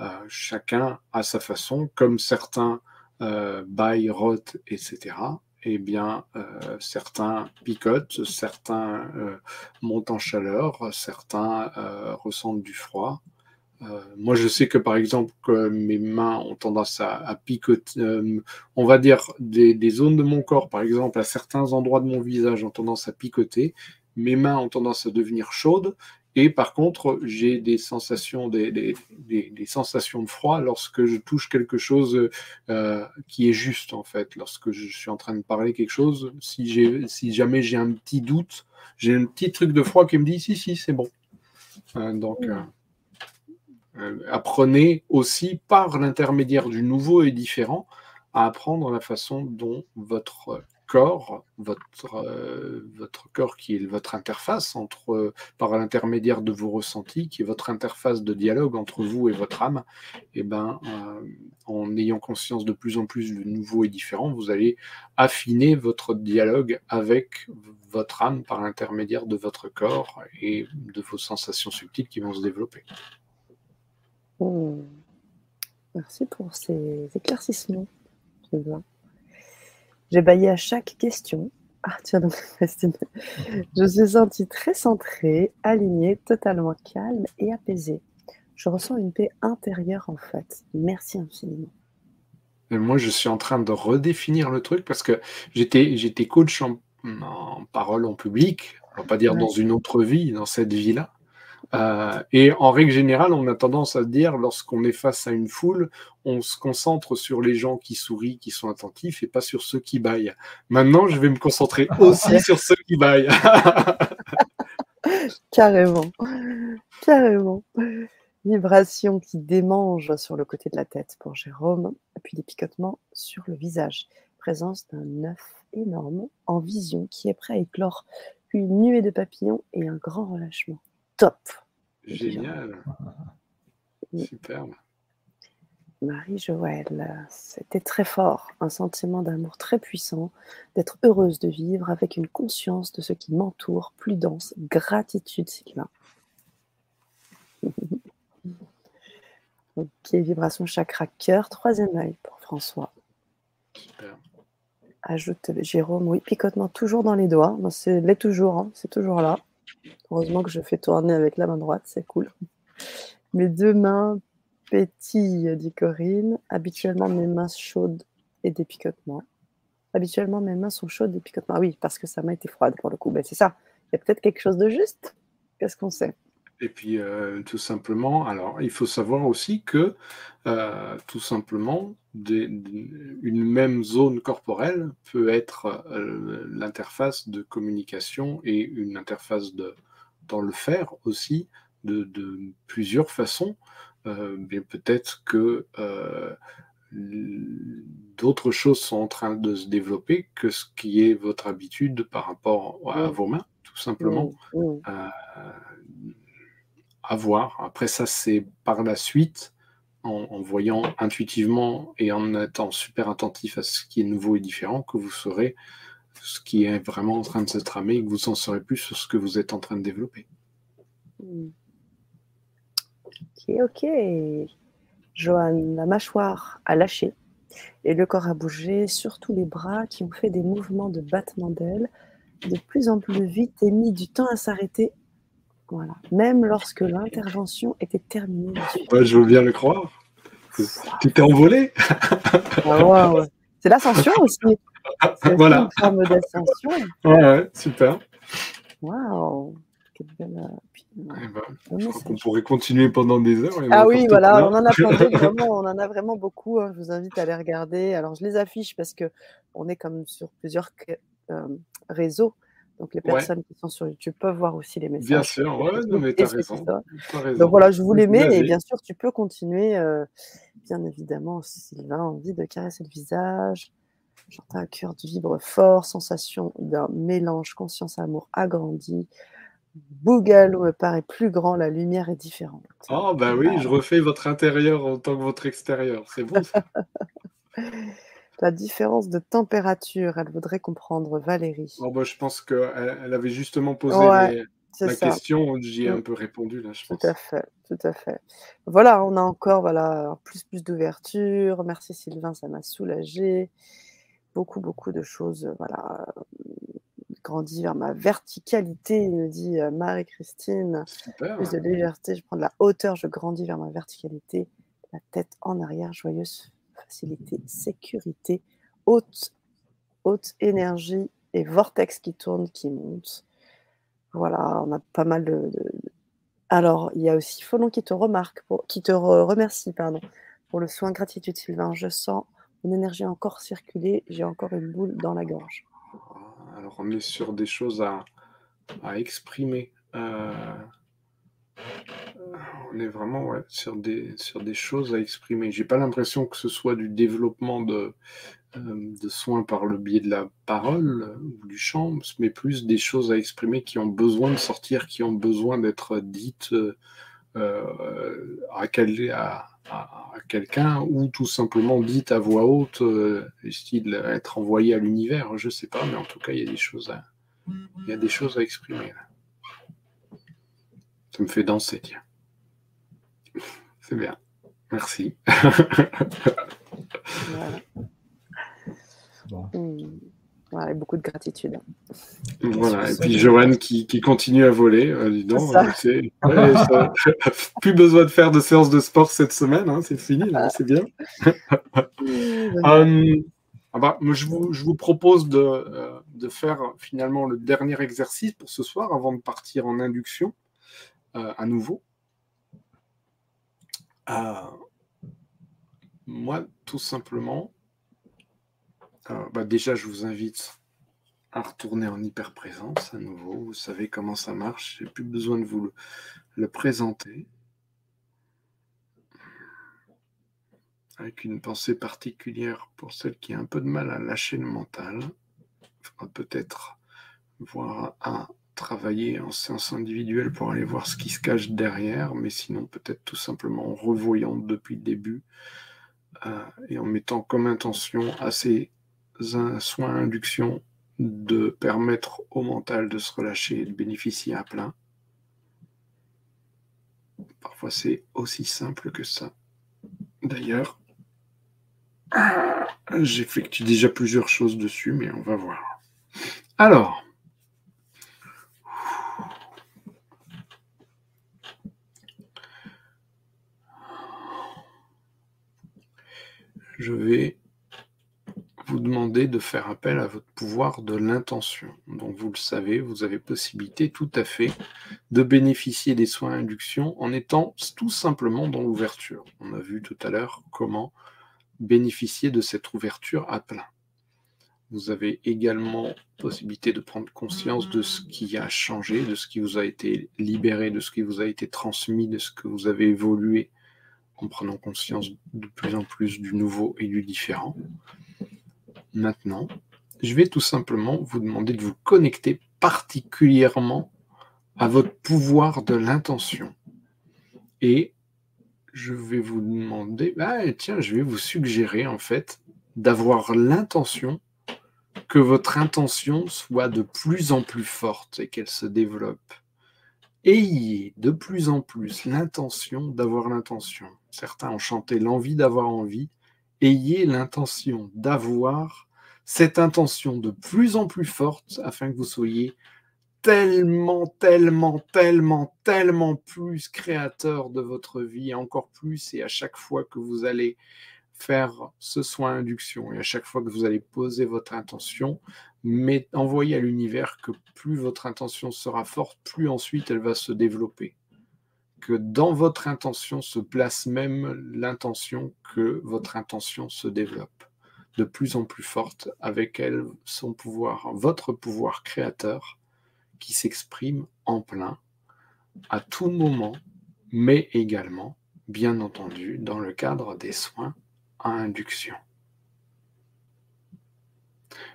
Euh, chacun à sa façon, comme certains euh, baillent, rotent, et cetera. Eh bien, euh, certains picotent, certains euh, montent en chaleur, certains euh, ressentent du froid. Euh, moi, je sais que, par exemple, que mes mains ont tendance à, à picoter, euh, on va dire, des, des zones de mon corps, par exemple, à certains endroits de mon visage ont tendance à picoter, mes mains ont tendance à devenir chaudes, Et par contre, j'ai des sensations, des, des, des, des sensations de froid lorsque je touche quelque chose euh, qui est juste, en fait. Lorsque je suis en train de parler quelque chose, si, j'ai, si jamais j'ai un petit doute, j'ai un petit truc de froid qui me dit « si, si, c'est bon euh, ». Donc, euh, euh, apprenez aussi, par l'intermédiaire du nouveau et différent, à apprendre la façon dont votre... Euh, corps, votre, euh, votre corps qui est votre interface entre, euh, par l'intermédiaire de vos ressentis, qui est votre interface de dialogue entre vous et votre âme, et ben, euh, en ayant conscience de plus en plus de nouveau et différent, vous allez affiner votre dialogue avec votre âme par l'intermédiaire de votre corps et de vos sensations subtiles qui vont se développer. Mmh. Merci pour ces éclaircissements. C'est bien. J'ai baillé à chaque question. Ah, tu as donc fasciné. Je suis sentie très centrée, alignée, totalement calme et apaisée. Je ressens une paix intérieure en fait. Merci infiniment. Et moi, je suis en train de redéfinir le truc parce que j'étais, j'étais coach en, en parole en public, on va pas dire ouais. Dans une autre vie, dans cette vie-là. Euh, et en règle générale, on a tendance à se dire, lorsqu'on est face à une foule, on se concentre sur les gens qui sourient, qui sont attentifs, et pas sur ceux qui baillent. Maintenant, je vais me concentrer aussi sur ceux qui baillent. Carrément, carrément. Vibration qui démange sur le côté de la tête pour Jérôme, puis des picotements sur le visage. Présence d'un œuf énorme en vision qui est prêt à éclore, puis une nuée de papillons et un grand relâchement. Top. Génial. Oui. Superbe. Marie-Joëlle, c'était très fort, un sentiment d'amour très puissant, d'être heureuse de vivre avec une conscience de ce qui m'entoure, plus dense, gratitude, Sylvain. Ok, vibration chakra cœur, troisième œil pour François. Super. Ajoute Jérôme, oui, picotement toujours dans les doigts, c'est l'est toujours, hein, c'est toujours là. Heureusement que je fais tourner avec la main droite, c'est cool. Mes deux mains pétillent, dit Corinne. Habituellement, mes mains chaudes et des picotements. Habituellement, mes mains sont chaudes et des picotements. Ah oui, parce que ça m'a été froide pour le coup. Ben, c'est ça. Il y a peut-être quelque chose de juste. Qu'est-ce qu'on sait ? Et puis, euh, tout simplement, alors, il faut savoir aussi que, euh, tout simplement, des, des, une même zone corporelle peut être euh, l'interface de communication et une interface de, dans le faire aussi, de, de plusieurs façons. Euh, mais peut-être que euh, d'autres choses sont en train de se développer que ce qui est votre habitude par rapport à vos mains, tout simplement. Mmh. Mmh. Euh, à voir. Après ça, c'est par la suite, en, en voyant intuitivement et en étant super attentif à ce qui est nouveau et différent, que vous saurez ce qui est vraiment en train de se tramer et que vous en saurez plus sur ce que vous êtes en train de développer. Ok, ok. Joanne, la mâchoire a lâché et le corps a bougé, surtout les bras qui ont fait des mouvements de battement d'ailes de plus en plus vite et mis du temps à s'arrêter. Voilà. Même lorsque l'intervention était terminée. Ouais, je veux bien le croire. Tu t'es envolé. Ah ouais, ouais. C'est l'ascension aussi. Voilà. C'est une forme d'ascension. Ouais, ouais, super. Waouh. Belle... Ouais, bah, ouais, je crois qu'on pourrait continuer pendant des heures. Ah oui, voilà, on en, a plein vraiment, on en a vraiment beaucoup. Hein. Je vous invite à les regarder. Alors, je les affiche parce qu'on est comme sur plusieurs euh, réseaux. Donc, les personnes ouais. qui sont sur YouTube peuvent voir aussi les messages. Bien sûr, ouais, non, mais t'as raison, t'as raison. Donc, voilà, je vous les mets. Et bien sûr, tu peux continuer, euh, bien évidemment, Sylvain, envie de caresser le visage. J'entends un cœur qui vibre fort, sensation d'un mélange, conscience-amour agrandi. Bougalou me paraît plus grand, la lumière est différente. Oh, ben bah oui, ah. Je refais votre intérieur en tant que votre extérieur. C'est bon, ça. La différence de température, elle voudrait comprendre Valérie. Oh bah, je pense qu'elle elle avait justement posé ouais, les, la ça. question, j'y ai oui. un peu répondu là, je pense. Tout à fait, tout à fait. Voilà, on a encore voilà, plus, plus d'ouverture. Merci Sylvain, ça m'a soulagée. Beaucoup, beaucoup de choses. Voilà. Grandis vers ma verticalité, il me dit Marie-Christine. Plus de légèreté, je prends de la hauteur, je grandis vers ma verticalité. La tête en arrière, joyeuse. Facilité, sécurité, haute, haute énergie et vortex qui tourne, qui monte. Voilà, on a pas mal de, de, Alors, il y a aussi Folon qui te, remarque pour, qui te re, remercie pardon, pour le soin. Gratitude, Sylvain. Je sens mon énergie encore circuler. J'ai encore une boule dans la gorge. Alors, on est sur des choses à, à exprimer. Euh, on est vraiment ouais, sur, des, sur des choses à exprimer. J'ai pas l'impression que ce soit du développement de, euh, de soins par le biais de la parole ou du chant, mais plus des choses à exprimer qui ont besoin de sortir, qui ont besoin d'être dites euh, à, quel, à, à, à quelqu'un, ou tout simplement dites à voix haute, euh, style être envoyé à l'univers, je sais pas, mais en tout cas il y a des choses à, il y a des choses à exprimer là. Ça me fait danser, tiens. C'est bien. Merci. Voilà. Bon. Mmh. Voilà, beaucoup de gratitude. Voilà, et puis Joanne qui, qui continue à voler. Euh, dis donc, ça. Ouais, ça... Plus besoin de faire de séance de sport cette semaine, hein, c'est fini, là, c'est bien. um... Ah bah, je, vous, je vous propose de, euh, de faire finalement le dernier exercice pour ce soir avant de partir en induction. Euh, à nouveau, euh, moi, tout simplement, euh, bah déjà, je vous invite à retourner en hyper-présence à nouveau. Vous savez comment ça marche, je n'ai plus besoin de vous le, le présenter. Avec une pensée particulière pour celle qui a un peu de mal à lâcher le mental. Il faudra peut-être voir un... travailler en séance individuelle pour aller voir ce qui se cache derrière, mais sinon peut-être tout simplement en revoyant depuis le début euh, et en mettant comme intention à ces soins à induction de permettre au mental de se relâcher et de bénéficier à plein. Parfois c'est aussi simple que ça. D'ailleurs, j'effectue déjà plusieurs choses dessus, mais on va voir. Alors, je vais vous demander de faire appel à votre pouvoir de l'intention. Donc, vous le savez, vous avez possibilité tout à fait de bénéficier des soins à induction en étant tout simplement dans l'ouverture. On a vu tout à l'heure comment bénéficier de cette ouverture à plein. Vous avez également possibilité de prendre conscience de ce qui a changé, de ce qui vous a été libéré, de ce qui vous a été transmis, de ce que vous avez évolué, en prenant conscience de plus en plus du nouveau et du différent. Maintenant, je vais tout simplement vous demander de vous connecter particulièrement à votre pouvoir de l'intention. Et je vais vous demander, bah, tiens, je vais vous suggérer en fait d'avoir l'intention que votre intention soit de plus en plus forte et qu'elle se développe. Ayez de plus en plus l'intention d'avoir l'intention. Certains ont chanté l'envie d'avoir envie. Ayez l'intention d'avoir cette intention de plus en plus forte afin que vous soyez tellement, tellement, tellement, tellement plus créateur de votre vie, encore plus. Et à chaque fois que vous allez faire ce soin induction et à chaque fois que vous allez poser votre intention, mais envoyez à l'univers que plus votre intention sera forte, plus ensuite elle va se développer. Que dans votre intention se place même l'intention que votre intention se développe, de plus en plus forte, avec elle, son pouvoir, votre pouvoir créateur, qui s'exprime en plein, à tout moment, mais également, bien entendu, dans le cadre des soins à induction.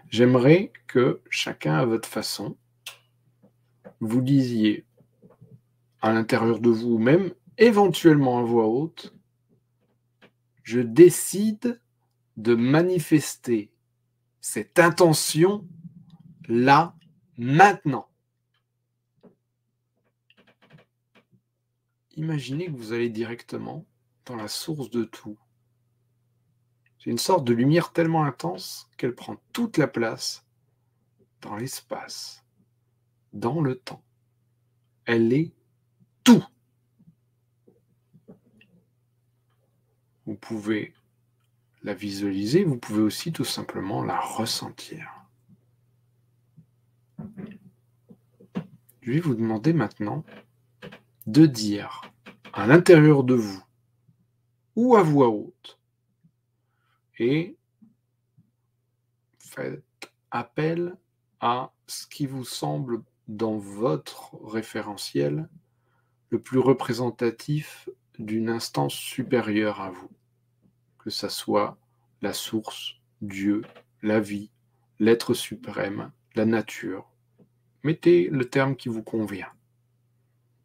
J'aimerais que chacun, à votre façon, vous disiez à l'intérieur de vous, même éventuellement à voix haute, je décide de manifester cette intention là, maintenant. Imaginez que vous allez directement dans la source de tout. C'est une sorte de lumière tellement intense qu'elle prend toute la place dans l'espace, dans le temps. Elle est tout. Vous pouvez la visualiser, vous pouvez aussi tout simplement la ressentir. Je vais vous demander maintenant de dire à l'intérieur de vous ou à voix haute, et faites appel à ce qui vous semble dans votre référentiel le plus représentatif d'une instance supérieure à vous, que ça soit la source, Dieu, la vie, l'être suprême, la nature. Mettez le terme qui vous convient.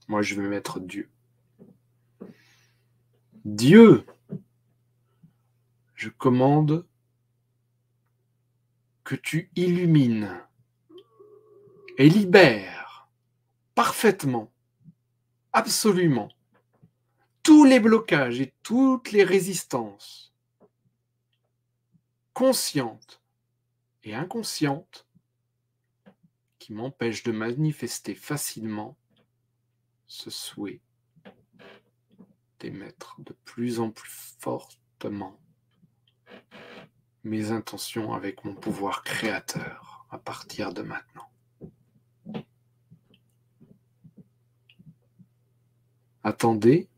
Moi, je vais mettre Dieu. Dieu, je commande que tu illumines et libères parfaitement, absolument, tous les blocages et toutes les résistances conscientes et inconscientes qui m'empêchent de manifester facilement ce souhait d'émettre de plus en plus fortement mes intentions avec mon pouvoir créateur à partir de maintenant. Attendez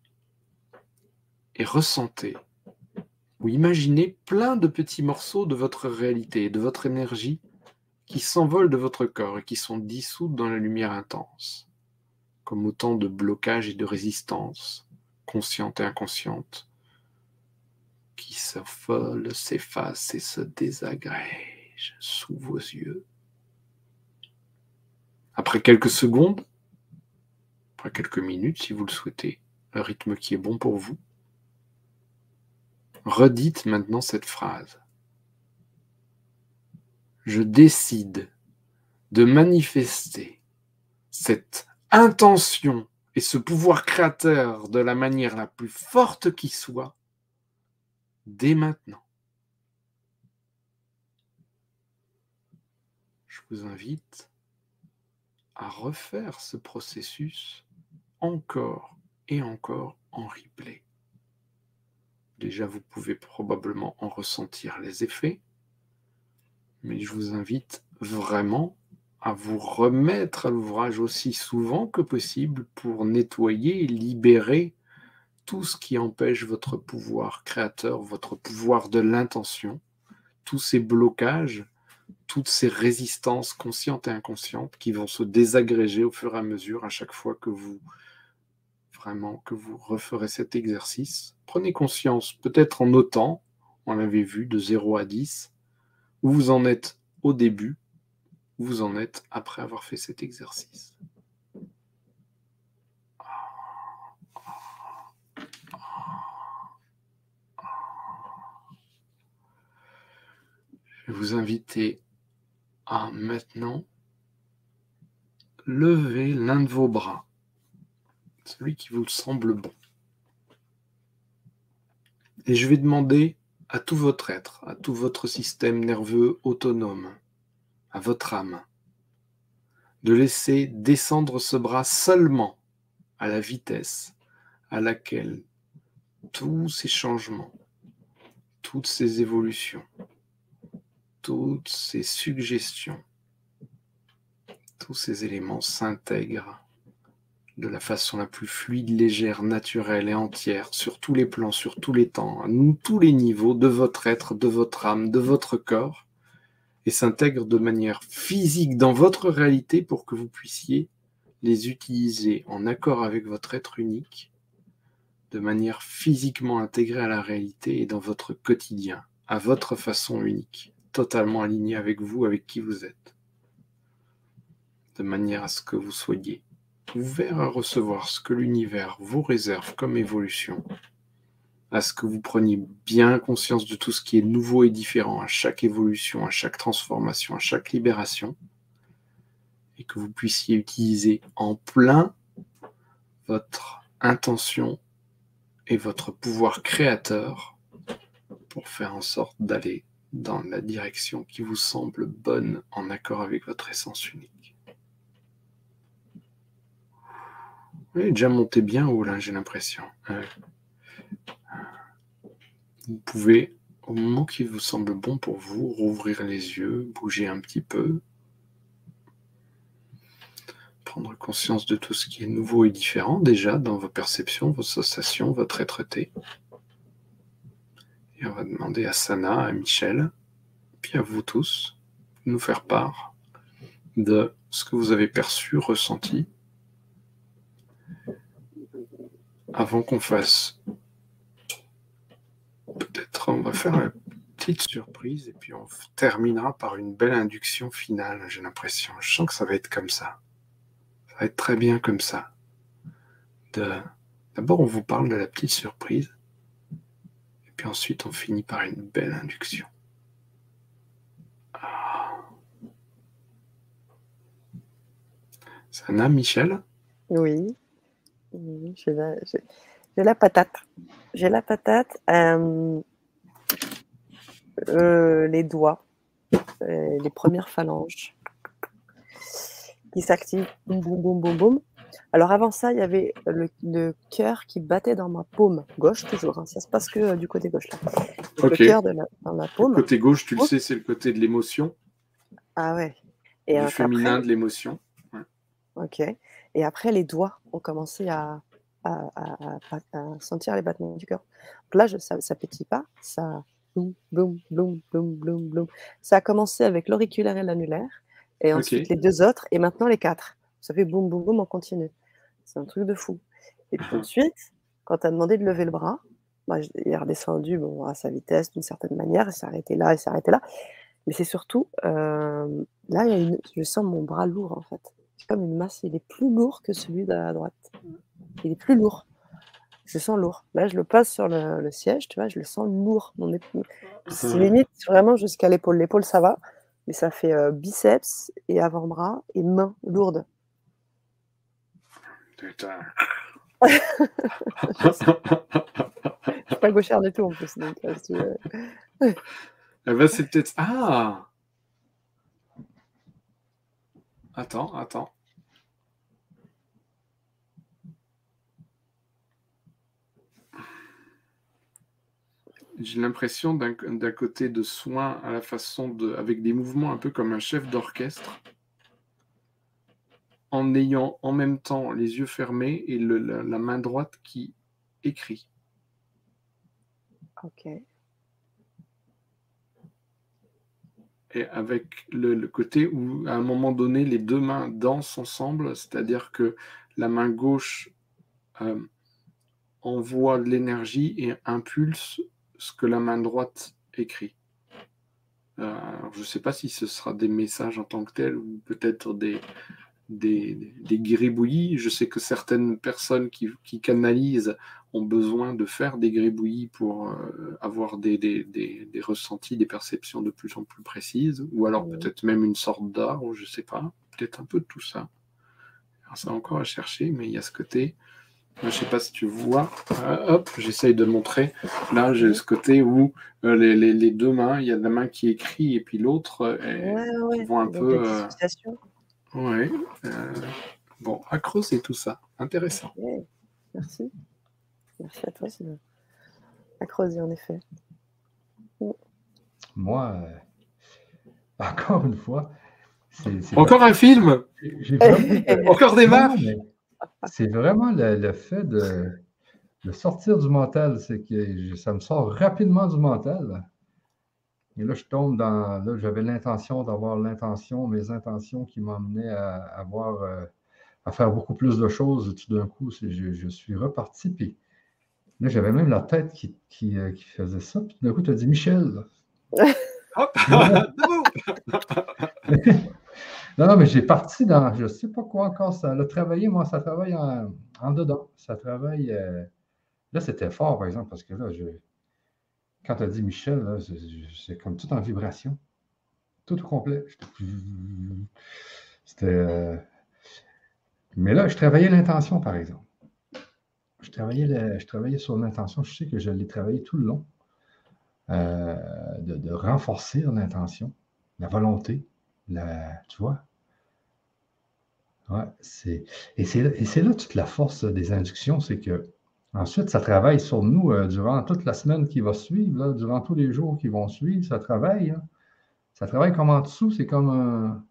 et ressentez ou imaginez plein de petits morceaux de votre réalité et de votre énergie qui s'envolent de votre corps et qui sont dissous dans la lumière intense, comme autant de blocages et de résistances conscientes et inconscientes, qui s'envolent, s'effacent et se désagrègent sous vos yeux. Après quelques secondes, après quelques minutes, si vous le souhaitez, un rythme qui est bon pour vous, redites maintenant cette phrase. Je décide de manifester cette intention et ce pouvoir créateur de la manière la plus forte qui soit, dès maintenant. Je vous invite à refaire ce processus encore et encore en replay. Déjà, vous pouvez probablement en ressentir les effets, mais je vous invite vraiment à vous remettre à l'ouvrage aussi souvent que possible pour nettoyer et libérer tout ce qui empêche votre pouvoir créateur, votre pouvoir de l'intention, tous ces blocages, toutes ces résistances conscientes et inconscientes qui vont se désagréger au fur et à mesure à chaque fois que vous, vraiment, que vous referez cet exercice. Prenez conscience, peut-être en notant, on l'avait vu, de zéro à dix, où vous en êtes au début, où vous en êtes après avoir fait cet exercice. Je vais vous inviter à maintenant lever l'un de vos bras, celui qui vous semble bon. Et je vais demander à tout votre être, à tout votre système nerveux autonome, à votre âme, de laisser descendre ce bras seulement à la vitesse à laquelle tous ces changements, toutes ces évolutions, toutes ces suggestions, tous ces éléments s'intègrent de la façon la plus fluide, légère, naturelle et entière, sur tous les plans, sur tous les temps, à tous les niveaux de votre être, de votre âme, de votre corps, et s'intègrent de manière physique dans votre réalité pour que vous puissiez les utiliser en accord avec votre être unique, de manière physiquement intégrée à la réalité et dans votre quotidien, à votre façon unique, totalement aligné avec vous, avec qui vous êtes, de manière à ce que vous soyez ouvert à recevoir ce que l'univers vous réserve comme évolution, à ce que vous preniez bien conscience de tout ce qui est nouveau et différent à chaque évolution, à chaque transformation, à chaque libération, et que vous puissiez utiliser en plein votre intention et votre pouvoir créateur pour faire en sorte d'aller dans la direction qui vous semble bonne, en accord avec votre essence unique. Vous avez déjà monté bien haut là, j'ai l'impression. Vous pouvez, au moment qui vous semble bon pour vous, rouvrir les yeux, bouger un petit peu. prendre conscience de tout ce qui est nouveau et différent déjà dans vos perceptions, vos sensations, votre être-té. Et on va demander à Sana, à Michel, puis à vous tous, de nous faire part de ce que vous avez perçu, ressenti, avant qu'on fasse. Peut-être on va faire une petite surprise et puis on terminera par une belle induction finale, j'ai l'impression. Je sens que ça va être comme ça. Ça va être très bien comme ça. De... D'abord, on vous parle de la petite surprise. Et puis ensuite, on finit par une belle induction. Ah. Sana, Michel ? Oui. Oui, j'ai la, j'ai, j'ai la patate. J'ai la patate, euh, euh, les doigts, euh, les premières phalanges qui s'activent, boum, boum, boum, boum. Alors avant ça, il y avait le, le cœur qui battait dans ma paume gauche, toujours, hein, ça se passe que euh, du côté gauche. Là. Okay. Le cœur de la, dans ma paume. Le côté gauche, tu le oh. sais, c'est le côté de l'émotion. Ah ouais. Et le féminin après... de l'émotion. Ouais. Ok. Et après, les doigts ont commencé à, à, à, à, à sentir les battements du cœur. Donc là, je, ça ne pétille pas. Ça, boum, boum, boum, boum, boum, boum. Ça a commencé avec l'auriculaire et l'annulaire. Et ensuite, okay. les deux autres. Et maintenant, les quatre. Ça fait boum, boum, boum, on continue. C'est un truc de fou. Et puis ensuite, quand tu as demandé de lever le bras, moi, il est redescendu bon, à sa vitesse d'une certaine manière. Il s'est arrêté là, il s'est arrêté là. Mais c'est surtout, euh, là, il y a une, je sens mon bras lourd, en fait. Comme une masse, il est plus lourd que celui de la droite. Il est plus lourd. Je sens lourd. Là, je le pose sur le, le siège, tu vois, je le sens lourd. Mon épaule. C'est limite vraiment jusqu'à l'épaule. L'épaule, ça va, mais ça fait euh, biceps et avant-bras et mains lourdes. Putain. Je sais. Je suis pas gauchère du tout en plus. Donc, là, si tu veux... eh ben, c'est peut-être. Ah. Attends, attends. J'ai l'impression d'un, d'un côté de soin à la façon de, avec des mouvements un peu comme un chef d'orchestre, en ayant en même temps les yeux fermés et le, la, la main droite qui écrit. Ok. Et avec le, le côté où, à un moment donné, les deux mains dansent ensemble, c'est-à-dire que la main gauche euh, envoie de l'énergie et impulse ce que la main droite écrit. Euh, alors je ne sais pas si ce sera des messages en tant que tels ou peut-être des, des, des gribouillis. Je sais que certaines personnes qui, qui canalisent ont besoin de faire des gribouillis pour euh, avoir des, des, des, des ressentis, des perceptions de plus en plus précises, ou alors mmh. peut-être même une sorte d'art, ou je ne sais pas, peut-être un peu de tout ça. Alors, ça encore à chercher, mais il y a ce côté, moi, je ne sais pas si tu vois, euh, hop, j'essaye de montrer, là j'ai ce côté où euh, les, les, les deux mains, il y a la main qui écrit, et puis l'autre, euh, ouais, ouais, voit un peu... Euh... Ouais, euh... bon, accrocher tout ça, intéressant. Ouais. Merci. Merci à toi, Sylvain. À creuser, en effet. Oui. Moi, euh, encore une fois... C'est, c'est encore pas... un film j'ai vraiment... Encore des marches non, c'est vraiment le, le fait de, de sortir du mental. C'est que ça me sort rapidement du mental. Et là, je tombe dans... Là, j'avais l'intention d'avoir l'intention, mes intentions qui m'emmenaient à avoir... Euh, à faire beaucoup plus de choses. Tout d'un coup, je, je suis reparti. Puis là, j'avais même la tête qui, qui, euh, qui faisait ça. Puis tout d'un coup, tu as dit Michel. Hop! Non, non, mais j'ai parti dans, je ne sais pas quoi encore. Ça l'a travaillé, moi, ça travaille en, en dedans. Ça travaille. Euh... Là, c'était fort, par exemple, parce que là, je... quand tu as dit Michel, là, c'est, c'est comme tout en vibration. Tout au complet. C'était. Euh... Mais là, je travaillais l'intention, par exemple. Je travaillais, le, je travaillais sur l'intention. Je sais que je l'ai travaillé tout le long. Euh, de, de renforcer l'intention, la volonté, la, tu vois. Ouais, c'est, et, c'est, et c'est là toute la force des inductions, c'est que ensuite, ça travaille sur nous euh, durant toute la semaine qui va suivre, là, durant tous les jours qui vont suivre, ça travaille. Hein. Ça travaille comme en dessous, c'est comme un...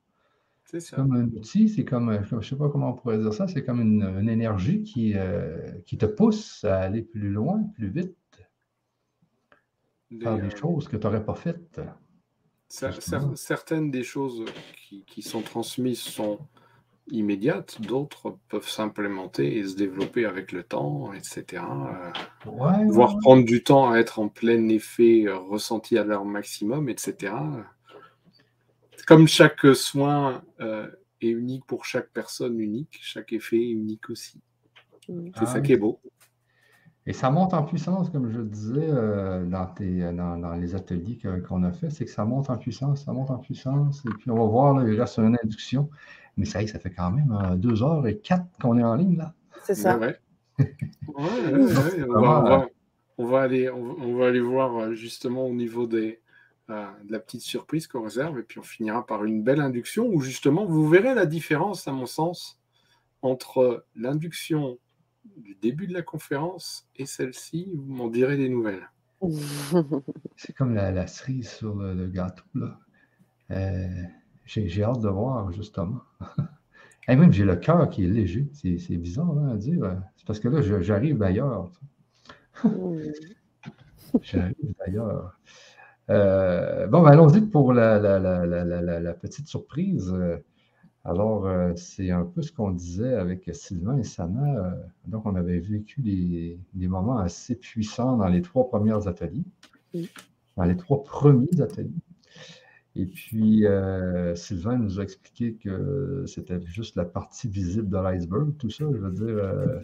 C'est ça. Comme un outil, c'est comme, je ne sais pas comment on pourrait dire ça, c'est comme une, une énergie qui, euh, qui te pousse à aller plus loin, plus vite, des, faire des euh, choses que tu n'aurais pas faites. Ça, cer- certaines des choses qui, qui sont transmises sont immédiates, d'autres peuvent s'implémenter et se développer avec le temps, et cetera. Euh, ouais, voire ouais. prendre du temps à être en plein effet euh, ressenti à leur maximum, et cetera. Comme chaque soin euh, est unique pour chaque personne unique, chaque effet est unique aussi. C'est ah, ça qui est beau. Et ça monte en puissance, comme je disais euh, dans, tes, dans, dans les ateliers que, qu'on a fait, c'est que ça monte en puissance, ça monte en puissance. Et puis on va voir, là, il reste une induction. Mais ça y est, ça fait quand même euh, deux heures et quatre qu'on est en ligne, là. C'est ça. Ouais, ouais, ouais, ouais. On, va, on, va, on, va aller, on, on va aller voir justement au niveau des... Euh, de la petite surprise qu'on réserve, et puis on finira par une belle induction où justement vous verrez la différence, à mon sens, entre l'induction du début de la conférence et celle-ci. Vous m'en direz des nouvelles. C'est comme la, la cerise sur le, le gâteau, là. Euh, j'ai, j'ai hâte de voir, justement. Et même, j'ai le cœur qui est léger. C'est, c'est bizarre hein, à dire. C'est parce que là, je, j'arrive d'ailleurs. J'arrive d'ailleurs. Euh, bon, ben allons-y pour la, la, la, la, la, la petite surprise. Alors, euh, c'est un peu ce qu'on disait avec Sylvain et Sana. Donc, on avait vécu des, des moments assez puissants dans les trois premiers ateliers. Dans les trois premiers ateliers. Et puis, euh, Sylvain nous a expliqué que c'était juste la partie visible de l'iceberg, tout ça. Je veux dire, euh,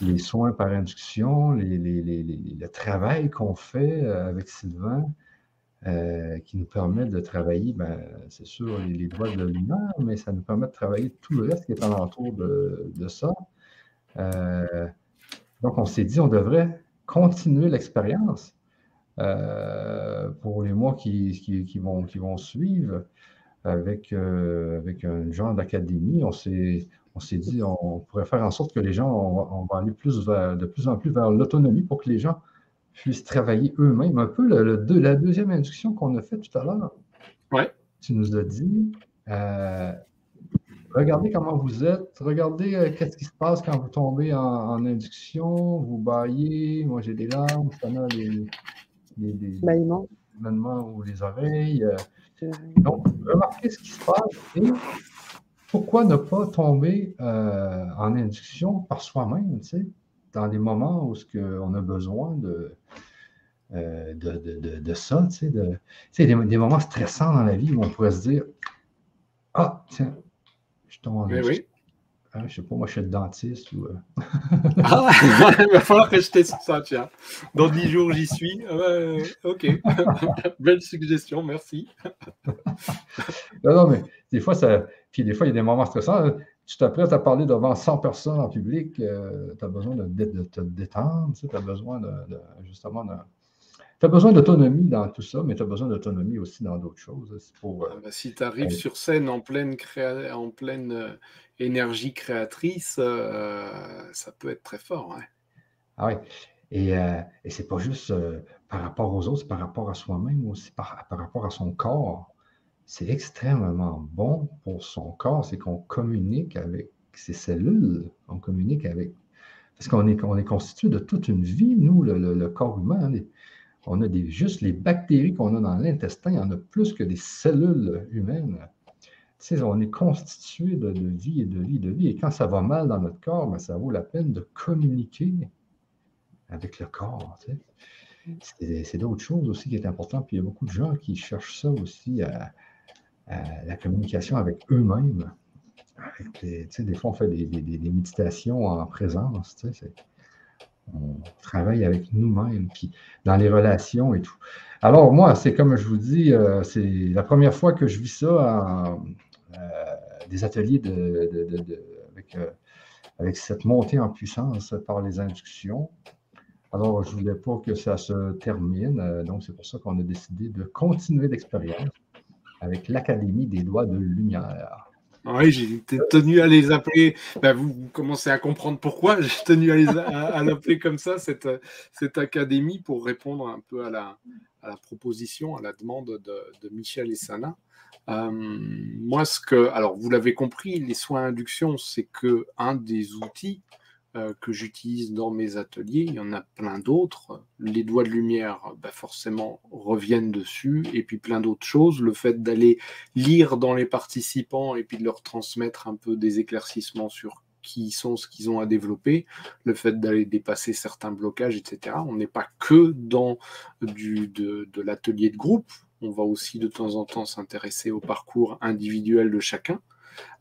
les soins par induction, les, les, les, les, le travail qu'on fait avec Sylvain, Euh, qui nous permet de travailler, ben, c'est sûr, les, les doigts de lumière, mais ça nous permet de travailler tout le reste qui est alentour de, de ça. Euh, donc, on s'est dit, on devrait continuer l'expérience euh, pour les mois qui, qui, qui, vont, qui vont suivre avec, euh, avec un genre d'académie. On s'est, on s'est dit, on pourrait faire en sorte que les gens, on, on va aller plus vers, de plus en plus vers l'autonomie pour que les gens puissent travailler eux-mêmes. Un peu le, le deux, la deuxième induction qu'on a faite tout à l'heure. Ouais. Tu nous as dit, euh, regardez comment vous êtes, regardez euh, qu'est-ce qui se passe quand vous tombez en, en induction, vous baillez, moi j'ai des larmes, ça a des bâillements ou les oreilles. Euh. Ouais. Donc, remarquez ce qui se passe et pourquoi ne pas tomber euh, en induction par soi-même, tu sais, dans les moments où on a besoin de, euh, de, de, de, de ça, tu sais, de, tu sais des, des moments stressants dans la vie où on pourrait se dire « Ah, tiens, je tombe en oui, oui. hein, je sais pas, moi, je suis le dentiste. » ou euh... Ah, il va falloir que je teste ça, tiens. Dans dix jours, j'y suis. Euh, OK. Belle suggestion, merci. Non, non, mais des fois, ça... Puis des fois, il y a des moments stressants. Hein. Tu t'apprêtes à parler devant cent personnes en public, euh, tu as besoin de, de, de te détendre, tu as besoin de, de justement de, tu as besoin d'autonomie dans tout ça, mais tu as besoin d'autonomie aussi dans d'autres choses. C'est pour, euh, ah ben, si tu arrives euh, sur scène en pleine, créa- en pleine euh, énergie créatrice, euh, ça peut être très fort. Hein. Ah oui. Et, euh, et c'est pas juste euh, par rapport aux autres, c'est par rapport à soi-même aussi, par, par rapport à son corps. C'est extrêmement bon pour son corps, c'est qu'on communique avec ses cellules, on communique avec... Parce qu'on est, on est constitué de toute une vie, nous, le, le, le corps humain. On a des, juste les bactéries qu'on a dans l'intestin, il y en a plus que des cellules humaines. Tu sais, on est constitué de, de vie et de vie et de vie. Et quand ça va mal dans notre corps, ben, ça vaut la peine de communiquer avec le corps, tu sais. C'est, c'est d'autres choses aussi qui est important. Puis il y a beaucoup de gens qui cherchent ça aussi à... Euh, la communication avec eux-mêmes. Avec les, des fois, on fait des, des, des méditations en présence. C'est, on travaille avec nous-mêmes, puis dans les relations et tout. Alors, moi, c'est comme je vous dis, euh, c'est la première fois que je vis ça en euh, des ateliers de, de, de, de, avec, euh, avec cette montée en puissance par les inductions. Alors, je ne voulais pas que ça se termine. Euh, donc, c'est pour ça qu'on a décidé de continuer l'expérience avec l'Académie des doigts de lumière. Oui, j'ai tenu à les appeler. Ben, vous, vous commencez à comprendre pourquoi j'ai tenu à les a, à, à l'appeler comme ça, cette, cette académie, pour répondre un peu à la, à la proposition, à la demande de, de Michel et Sana. Euh, moi, ce que, alors vous l'avez compris, les soins à induction, c'est que un des outils euh, que j'utilise dans mes ateliers. Il y en a plein d'autres. Les doigts de lumière, ben, forcément, reviennent dessus, et puis plein d'autres choses. Le fait d'aller lire dans les participants et puis de leur transmettre un peu des éclaircissements sur qui ils sont, ce qu'ils ont à développer, le fait d'aller dépasser certains blocages, et cetera. On n'est pas que dans du, de, de l'atelier de groupe. On va aussi de temps en temps s'intéresser au parcours individuel de chacun.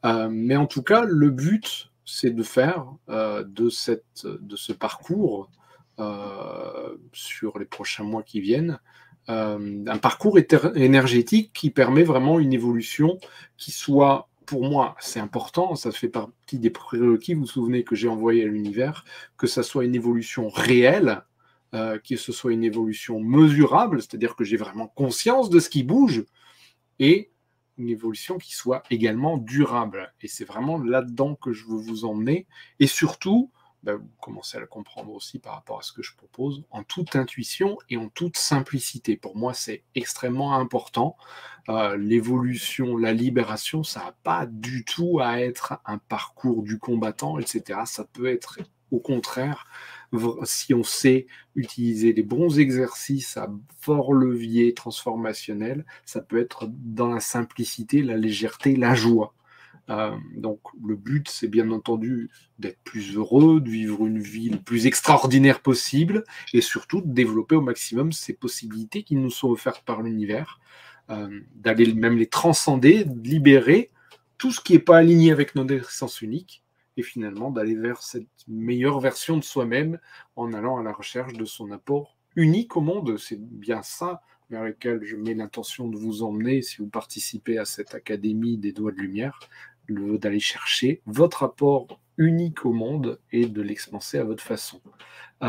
Euh, mais en tout cas, le but, c'est de faire euh, de, cette, de ce parcours, euh, sur les prochains mois qui viennent, euh, un parcours énergétique qui permet vraiment une évolution qui soit, pour moi, c'est important, ça fait partie des prérequis, vous vous souvenez, que j'ai envoyé à l'univers, que ça soit une évolution réelle, Euh, que ce soit une évolution mesurable, c'est-à-dire que j'ai vraiment conscience de ce qui bouge, et une évolution qui soit également durable. Et c'est vraiment là-dedans que je veux vous emmener. Et surtout, ben, vous commencez à le comprendre aussi par rapport à ce que je propose, en toute intuition et en toute simplicité. Pour moi, c'est extrêmement important. Euh, l'évolution, la libération, ça n'a pas du tout à être un parcours du combattant, et cetera. Ça peut être, au contraire, si on sait utiliser les bons exercices à fort levier transformationnel, ça peut être dans la simplicité, la légèreté, la joie. Euh, donc le but, c'est bien entendu d'être plus heureux, de vivre une vie le plus extraordinaire possible, et surtout de développer au maximum ces possibilités qui nous sont offertes par l'univers, euh, d'aller même les transcender, de libérer tout ce qui n'est pas aligné avec notre essence unique, et finalement d'aller vers cette meilleure version de soi-même en allant à la recherche de son apport unique au monde. C'est bien ça vers lequel je mets l'intention de vous emmener si vous participez à cette Académie des Doigts de Lumière, d'aller chercher votre apport unique au monde et de l'expanser à votre façon.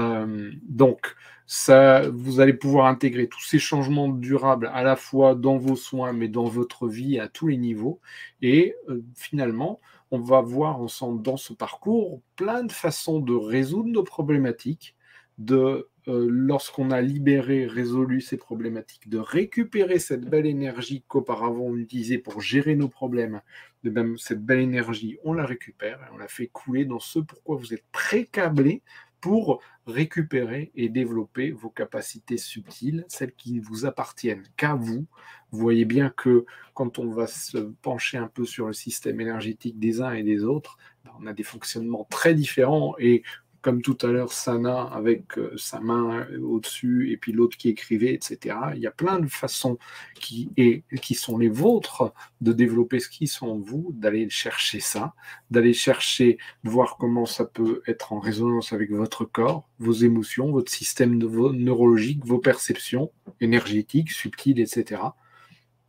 Euh, donc, ça, vous allez pouvoir intégrer tous ces changements durables à la fois dans vos soins, mais dans votre vie à tous les niveaux. Et euh, finalement, on va voir ensemble dans ce parcours plein de façons de résoudre nos problématiques, de euh, lorsqu'on a libéré, résolu ces problématiques, de récupérer cette belle énergie qu'auparavant on utilisait pour gérer nos problèmes. De même, cette belle énergie, on la récupère, et on la fait couler dans ce pourquoi vous êtes pré-câblé pour récupérer et développer vos capacités subtiles, celles qui ne vous appartiennent qu'à vous. Vous voyez bien que quand on va se pencher un peu sur le système énergétique des uns et des autres, on a des fonctionnements très différents, et comme tout à l'heure, Sana avec sa main au-dessus et puis l'autre qui écrivait, et cetera. Il y a plein de façons qui, est, qui sont les vôtres de développer ce qui sont en vous, d'aller chercher ça, d'aller chercher, de voir comment ça peut être en résonance avec votre corps, vos émotions, votre système neurologique, vos perceptions énergétiques, subtiles, et cetera.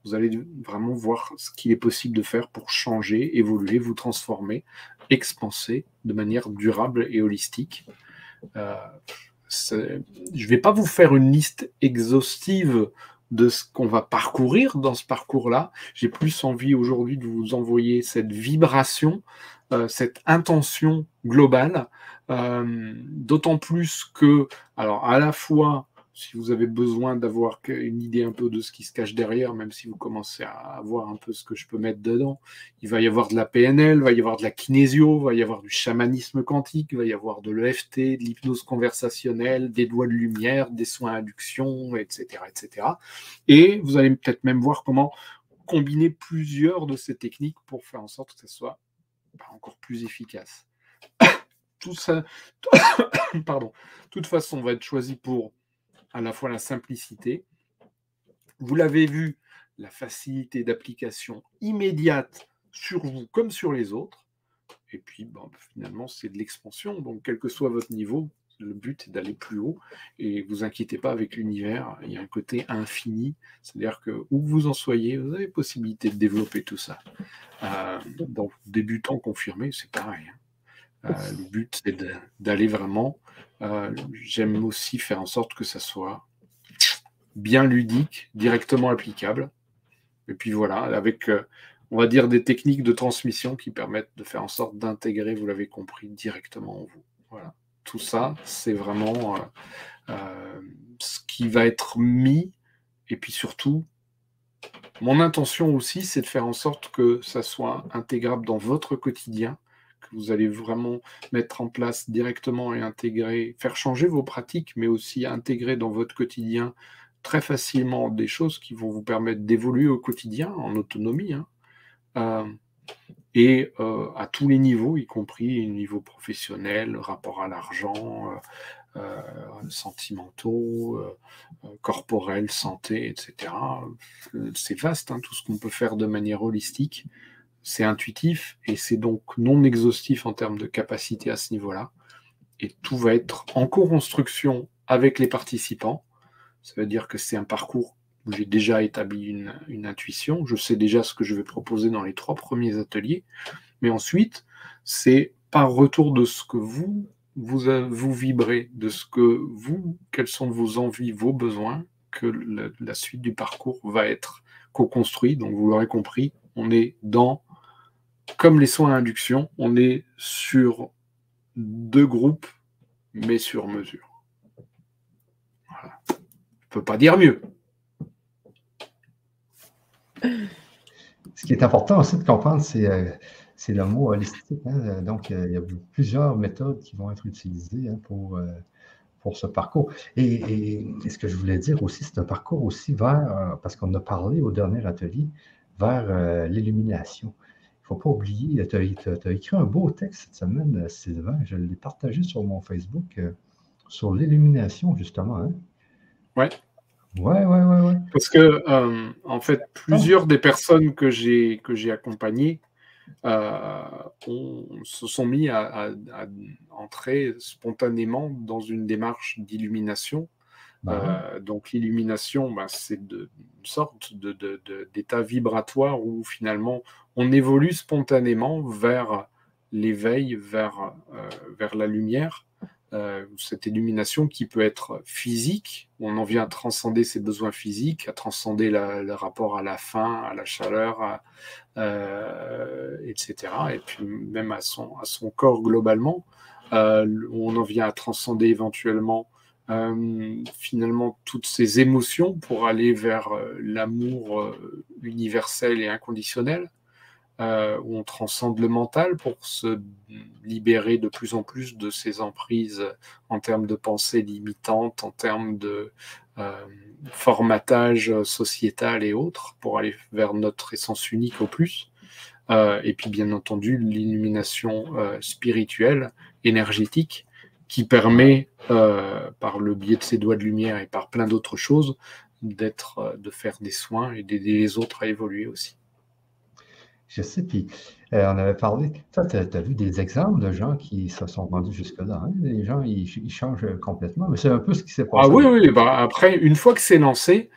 Vous allez vraiment voir ce qu'il est possible de faire pour changer, évoluer, vous transformer, expanser de manière durable et holistique. Euh, je ne vais pas vous faire une liste exhaustive de ce qu'on va parcourir dans ce parcours-là. J'ai plus envie aujourd'hui de vous envoyer cette vibration, euh, cette intention globale, euh, d'autant plus que, alors à la fois, si vous avez besoin d'avoir une idée un peu de ce qui se cache derrière, même si vous commencez à voir un peu ce que je peux mettre dedans, il va y avoir de la P N L, il va y avoir de la kinésio, il va y avoir du chamanisme quantique, il va y avoir de l'E F T, de l'hypnose conversationnelle, des doigts de lumière, des soins à induction, et cetera, et cetera. Et vous allez peut-être même voir comment combiner plusieurs de ces techniques pour faire en sorte que ça soit encore plus efficace. Tout ça, pardon, toute façon va être choisi pour à la fois la simplicité, vous l'avez vu, la facilité d'application immédiate sur vous comme sur les autres, et puis bon, finalement c'est de l'expansion, donc quel que soit votre niveau, le but est d'aller plus haut, et vous inquiétez pas avec l'univers, il y a un côté infini, c'est-à-dire que où vous en soyez, vous avez possibilité de développer tout ça. Euh, donc débutant confirmé, c'est pareil, hein. Euh, le but, c'est d'aller vraiment... Euh, j'aime aussi faire en sorte que ça soit bien ludique, directement applicable. Et puis voilà, avec euh, on va dire, des techniques de transmission qui permettent de faire en sorte d'intégrer, vous l'avez compris, directement en vous. Voilà. Tout ça, c'est vraiment euh, euh, ce qui va être mis. Et puis surtout, mon intention aussi, c'est de faire en sorte que ça soit intégrable dans votre quotidien, que vous allez vraiment mettre en place directement et intégrer, faire changer vos pratiques, mais aussi intégrer dans votre quotidien très facilement des choses qui vont vous permettre d'évoluer au quotidien en autonomie, hein. Euh, et euh, à tous les niveaux, y compris niveau professionnel, rapport à l'argent, euh, euh, sentimentaux, euh, corporel, santé, et cetera. C'est vaste, hein, tout ce qu'on peut faire de manière holistique. C'est intuitif et c'est donc non exhaustif en termes de capacité à ce niveau-là. Et tout va être en co-construction avec les participants. Ça veut dire que c'est un parcours où j'ai déjà établi une, une intuition. Je sais déjà ce que je vais proposer dans les trois premiers ateliers. Mais ensuite, c'est par retour de ce que vous, vous, vous vibrez, de ce que vous, quelles sont vos envies, vos besoins, que la, la suite du parcours va être co-construit. Donc, vous l'aurez compris, on est dans, comme les soins à induction, on est sur deux groupes, mais sur mesure. Voilà. Je ne peux pas dire mieux. Ce qui est important aussi de comprendre, c'est, euh, c'est le mot holistique, hein? Donc, euh, il y a plusieurs méthodes qui vont être utilisées, hein, pour, euh, pour ce parcours. Et, et, et ce que je voulais dire aussi, c'est un parcours aussi vers, euh, parce qu'on a parlé au dernier atelier, vers euh, l'illumination. Il ne faut pas oublier, tu as écrit un beau texte cette semaine, Sylvain, je l'ai partagé sur mon Facebook, euh, sur l'illumination, justement, hein? Ouais. Ouais, ouais, ouais, ouais. Parce que, euh, en fait, plusieurs des personnes que j'ai, que j'ai accompagnées euh, ont, se sont mis à, à, à entrer spontanément dans une démarche d'illumination. Euh, donc l'illumination, ben, c'est de, une sorte de, de, de, d'état vibratoire où finalement on évolue spontanément vers l'éveil, vers, euh, vers la lumière. Euh, cette illumination qui peut être physique, on en vient à transcender ses besoins physiques, à transcender la, le rapport à la faim, à la chaleur, à, euh, et cetera. Et puis même à son, à son corps globalement, euh, on en vient à transcender éventuellement euh, finalement toutes ces émotions pour aller vers euh, l'amour euh, universel et inconditionnel. Euh, où on transcende le mental pour se libérer de plus en plus de ces emprises en termes de pensée limitante, en termes de euh, formatage sociétal et autres, pour aller vers notre essence unique au plus. Euh, et puis bien entendu, l'illumination euh, spirituelle, énergétique, qui permet, euh, par le biais de ses doigts de lumière et par plein d'autres choses, d'être, de faire des soins et d'aider les autres à évoluer aussi. Je sais, puis euh, on avait parlé, toi, tu as vu des exemples de gens qui se sont rendus jusque-là, hein? Les gens, ils, ils changent complètement, mais c'est un peu ce qui s'est passé. Ah oui, oui, bah, après, une fois que c'est lancé,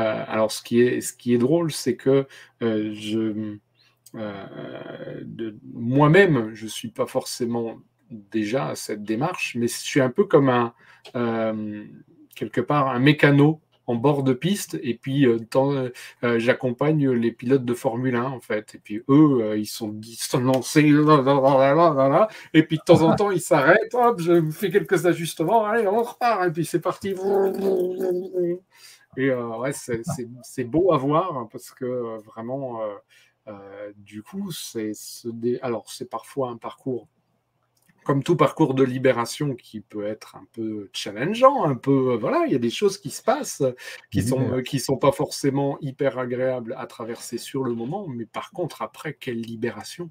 euh, alors ce qui est, ce qui est drôle, c'est que euh, je, euh, de, moi-même, je ne suis pas forcément déjà à cette démarche, mais je suis un peu comme un, euh, quelque part, un mécano en bord de piste, et puis euh, tant, euh, j'accompagne les pilotes de Formule un, en fait, et puis eux, euh, ils sont, ils sont lancés, et puis de temps en temps, ils s'arrêtent, hop, je fais quelques ajustements, allez, on repart, et puis c'est parti. Et euh, ouais, c'est, c'est, c'est beau à voir, parce que vraiment, euh, euh, du coup, c'est, c'est des... alors c'est parfois un parcours, comme tout parcours de libération qui peut être un peu challengeant, un peu, voilà, il y a des choses qui se passent, qui ne sont, qui sont pas forcément hyper agréables à traverser sur le moment, mais par contre, après, quelle libération,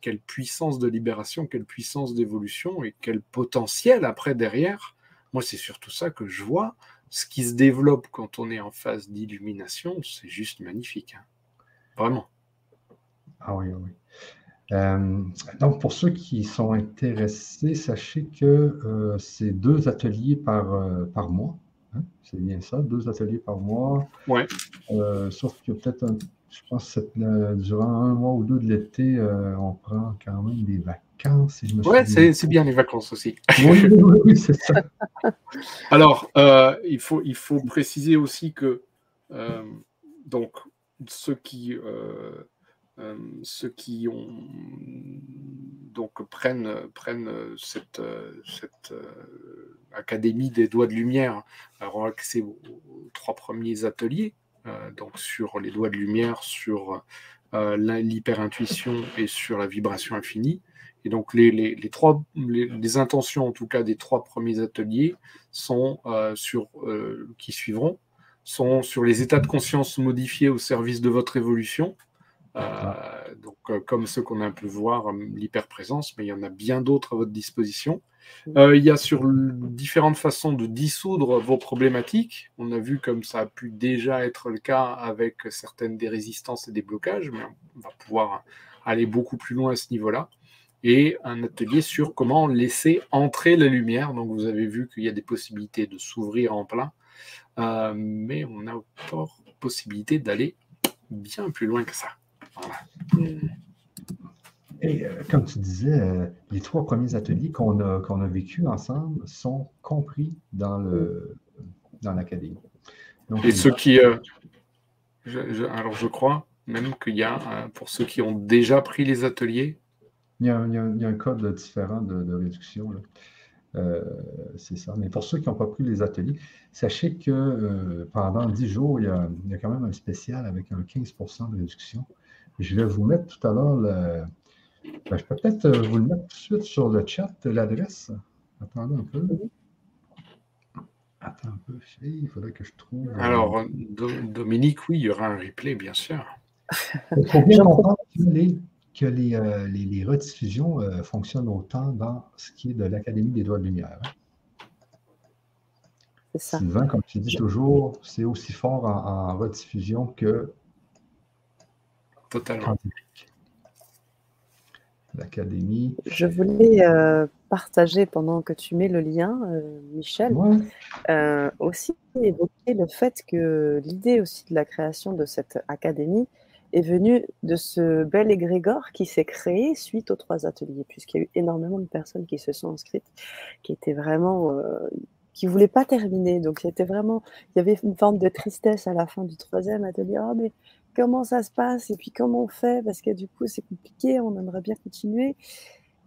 quelle puissance de libération, quelle puissance d'évolution et quel potentiel après, derrière. Moi, c'est surtout ça que je vois. Ce qui se développe quand on est en phase d'illumination, c'est juste magnifique, hein. Vraiment. Ah oui, oui. Euh, donc, pour ceux qui sont intéressés, sachez que euh, c'est deux ateliers par, euh, par mois. Hein? C'est bien ça, deux ateliers par mois. Ouais. Euh, sauf que peut-être, un, je pense, que c'est, euh, durant un mois ou deux de l'été, euh, on prend quand même des vacances. Si je me ouais, c'est, c'est bien les vacances aussi. Oui, oui, oui, c'est ça. Alors, euh, il faut, il faut préciser aussi que, euh, donc, ceux qui... Euh, euh, ceux qui ont donc prennent, prennent cette, cette euh, académie des doigts de lumière, auront accès aux, aux trois premiers ateliers, euh, donc sur les doigts de lumière, sur euh, l'hyperintuition et sur la vibration infinie. Et donc les, les, les, trois, les, les intentions en tout cas des trois premiers ateliers sont, euh, sur, euh, qui suivront sont sur les états de conscience modifiés au service de votre évolution, euh, donc, euh, comme ceux qu'on a un peu voir, l'hyperprésence, mais il y en a bien d'autres à votre disposition. Euh, il y a sur différentes façons de dissoudre vos problématiques. On a vu comme ça a pu déjà être le cas avec certaines des résistances et des blocages, mais on va pouvoir aller beaucoup plus loin à ce niveau-là. Et un atelier sur comment laisser entrer la lumière. Donc, vous avez vu qu'il y a des possibilités de s'ouvrir en plein, euh, mais on a encore possibilité d'aller bien plus loin que ça. Voilà. Et euh, comme tu disais, euh, les trois premiers ateliers qu'on a, qu'on a vécu ensemble sont compris dans le, dans l'académie. Et ceux qui... Euh, je, je, alors, je crois même qu'il y a, euh, pour ceux qui ont déjà pris les ateliers, Il y, a un, il, y a un, il y a un code différent de, de réduction. Euh, c'est ça. Mais pour ceux qui n'ont pas pris les ateliers, sachez que euh, pendant dix jours, il y, a, il y a quand même un spécial avec un quinze pour cent de réduction. Je vais vous mettre tout à l'heure, le... ben, je peux peut-être vous le mettre tout de suite sur le chat, l'adresse. Attendez un peu. Attends un peu, il faudrait que je trouve... Alors, Dominique, oui, il y aura un replay, bien sûr. Il faut bien comprendre que les... que les, euh, les, les rediffusions euh, fonctionnent autant dans ce qui est de l'Académie des doigts de lumière. Hein? C'est ça. Sylvain, comme tu dis toujours, c'est aussi fort en, en rediffusion que... Totalement. L'Académie... Je voulais euh, partager, pendant que tu mets le lien, euh, Michel, ouais. euh, aussi évoquer le fait que l'idée aussi de la création de cette Académie est venu de ce bel égrégore qui s'est créé suite aux trois ateliers, puisqu'il y a eu énormément de personnes qui se sont inscrites, qui étaient vraiment, euh, qui ne voulaient pas terminer. Donc, c'était vraiment, il y avait une forme de tristesse à la fin du troisième atelier. Oh, mais comment ça se passe? Et puis, comment on fait? Parce que du coup, c'est compliqué, on aimerait bien continuer.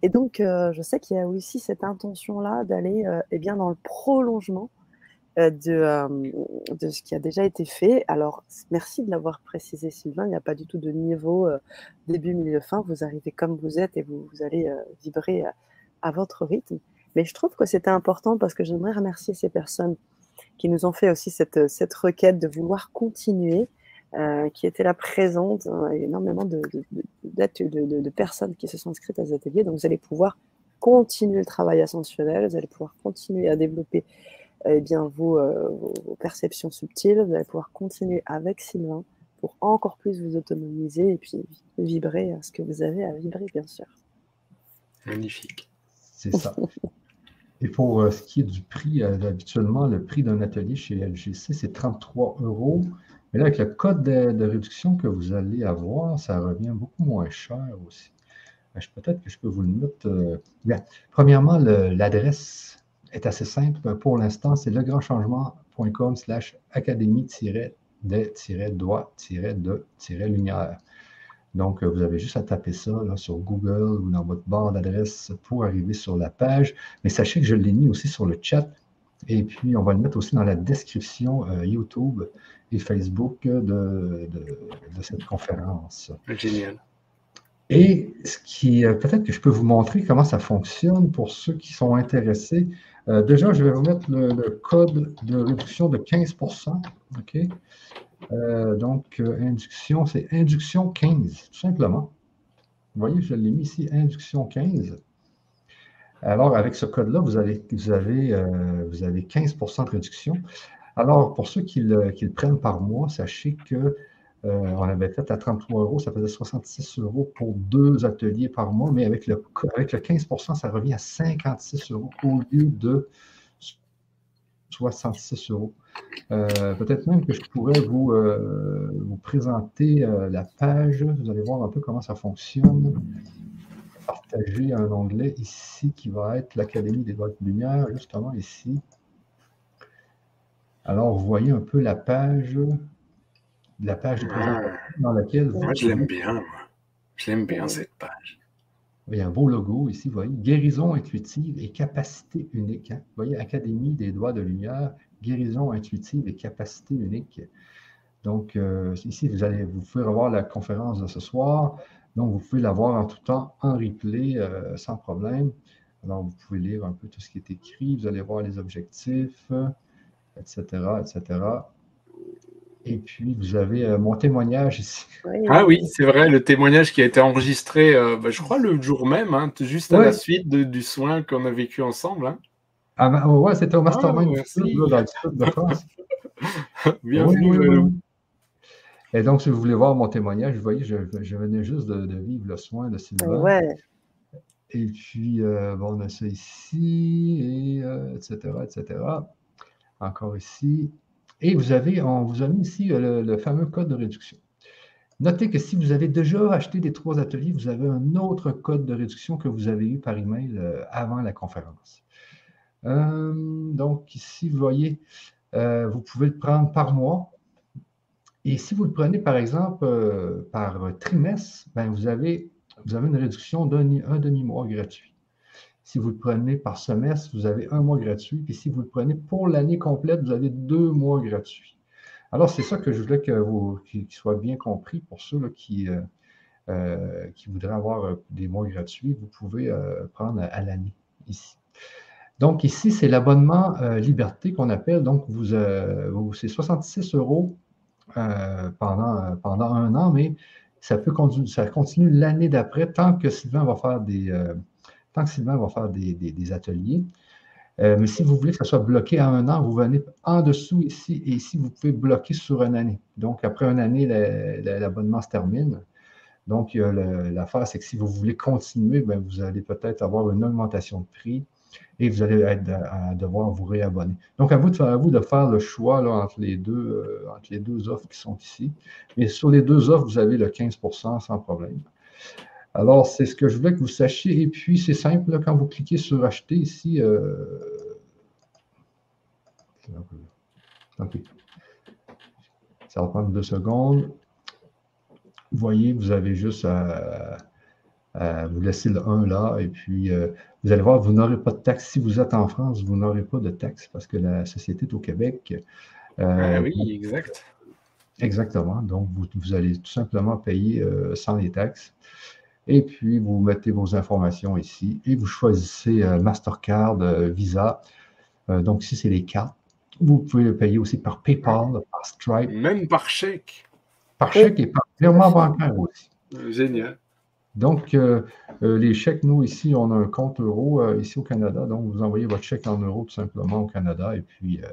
Et donc, euh, je sais qu'il y a aussi cette intention-là d'aller euh, eh bien, dans le prolongement De, euh, de ce qui a déjà été fait. Alors, merci de l'avoir précisé, Sylvain. Il n'y a pas du tout de niveau euh, début, milieu, fin. Vous arrivez comme vous êtes et vous, vous allez euh, vibrer euh, à votre rythme. Mais je trouve que c'était important parce que j'aimerais remercier ces personnes qui nous ont fait aussi cette, cette requête de vouloir continuer, euh, qui étaient là présentes. Euh, énormément de, de, de, de, de, de personnes qui se sont inscrites à cet atelier. Donc, vous allez pouvoir continuer le travail ascensionnel, vous allez pouvoir continuer à développer Eh bien, vos, euh, vos perceptions subtiles, vous allez pouvoir continuer avec Sylvain pour encore plus vous autonomiser et puis vibrer ce que vous avez à vibrer, bien sûr. Magnifique. C'est ça. Et pour euh, ce qui est du prix, euh, habituellement, le prix d'un atelier chez L G C, c'est trente-trois euros. Mais là, avec le code de, de réduction que vous allez avoir, ça revient beaucoup moins cher aussi. Peut-être que je peux vous le mettre. Euh... Bien. Premièrement, l'adresse est assez simple. Pour l'instant, c'est legrandchangement point com slash académie des doigts de lumière. Donc, vous avez juste à taper ça là, sur Google ou dans votre barre d'adresse pour arriver sur la page. Mais sachez que je l'ai mis aussi sur le chat. Et puis, on va le mettre aussi dans la description euh, YouTube et Facebook de, de, de cette conférence. Génial. Et ce qui, peut-être que je peux vous montrer comment ça fonctionne pour ceux qui sont intéressés. Euh, déjà, je vais vous mettre le, le code de réduction de quinze pour cent. Okay? Euh, donc, euh, induction, c'est induction quinze, tout simplement. Vous voyez, je l'ai mis ici, induction quinze. Alors, avec ce code-là, vous avez, vous avez, euh, vous avez quinze pour cent de réduction. Alors, pour ceux qui le, qui le prennent par mois, sachez que Euh, on avait fait à trente-trois euros, ça faisait soixante-six euros pour deux ateliers par mois, mais avec le, avec le quinze pour cent, ça revient à cinquante-six euros au lieu de soixante-six euros. Euh, peut-être même que je pourrais vous, euh, vous présenter euh, la page. Vous allez voir un peu comment ça fonctionne. Partager un onglet ici qui va être l'Académie des doigts de lumière, justement ici. Alors, vous voyez un peu la page... la page de présentation dans laquelle vous... Moi, je l'aime bien. J'aime bien cette page. Il y a un beau logo ici, vous voyez. Guérison intuitive et capacité unique. Hein? Vous voyez, Académie des doigts de lumière, guérison intuitive et capacité unique. Donc, euh, ici, vous allez vous pouvez revoir la conférence de ce soir. Donc, vous pouvez la voir en tout temps en replay euh, sans problème. Alors, vous pouvez lire un peu tout ce qui est écrit. Vous allez voir les objectifs, et cetera, et cetera. Et puis, vous avez euh, mon témoignage ici. Ah oui, c'est vrai, le témoignage qui a été enregistré, euh, ben, je crois, le jour même, hein, juste à oui. la suite de, du soin qu'on a vécu ensemble. Hein. Ah ben, ouais, c'était au Mastermind du Sud, dans le Sud de France. Bienvenue. Oui, oui, oui. Et donc, si vous voulez voir mon témoignage, vous voyez, je, je venais juste de, de vivre le soin de Sylvain. Ouais. Et puis, euh, bon, on a ça ici, et, euh, et cetera, et cetera. Encore ici. Et vous avez, on vous a mis ici le, le fameux code de réduction. Notez que si vous avez déjà acheté les trois ateliers, vous avez un autre code de réduction que vous avez eu par email avant la conférence. Euh, donc ici, vous voyez, euh, vous pouvez le prendre par mois. Et si vous le prenez, par exemple, euh, par trimestre, ben vous avez, vous avez une réduction d'un un demi-mois gratuit. Si vous le prenez par semestre, vous avez un mois gratuit. Puis si vous le prenez pour l'année complète, vous avez deux mois gratuits. Alors, c'est ça que je voulais que vous, qu'il soit bien compris pour ceux là, qui, euh, qui voudraient avoir des mois gratuits. Vous pouvez euh, prendre à, à l'année ici. Donc, ici, c'est l'abonnement euh, Liberté qu'on appelle. Donc, vous, euh, vous, c'est soixante-six euros euh, pendant, pendant un an, mais ça, peut continue, ça continue l'année d'après tant que Sylvain va faire des... Euh, Tant que Sylvain va faire des, des, des ateliers. Euh, mais si vous voulez que ça soit bloqué à un an, vous venez en dessous ici, et ici, vous pouvez bloquer sur une année. Donc, après une année, l'abonnement se termine. Donc, l'affaire, c'est que si vous voulez continuer, bien, vous allez peut-être avoir une augmentation de prix et vous allez être à, à devoir vous réabonner. Donc, à vous de, à vous de faire le choix là, entre, les deux, euh, entre les deux offres qui sont ici. Mais sur les deux offres, vous avez le quinze pour cent sans problème. Alors, c'est ce que je voulais que vous sachiez. Et puis, c'est simple, là, quand vous cliquez sur « Acheter » ici, euh... okay. Ça va prendre deux secondes. Vous voyez, vous avez juste à, à vous laisser le un là. Et puis, euh, vous allez voir, vous n'aurez pas de taxe. Si vous êtes en France, vous n'aurez pas de taxe parce que la société est au Québec. Euh, ah oui, exact. Exactement. Donc, vous, vous allez tout simplement payer euh, sans les taxes. Et puis, vous mettez vos informations ici et vous choisissez euh, Mastercard, euh, Visa. Euh, donc, ici, c'est les cartes. Vous pouvez le payer aussi par PayPal, par Stripe. Même par chèque. Par chèque et par virement bancaire aussi. Génial. Donc, euh, euh, les chèques, nous, ici, on a un compte euro euh, ici au Canada. Donc, vous envoyez votre chèque en euros tout simplement au Canada. Et puis, euh,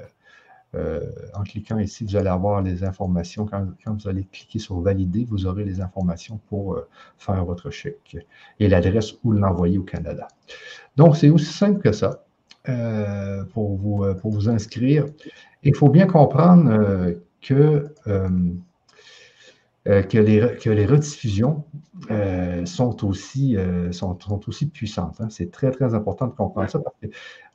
euh, en cliquant ici, vous allez avoir les informations. Quand, quand vous allez cliquer sur « Valider », vous aurez les informations pour euh, faire votre chèque et l'adresse où l'envoyer au Canada. Donc, c'est aussi simple que ça euh, pour, vous, pour vous inscrire. Il faut bien comprendre euh, que, euh, euh, que, les, que les rediffusions euh, sont, aussi, euh, sont, sont aussi puissantes. Hein. C'est très, très important de comprendre ça parce que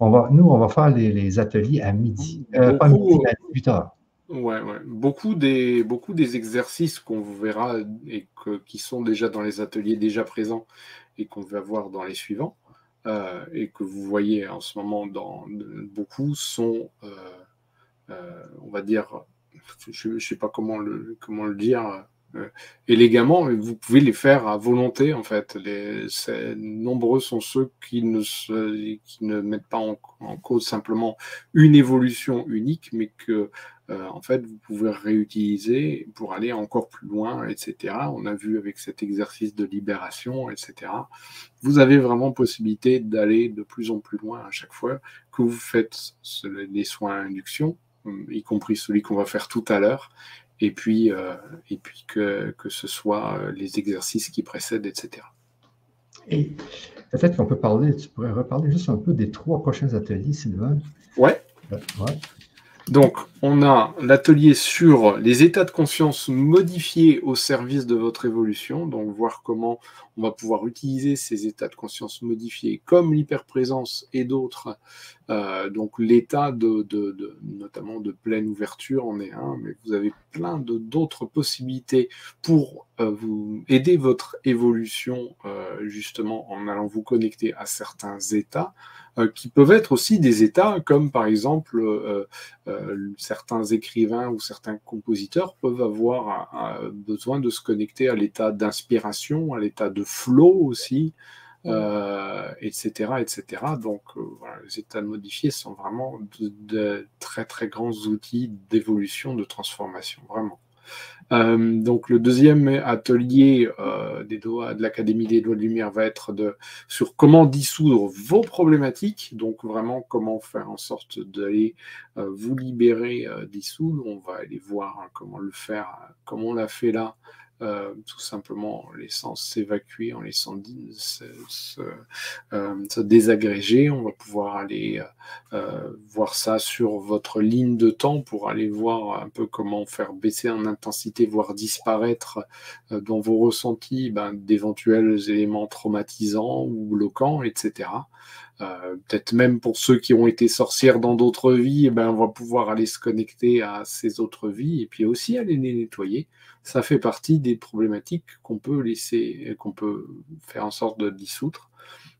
on va, nous, on va faire les, les ateliers à midi, euh, pas midi, mais à dix-huit heures. Ouais, ouais. Beaucoup des, beaucoup des exercices qu'on verra et que, qui sont déjà dans les ateliers déjà présents et qu'on va voir dans les suivants euh, et que vous voyez en ce moment dans beaucoup sont, euh, euh, on va dire, je ne sais pas comment le, comment le dire euh, élégamment, mais vous pouvez les faire à volonté en fait. Les, nombreux sont ceux qui ne, se, qui ne mettent pas en, en cause simplement une évolution unique, mais que Euh, en fait, vous pouvez réutiliser pour aller encore plus loin, et cetera. On a vu avec cet exercice de libération, et cetera. Vous avez vraiment possibilité d'aller de plus en plus loin à chaque fois que vous faites les soins à induction, y compris celui qu'on va faire tout à l'heure, et puis, euh, et puis que, que ce soit les exercices qui précèdent, et cetera. Et peut-être qu'on peut parler, tu pourrais reparler juste un peu des trois prochains ateliers, Sylvain. Ouais. Euh, ouais. Donc, on a l'atelier sur les états de conscience modifiés au service de votre évolution, donc voir comment on va pouvoir utiliser ces états de conscience modifiés comme l'hyperprésence et d'autres Euh, donc l'état de, de, de, notamment de pleine ouverture en est un, mais vous avez plein d'autres possibilités pour euh, vous aider votre évolution euh, justement en allant vous connecter à certains états euh, qui peuvent être aussi des états comme par exemple euh, euh, certains écrivains ou certains compositeurs peuvent avoir un, un besoin de se connecter à l'état d'inspiration, à l'état de flow aussi. Euh, etc etc donc euh, voilà, les états modifiés sont vraiment de, de très très grands outils d'évolution, de transformation vraiment. Euh, donc le deuxième atelier euh, des doigts, de l'Académie des Doigts de Lumière va être de, sur comment dissoudre vos problématiques, donc vraiment comment faire en sorte d'aller euh, vous libérer, euh, dissoudre. On va aller voir hein, comment le faire, hein, comme on l'a fait là. Euh, tout simplement en laissant s'évacuer, en laissant se, se, euh, se désagréger. On va pouvoir aller euh, voir ça sur votre ligne de temps pour aller voir un peu comment faire baisser en intensité, voire disparaître euh, dans vos ressentis ben, d'éventuels éléments traumatisants ou bloquants, et cetera. Euh, peut-être même pour ceux qui ont été sorcières dans d'autres vies, eh ben, on va pouvoir aller se connecter à ces autres vies et puis aussi aller les nettoyer. Ça fait partie des problématiques qu'on peut laisser, qu'on peut faire en sorte de dissoudre.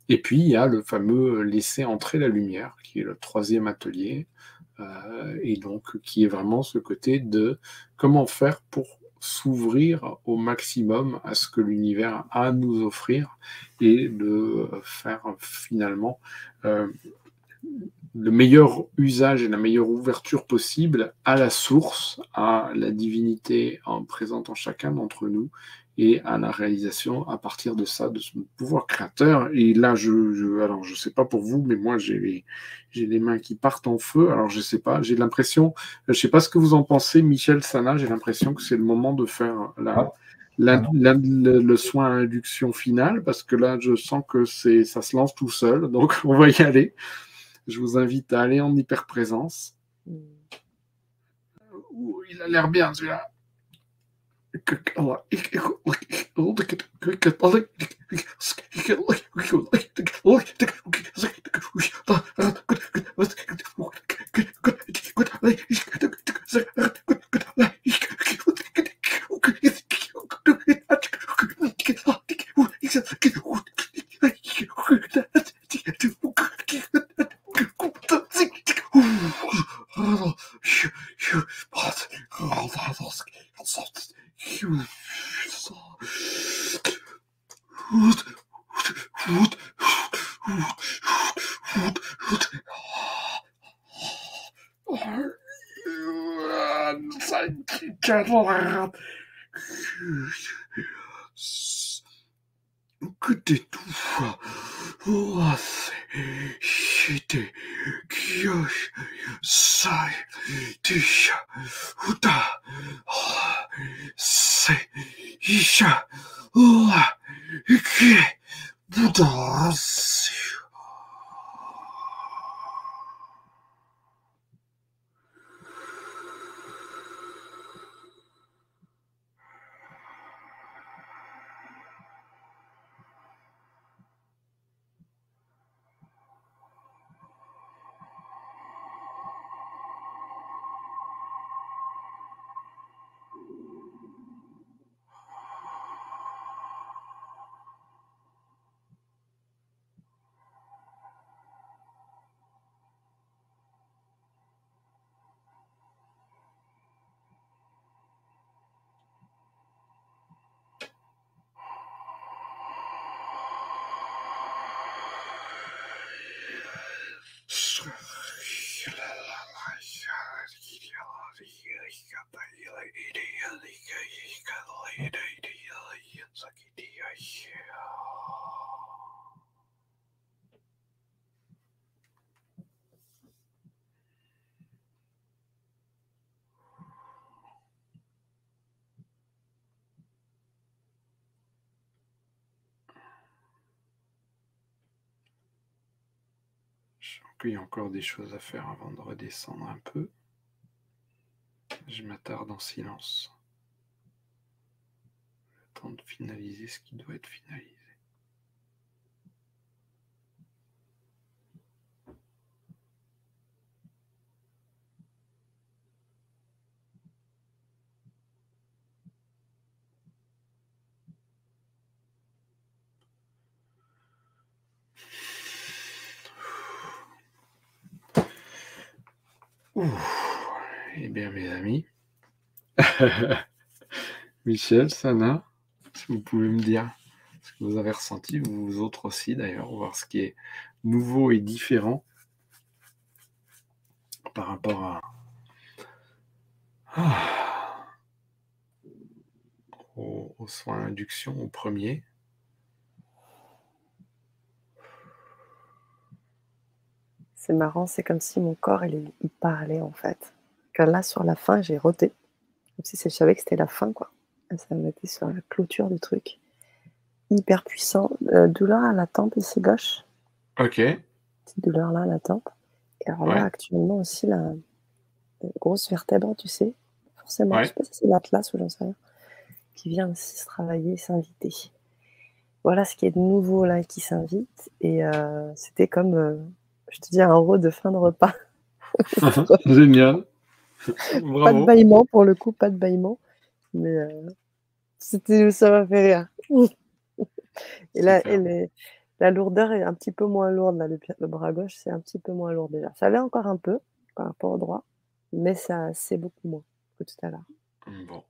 Et puis il y a le fameux laisser entrer la lumière, qui est le troisième atelier, euh, et donc qui est vraiment ce côté de comment faire pour s'ouvrir au maximum à ce que l'univers a à nous offrir et de faire finalement euh, le meilleur usage et la meilleure ouverture possible à la source, à la divinité en présente en chacun d'entre nous et à la réalisation à partir de ça, de ce pouvoir créateur. Et là, je, je alors je sais pas pour vous, mais moi j'ai les, j'ai les mains qui partent en feu. Alors je sais pas, j'ai l'impression, je sais pas ce que vous en pensez, Michel, Sana, j'ai l'impression que c'est le moment de faire la, la, la, la, le, le soin à induction finale, parce que là je sens que c'est, ça se lance tout seul, donc on va y aller. Je vous invite à aller en hyperprésence. Ouh, il a l'air bien celui-là. Il y a encore des choses à faire avant de redescendre un peu. Je m'attarde en silence. J'attends de finaliser ce qui doit être finalisé. Ouh. Eh bien, mes amis, Michel, Sana, si vous pouvez me dire ce que vous avez ressenti, vous autres aussi d'ailleurs, voir ce qui est nouveau et différent par rapport à... Ah. Au, au soin d'induction, au premier. C'est marrant, c'est comme si mon corps, il, il parlait en fait. Car là, sur la fin, j'ai roté. Comme si je savais que c'était la fin, quoi. Ça m'était sur la clôture du truc. Hyper puissant. Euh, douleur à la tempe ici gauche. Ok. Petite douleur là à la tempe. Et alors là, ouais. Actuellement aussi, la, la grosse vertèbre, tu sais. Forcément, ouais. Je sais pas si c'est l'Atlas ou j'en sais rien. Qui vient aussi se travailler, s'inviter. Voilà ce qui est de nouveau là, qui s'invite. Et euh, c'était comme, euh, je te dis, un euro de fin de repas. Génial. Bravo. Pas de bâillement pour le coup, pas de bâillement, mais euh, c'était, ça m'a fait rire. Et là, elle est, la lourdeur est un petit peu moins lourde, là, le, le bras gauche c'est un petit peu moins lourd déjà. Ça l'est encore un peu par rapport au droit, mais ça c'est beaucoup moins que tout à l'heure. Bon.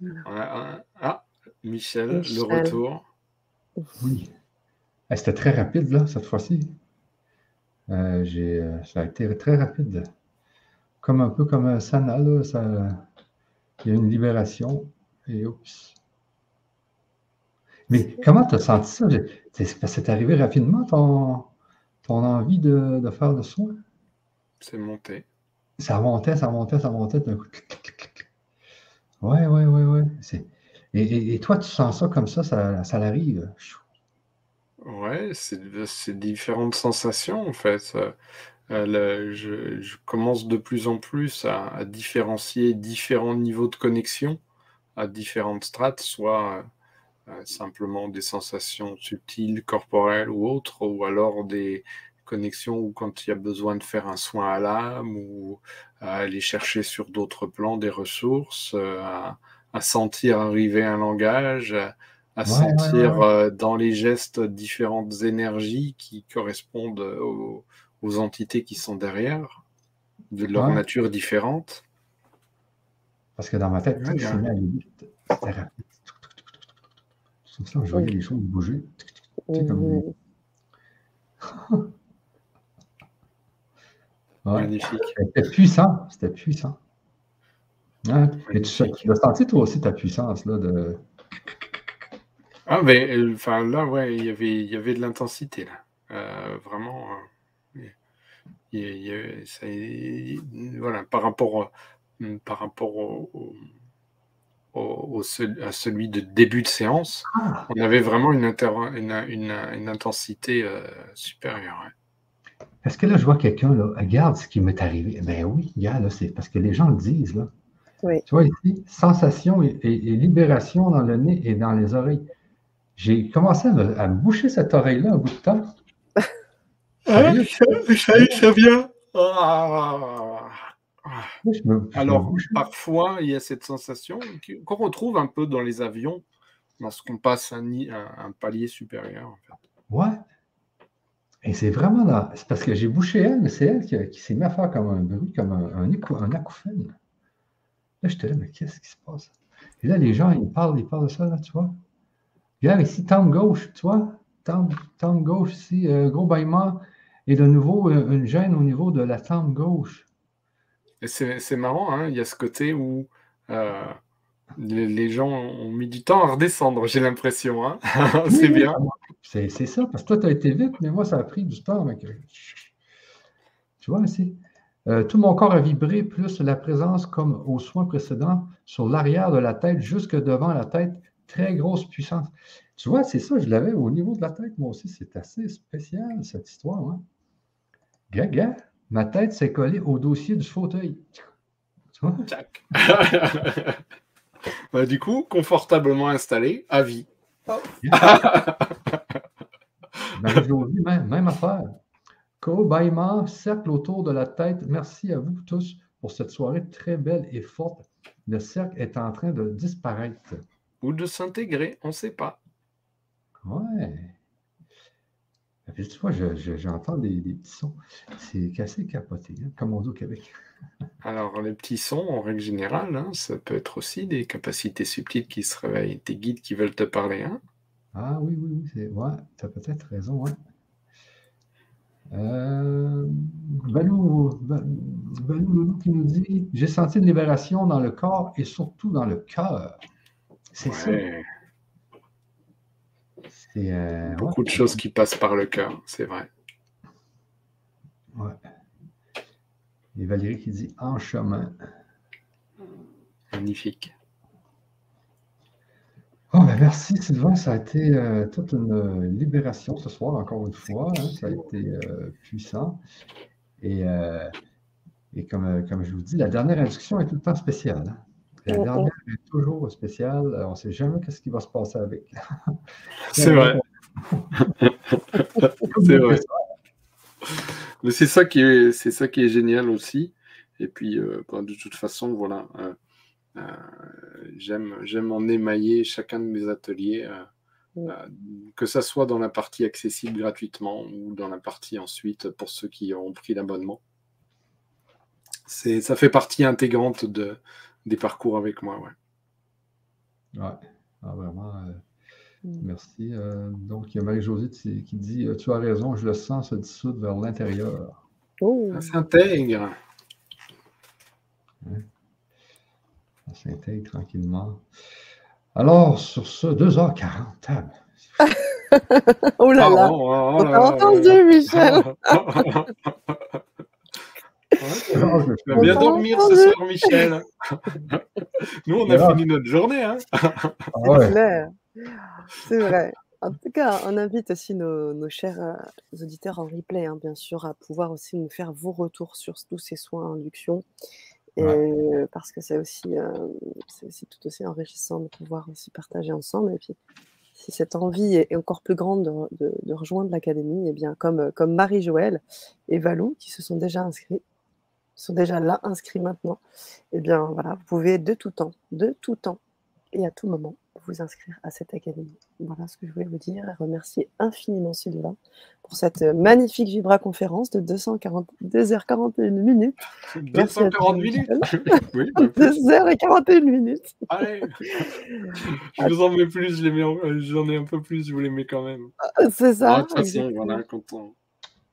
Voilà. Ah, ah Michel, Michel, le retour. Oui. Ah, c'était très rapide là cette fois-ci. Euh, j'ai, ça a été très rapide. Comme un peu comme Sana, là, ça, il y a une libération et oups. Mais comment tu as senti ça? C'est arrivé rapidement ton, ton envie de, de faire le soin? C'est monté. Ça montait, ça montait, ça montait d'un coup. Ouais, ouais, ouais, ouais. Et, et, et toi, tu sens ça comme ça, ça, ça l'arrive. Ouais, c'est différentes sensations en fait. Euh, le, je, je commence de plus en plus à, à différencier différents niveaux de connexion à différentes strates, soit euh, simplement des sensations subtiles, corporelles ou autres, ou alors des connexions où quand il y a besoin de faire un soin à l'âme ou à aller chercher sur d'autres plans des ressources, euh, à, à sentir arriver un langage, à, à ouais, sentir ouais, ouais, ouais. Euh, dans les gestes différentes énergies qui correspondent aux aux entités qui sont derrière, de leur ouais. nature différente. Parce que dans ma tête, tout s'est mis à limite. C'était rapide. Comme ça, je voyais oui. les choses bouger. C'est comme des... ouais. Magnifique. C'était puissant. C'était puissant. Hein? Et tu as senti toi aussi ta puissance là de... Ah ben, enfin là, ouais, il y avait, il y avait de l'intensité là. Euh, vraiment. Euh... Il, il, ça, il, voilà, par rapport, par rapport au, au, au, à celui de début de séance, ah. on avait vraiment une, inter, une, une, une intensité euh, supérieure. Ouais. Parce que là, je vois quelqu'un, regarde ce qui m'est arrivé. Ben oui, regarde, là, c'est parce que les gens le disent. Là. Oui. Tu vois ici, sensation et, et, et libération dans le nez et dans les oreilles. J'ai commencé à me, à me boucher cette oreille-là au bout de temps. Ah, ça, ça, ça vient. Ah. Alors, parfois, il y a cette sensation qu'on retrouve un peu dans les avions lorsqu'on passe un, un, un palier supérieur. En fait. Ouais. Et c'est vraiment là. C'est parce que j'ai bouché elle, mais c'est elle qui, qui s'est mise à faire comme un bruit, comme un, un, un acouphène. Là, j'étais là, mais qu'est-ce qui se passe? Et là, les gens, ils parlent, ils parlent de ça, là, tu vois. Regarde ici, tempe gauche, tu vois. Tempe, tempe gauche ici, euh, gros bâillement. Et de nouveau, une gêne au niveau de la tempe gauche. C'est marrant, hein? Il y a ce côté où euh, les, les gens ont mis du temps à redescendre, j'ai l'impression. Hein? C'est oui, bien. C'est ça, parce que toi, tu as été vite, mais moi, ça a pris du temps. Mec. Tu vois, ici, euh, tout mon corps a vibré, plus la présence, comme au soin précédent, sur l'arrière de la tête, jusque devant la tête, très grosse puissance. Tu vois, c'est ça, je l'avais au niveau de la tête, moi aussi. C'est assez spécial, cette histoire. Hein? Gaga, ma tête s'est collée au dossier du fauteuil. Tu vois? Bah, du coup, confortablement installé, à vie. Marie-Josie, même, même affaire. Cobaïement, cercle autour de la tête. Merci à vous tous pour cette soirée très belle et forte. Le cercle est en train de disparaître. Ou de s'intégrer, on ne sait pas. Ouais. Moi, je, je, j'entends des, des petits sons. C'est assez capoté, hein, comme on dit au Québec. Alors, les petits sons, en règle générale, hein, ça peut être aussi des capacités subtiles qui se réveillent, des guides qui veulent te parler. Hein. Ah oui, oui, oui. C'est... Ouais, tu as peut-être raison. Hein. Euh... Balou, Balou Loulou qui nous dit « J'ai senti une libération dans le corps et surtout dans le cœur. » C'est ça. Ouais. C'est euh, beaucoup ouais. de choses qui passent par le cœur, c'est vrai. Ouais. Et Valérie qui dit « En chemin ». Magnifique. Oh, ben merci Sylvain, ça a été euh, toute une libération ce soir, encore une fois. Hein, ça a été euh, puissant. Et, euh, et comme, comme je vous dis, la dernière induction est tout le temps spéciale. Hein. La dernière est toujours spéciale. On ne sait jamais ce qui va se passer avec. C'est vrai. C'est vrai. Mais c'est ça qui est, c'est ça qui est génial aussi. Et puis, euh, bah, de toute façon, voilà. Euh, euh, j'aime, j'aime en émailler chacun de mes ateliers, euh, ouais. euh, que ça soit dans la partie accessible gratuitement ou dans la partie ensuite pour ceux qui ont pris l'abonnement. C'est, ça fait partie intégrante de des parcours avec moi, ouais. Ouais, ah, vraiment, euh, merci. Euh, donc, il y a Marie-Josée qui, qui dit « Tu as raison, je le sens se dissoudre vers l'intérieur. Oh. » Ça s'intègre. Ouais. Ça s'intègre tranquillement. Alors, sur ce, deux heures quarante. Oh là là, on t'a entendu, Michel. Ouais, tu vas bien dormir ce soir, Michel. Nous, on a ouais. fini notre journée. Hein. C'est ouais. clair. C'est vrai. En tout cas, on invite aussi nos, nos chers euh, auditeurs en replay, hein, bien sûr, à pouvoir aussi nous faire vos retours sur tous ces soins en induction. Et, ouais. euh, parce que c'est aussi, euh, c'est aussi tout aussi enrichissant de pouvoir aussi partager ensemble. Et puis, si cette envie est encore plus grande de, de, de rejoindre l'académie, eh bien, comme, comme Marie-Joëlle et Valou, qui se sont déjà inscrits, sont déjà là, inscrits maintenant, et eh bien voilà, vous pouvez de tout temps, de tout temps et à tout moment vous inscrire à cette académie. Voilà ce que je voulais vous dire et remercier infiniment Sylvain pour cette magnifique Vibra Conférence de deux cent quarante, deux heures quarante et une minutes. deux cent quarante minutes oui, oui. deux heures quarante et une minutes. Allez, je vous en mets plus, je les mets en... j'en ai un peu plus, je vous les mets quand même. C'est ça. Ah, de toute façon, voilà, quand on...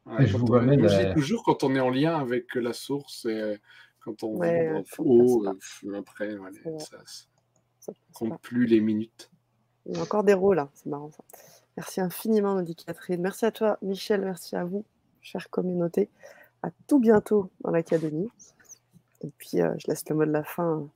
Ouais, je vous ramène on, euh... toujours quand on est en lien avec la source et quand on ouais, va haut, euh, après, allez, ouais. ça ne compte plus les minutes. Il y a encore des rôles, hein. C'est marrant ça. Merci infiniment, nous dit Catherine. Merci à toi, Michel. Merci à vous, chère communauté. À tout bientôt dans l'académie. Et puis, euh, je laisse le mot de la fin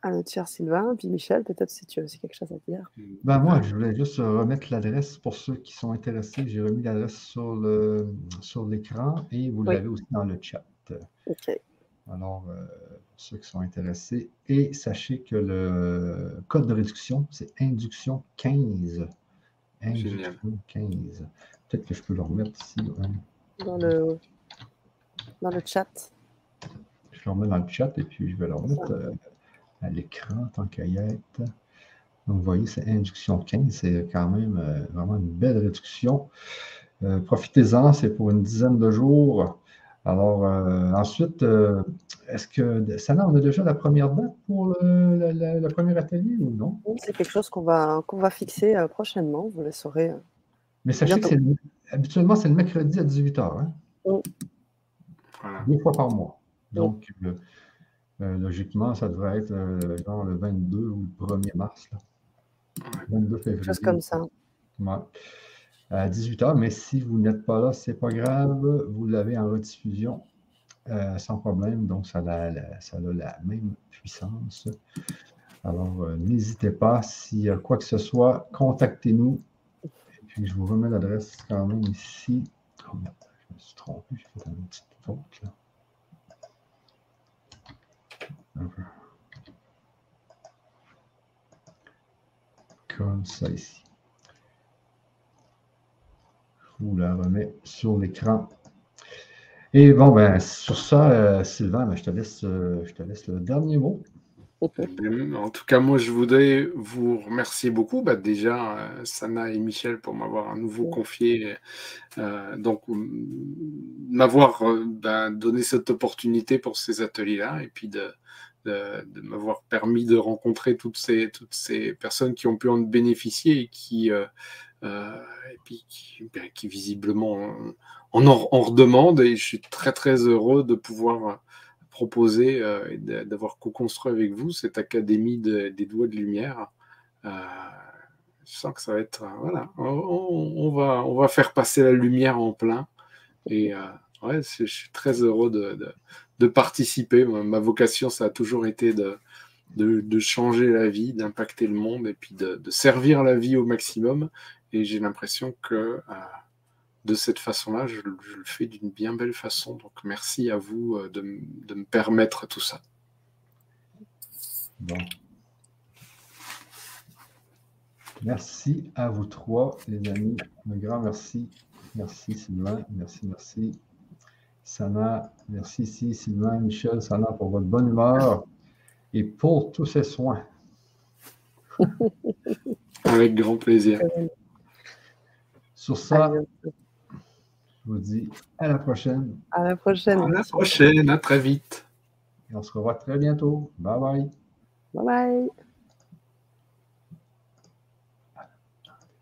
à notre cher Sylvain. Et puis, Michel, peut-être si tu as aussi quelque chose à dire. Ben moi, je voulais juste remettre l'adresse pour ceux qui sont intéressés. J'ai remis l'adresse sur, le, sur l'écran et vous oui. l'avez aussi dans le chat. OK. Alors, euh, pour ceux qui sont intéressés. Et sachez que le code de réduction, c'est induction quinze. Induction Génial. quinze. Peut-être que je peux le remettre ici. Hein. Dans, le, dans le chat. Je le remets dans le chat et puis je vais le remettre... Euh, à l'écran, tant qu'à y être. Donc, vous voyez, c'est induction quinze. C'est quand même euh, vraiment une belle réduction. Euh, profitez-en, c'est pour une dizaine de jours. Alors, euh, ensuite, euh, est-ce que, Sana, on a déjà la première date pour le, la, la, le premier atelier ou non? C'est quelque chose qu'on va, qu'on va fixer euh, prochainement, vous le saurez. Euh, Mais sachez bientôt. que c'est le, habituellement, c'est le mercredi à dix-huit heures. Hein? Mm. Voilà. Deux fois par mois. Donc, mm. euh, Euh, logiquement, ça devrait être euh, genre le vingt-deux ou le premier mars. Là. vingt-deux février. Chose comme ça. Ouais. À dix-huit heures, mais si vous n'êtes pas là, c'est pas grave. Vous l'avez en rediffusion euh, sans problème. Donc, ça a la, ça a la même puissance. Alors, euh, n'hésitez pas. S'il y a quoi que ce soit, contactez-nous. Et puis, je vous remets l'adresse quand même ici. Oh merde, je me suis trompé. J'ai fait une petite faute là. Comme ça ici. Je vous la remets sur l'écran. Et bon, ben sur ça, euh, Sylvain, ben, je te laisse, euh, je te laisse le dernier mot. Okay. En tout cas, moi, je voudrais vous remercier beaucoup. Bah, déjà, euh, Sana et Michel, pour m'avoir à nouveau confié, euh, donc m'avoir euh, bah, donné cette opportunité pour ces ateliers-là, et puis de, de, de m'avoir permis de rencontrer toutes ces, toutes ces personnes qui ont pu en bénéficier et qui, euh, euh, et puis qui, bah, qui visiblement, en, en, en redemandent. Et je suis très, très heureux de pouvoir proposer euh, et d'avoir co-construit avec vous cette académie de, des doigts de lumière. Euh, je sens que ça va être... Voilà, on, on, va, on va faire passer la lumière en plein. Et euh, ouais, je suis très heureux de, de, de participer. Ma vocation, ça a toujours été de, de, de changer la vie, d'impacter le monde et puis de, de servir la vie au maximum. Et j'ai l'impression que euh, de cette façon-là, je, je le fais d'une bien belle façon. Donc, merci à vous de, de me permettre tout ça. Bon. Merci à vous trois, les amis. Un grand merci. Merci, Sylvain. Merci, merci. Sana, merci ici, Sylvain, Michel, Sana, pour votre bonne humeur et pour tous ces soins. Avec grand plaisir. Sur ça... Je vous dis à la prochaine. À la prochaine. À la prochaine, à très vite. Et on se revoit très bientôt. Bye bye. Bye bye.